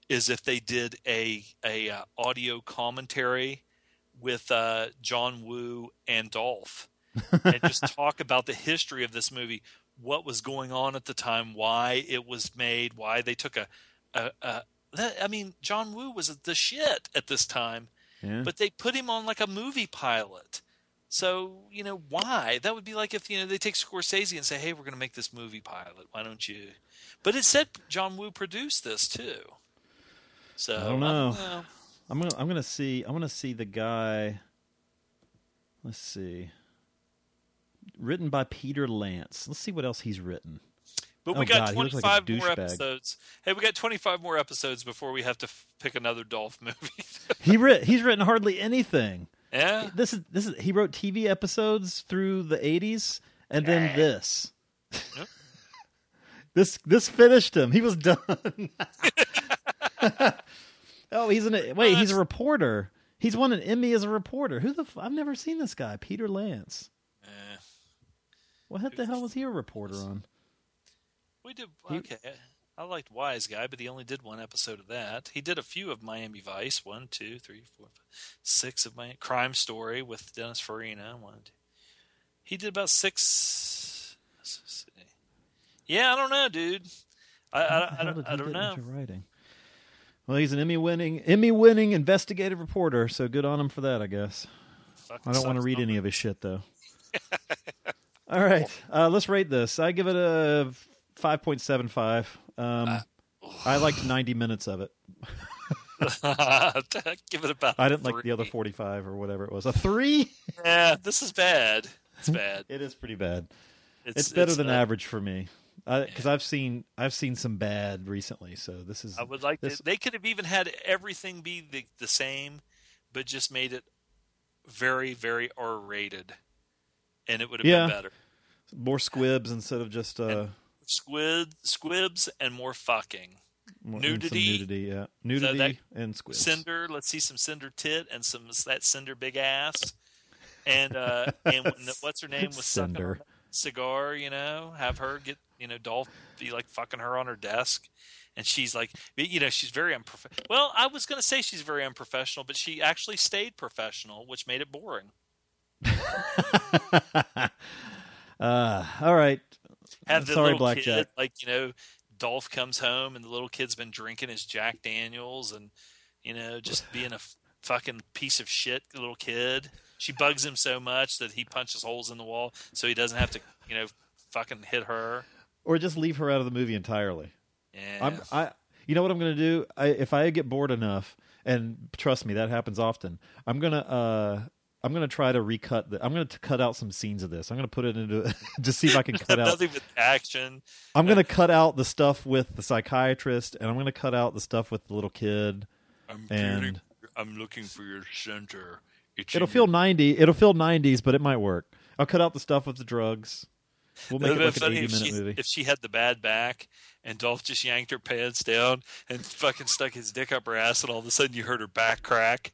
is if they did a a uh, audio commentary with uh, John Woo and Dolph, and just talk about the history of this movie. What was going on at the time, why it was made, why they took a, a, a that, I mean, John Woo was the shit at this time, yeah. but they put him on like a movie pilot. So, you know, why? That would be like if, you know, they take Scorsese and say, hey, we're going to make this movie pilot. Why don't you? But it said John Woo produced this too. So I don't know. I don't know. I'm going to, I'm going to see, I'm going to see the guy. Let's see. Written by Peter Lance. Let's see what else he's written. But we oh, got God, twenty-five like more episodes. Hey, we got twenty-five more episodes before we have to f- pick another Dolph movie. he writ- He's written hardly anything. Yeah. This is this is he wrote T V episodes through the eighties, and then hey. this. Yep. this this finished him. He was done. oh, he's an wait. Well, he's a reporter. He's won an Emmy as a reporter. Who the? F- I've never seen this guy, Peter Lance. Eh. What the hell was he a reporter on? We did okay. I liked Wise Guy, but he only did one episode of that. He did a few of Miami Vice. One, two, three, four, five, six of my Crime Story with Dennis Farina. One, two. He did about six. Yeah, I don't know, dude. I I, I don't I don't know. Writing? Well, he's an Emmy winning Emmy winning investigative reporter, so good on him for that, I guess. Fucking I don't want to read any of his shit though. All right, uh, let's rate this. I give it a five point seven five. Um, uh, I liked ninety minutes of it. Give it about I didn't three. Like the other forty-five or whatever it was. A three? Yeah, this is bad. It's bad. It is pretty bad. It's, it's better it's than bad. Average for me. Because I've seen I've seen some bad recently, so this is... I would like this. To, they could have even had everything be the, the same, but just made it very, very R-rated. and it would have yeah. been better. More squibs instead of just uh, squid squibs and more fucking more, nudity, and nudity, yeah, nudity so that, and squibs. Cinder, let's see some cinder tit and some that cinder big ass, and uh, and what's her name was cinder cigar, you know, have her get you know Dolph be like fucking her on her desk. And she's like, you know, she's very unprofessional. Well, I was going to say she's very unprofessional, but she actually stayed professional, which made it boring. uh, all right. Had the Sorry, little Blackjack. Kid, like, you know, Dolph comes home and the little kid's been drinking his Jack Daniels and, you know, just being a f- fucking piece of shit little kid. She bugs him so much that he punches holes in the wall so he doesn't have to, you know, fucking hit her. Or just leave her out of the movie entirely. Yeah. I'm, I, you know what I'm going to do? I, if I get bored enough, and trust me, that happens often. I'm gonna, uh, I'm gonna try to recut the. I'm gonna to cut out some scenes of this. I'm gonna put it into to see if I can cut out nothing with action. I'm gonna cut out the stuff with the psychiatrist, and I'm gonna cut out the stuff with the little kid. I'm and kidding. I'm looking for your center. It's it'll feel your... ninety. It'll feel nineties, but it might work. I'll cut out the stuff with the drugs. We'll make it like an eighty-minute movie. If she had the bad back and Dolph just yanked her pants down and fucking stuck his dick up her ass and all of a sudden you heard her back crack.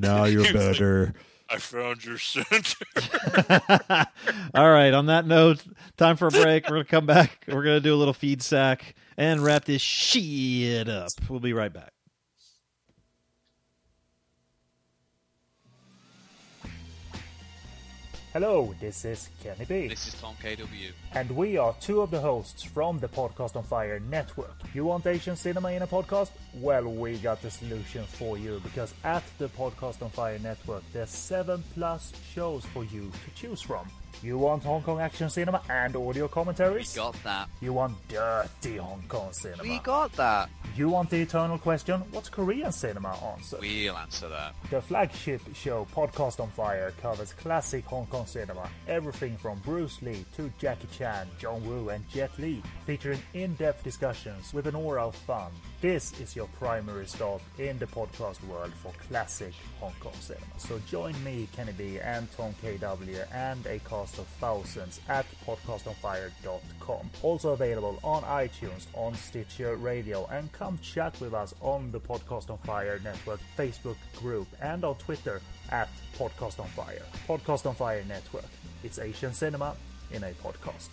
Now you're better. Like, I found your center. All right. On that note, time for a break. We're going to come back. We're going to do a little feed sack and wrap this shit up. We'll be right back. Hello, this is Kenny B. This is Tom K W. And we are two of the hosts from the Podcast on Fire network. You want Asian cinema in a podcast? Well, we got the solution for you, because at the Podcast on Fire network, there's seven plus shows for you to choose from. You want Hong Kong action cinema and audio commentaries? We got that. You want dirty Hong Kong cinema? We got that. You want the eternal question, what's Korean cinema answer? We'll answer that. The flagship show Podcast on Fire covers classic Hong Kong cinema, everything from Bruce Lee to Jackie Chan, John Woo and Jet Li, featuring in-depth discussions with an aura of fun. This is your primary stop in the podcast world for classic Hong Kong cinema. So join me, Kenny B, and Tom K W, and a cast of thousands at podcast on fire dot com. Also available on iTunes, on Stitcher Radio, and come chat with us on the Podcast on Fire Network Facebook group and on Twitter at Podcast on Fire. Podcast on Fire Network. It's Asian cinema in a podcast.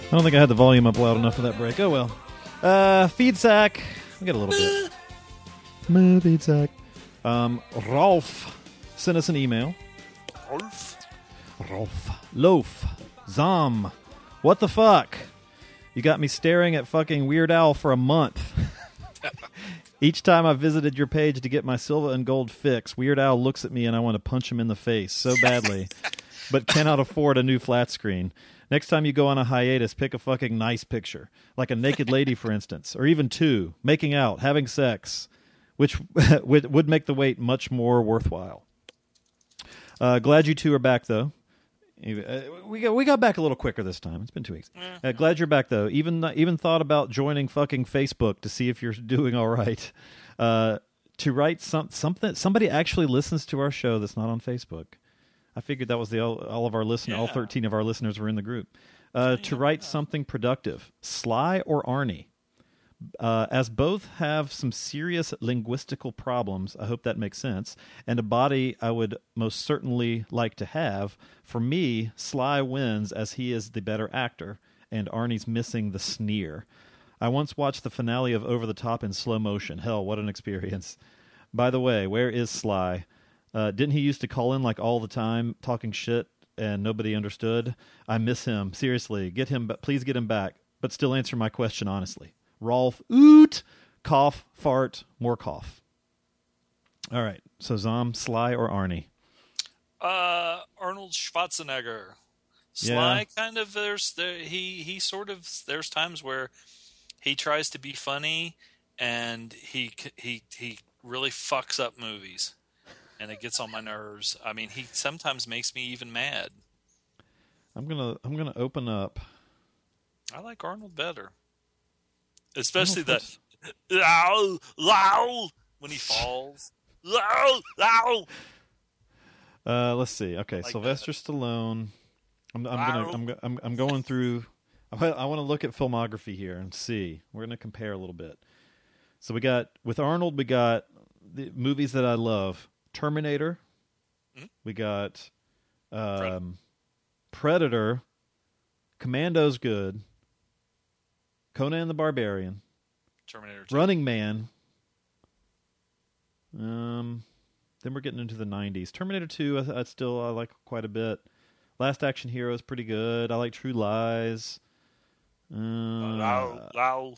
I don't think I had the volume up loud enough for that break. Oh, well. Uh, feed sack. We got a little bit. My feed sack. Um, Rolf sent us an email. Rolf? Rolf. Loaf. Zom. What the fuck? You got me staring at fucking Weird Al for a month. Each time I visited your page to get my silver and gold fix, Weird Al looks at me and I want to punch him in the face so badly, but cannot afford a new flat screen. Next time you go on a hiatus, pick a fucking nice picture, like a naked lady, for instance, or even two, making out, having sex, which would make the wait much more worthwhile. Uh, glad you two are back, though. We got, we got back a little quicker this time. It's been two weeks. Uh, glad you're back, though. Even even thought about joining fucking Facebook to see if you're doing all right. Uh, to write some, something, somebody actually listens to our show that's not on Facebook. I figured that was the all, all of our listeners. Yeah. All thirteen of our listeners were in the group. Uh, to write something productive, Sly or Arnie, uh, as both have some serious linguistical problems. I hope that makes sense. And a body I would most certainly like to have. For me, Sly wins as he is the better actor, and Arnie's missing the sneer. I once watched the finale of Over the Top in slow motion. Hell, what an experience! By the way, where is Sly? Uh, didn't he used to call in like all the time talking shit and nobody understood? I miss him. Seriously, get him, but please get him back. but still answer my question honestly. Rolf, oot, cough, fart, more cough. All right. So Zom, Sly or Arnie? Uh, Arnold Schwarzenegger. Sly, yeah. kind of, there's, there, he, he sort of, there's times where he tries to be funny and he, he, he really fucks up movies and it gets on my nerves. I mean, he sometimes makes me even mad. I'm going to, I'm going to open up. I like Arnold better. Especially that low, low, when he falls. Low, low. Uh, let's see. Okay. Like Sylvester that. Stallone. I'm, I'm going to, I'm, I'm going through, I, I want to look at filmography here and see. We're going to compare a little bit. So we got, with Arnold, we got the movies that I love. Terminator. Mm-hmm. We got, um, Predator. Predator. Commando's good. Conan the Barbarian. Terminator two. Running Man. Um, then we're getting into the nineties. Terminator two, I, I still I like quite a bit. Last Action Hero is pretty good. I like True Lies. Uh, loud, loud.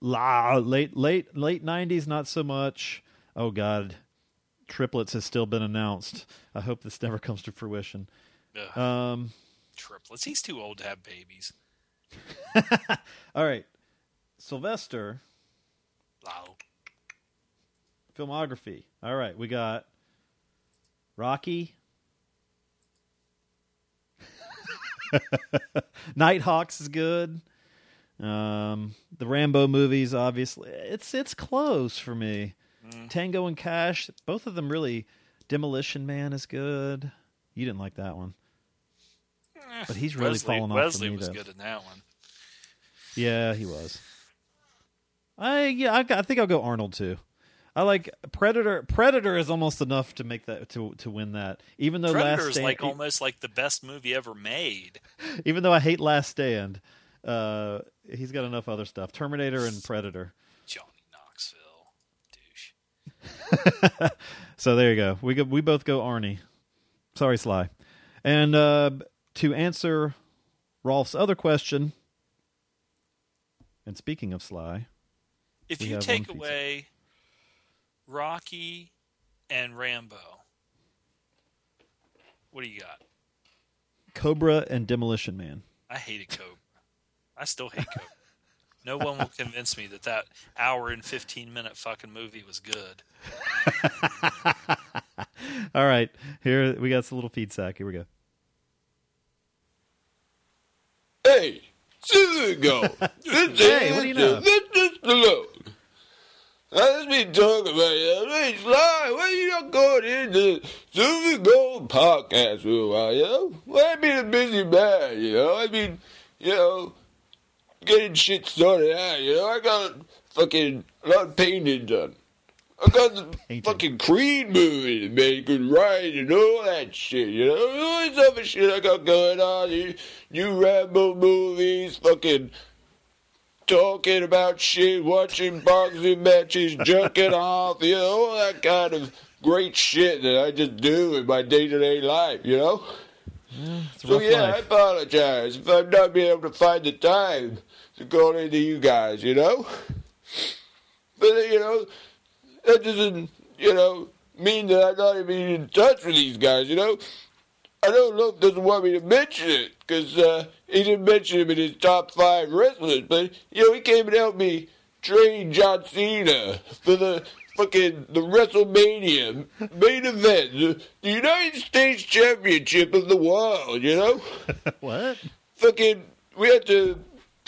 Loud. Late, late, late nineties, not so much. Oh, God. Triplets has still been announced. I hope this never comes to fruition. Ugh. Um, Triplets. He's too old to have babies. All right. Sylvester. Loud. Filmography. All right. We got Rocky. Nighthawks is good. Um, the Rambo movies, obviously. It's it's close for me. Mm. Tango and Cash, both of them really. Demolition Man is good. You didn't like that one. But he's really Wesley, fallen off Wesley for me, was though. Good in that one. Yeah, he was. I yeah, I, I think I'll go Arnold too. I like Predator. Predator is almost enough to make that to to win that. Even though Predator is like almost like the best movie ever made. Even though I hate Last Stand, uh, he's got enough other stuff. Terminator and Predator. Johnny Knoxville, douche. So there you go. We go, we both go Arnie. Sorry, Sly. And uh, to answer Rolf's other question. And speaking of Sly, if you take away Rocky and Rambo, what do you got? Cobra and Demolition Man. I hated Cobra. I still hate Cobra. No one will convince me that that hour and fifteen minute fucking movie was good. All right. Here, we got some little feed sack. Here we go. Hey! Here we go. This hey, what do you know? Mister Stallone. Let's be talking about it. Hey, Sly, where you not going into the Super Gold podcast for a while, you know? Well, I'd be a busy man, you know? I mean, you know, getting shit started out, you know? I got fucking a lot of painting done. I got the painting. Fucking Creed movie to make and write and all that shit, you know? All this other shit I got going on. New Rambo movies, fucking talking about shit, watching boxing matches, jerking off, you know? All that kind of great shit that I just do in my day-to-day life, you know? Yeah, so, yeah, life. I apologize if I'm not being able to find the time to call into you guys, you know? But, you know... That doesn't, you know, mean that I'm not even in touch with these guys, you know? I know Luke doesn't want me to mention it, because uh, he didn't mention him in his top five wrestlers, but, you know, he came and helped me train John Cena for the fucking the WrestleMania main event, the, the United States Championship of the world, you know? What? Fucking, we had to...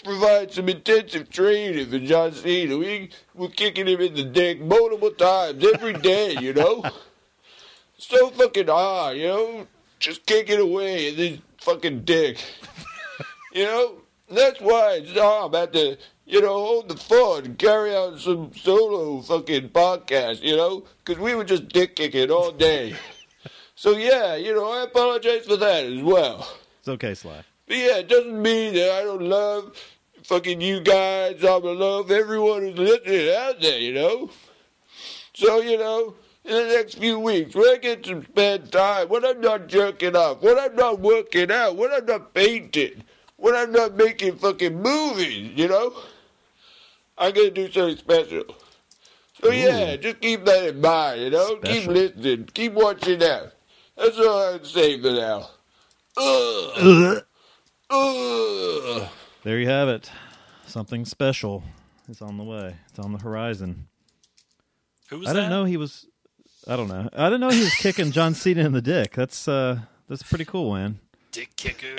provide some intensive training for John Cena. We were kicking him in the dick multiple times every day, you know? So fucking hard, you know? Just kicking away at this fucking dick. You know? That's why it's hard. I had to, you know, hold the fort and carry out some solo fucking podcast, you know? Because we were just dick kicking all day. So yeah, you know, I apologize for that as well. It's okay, Sly. But yeah, it doesn't mean that I don't love fucking you guys. I'm going to love everyone who's listening out there, you know? So, you know, in the next few weeks, when I get some spare time, when I'm not jerking off, when I'm not working out, when I'm not painting, when I'm not making fucking movies, you know? I gotta do something special. So, Ooh. yeah, just keep that in mind, you know? Special. Keep listening. Keep watching out. That's all I would say for now. Ugh. Ugh. There you have it. Something special is on the way. It's on the horizon. Who was I that? I didn't know he was... I don't know. I didn't know he was kicking John Cena in the dick. That's uh, that's pretty cool, man. Dick kicker.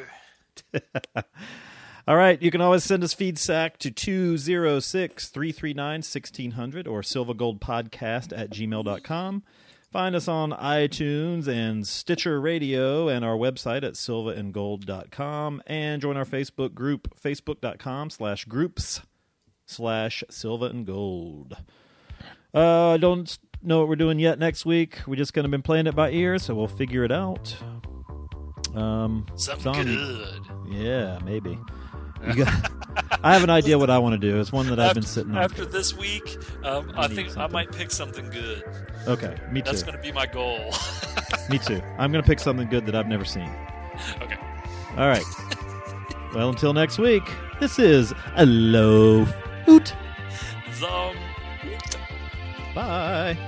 All right. You can always send us feedsack to two oh six, three three nine, sixteen hundred or silvagoldpodcast at gmail dot com. Find us on iTunes and Stitcher Radio and our website at silva and gold dot com. And join our Facebook group, facebook dot com slash groups slash silva and gold. Uh, don't... know what we're doing yet next week. We're just gonna been playing it by ear, so we'll figure it out. Um something some, good. Yeah, maybe. You got, I have an idea what I want to do. It's one that after, I've been sitting on. After this week, um, I think something. I might pick something good. Okay, me too. That's gonna be my goal. Me too. I'm gonna pick something good that I've never seen. Okay. All right. Well, until next week, this is a loaf oot. Zom. Bye.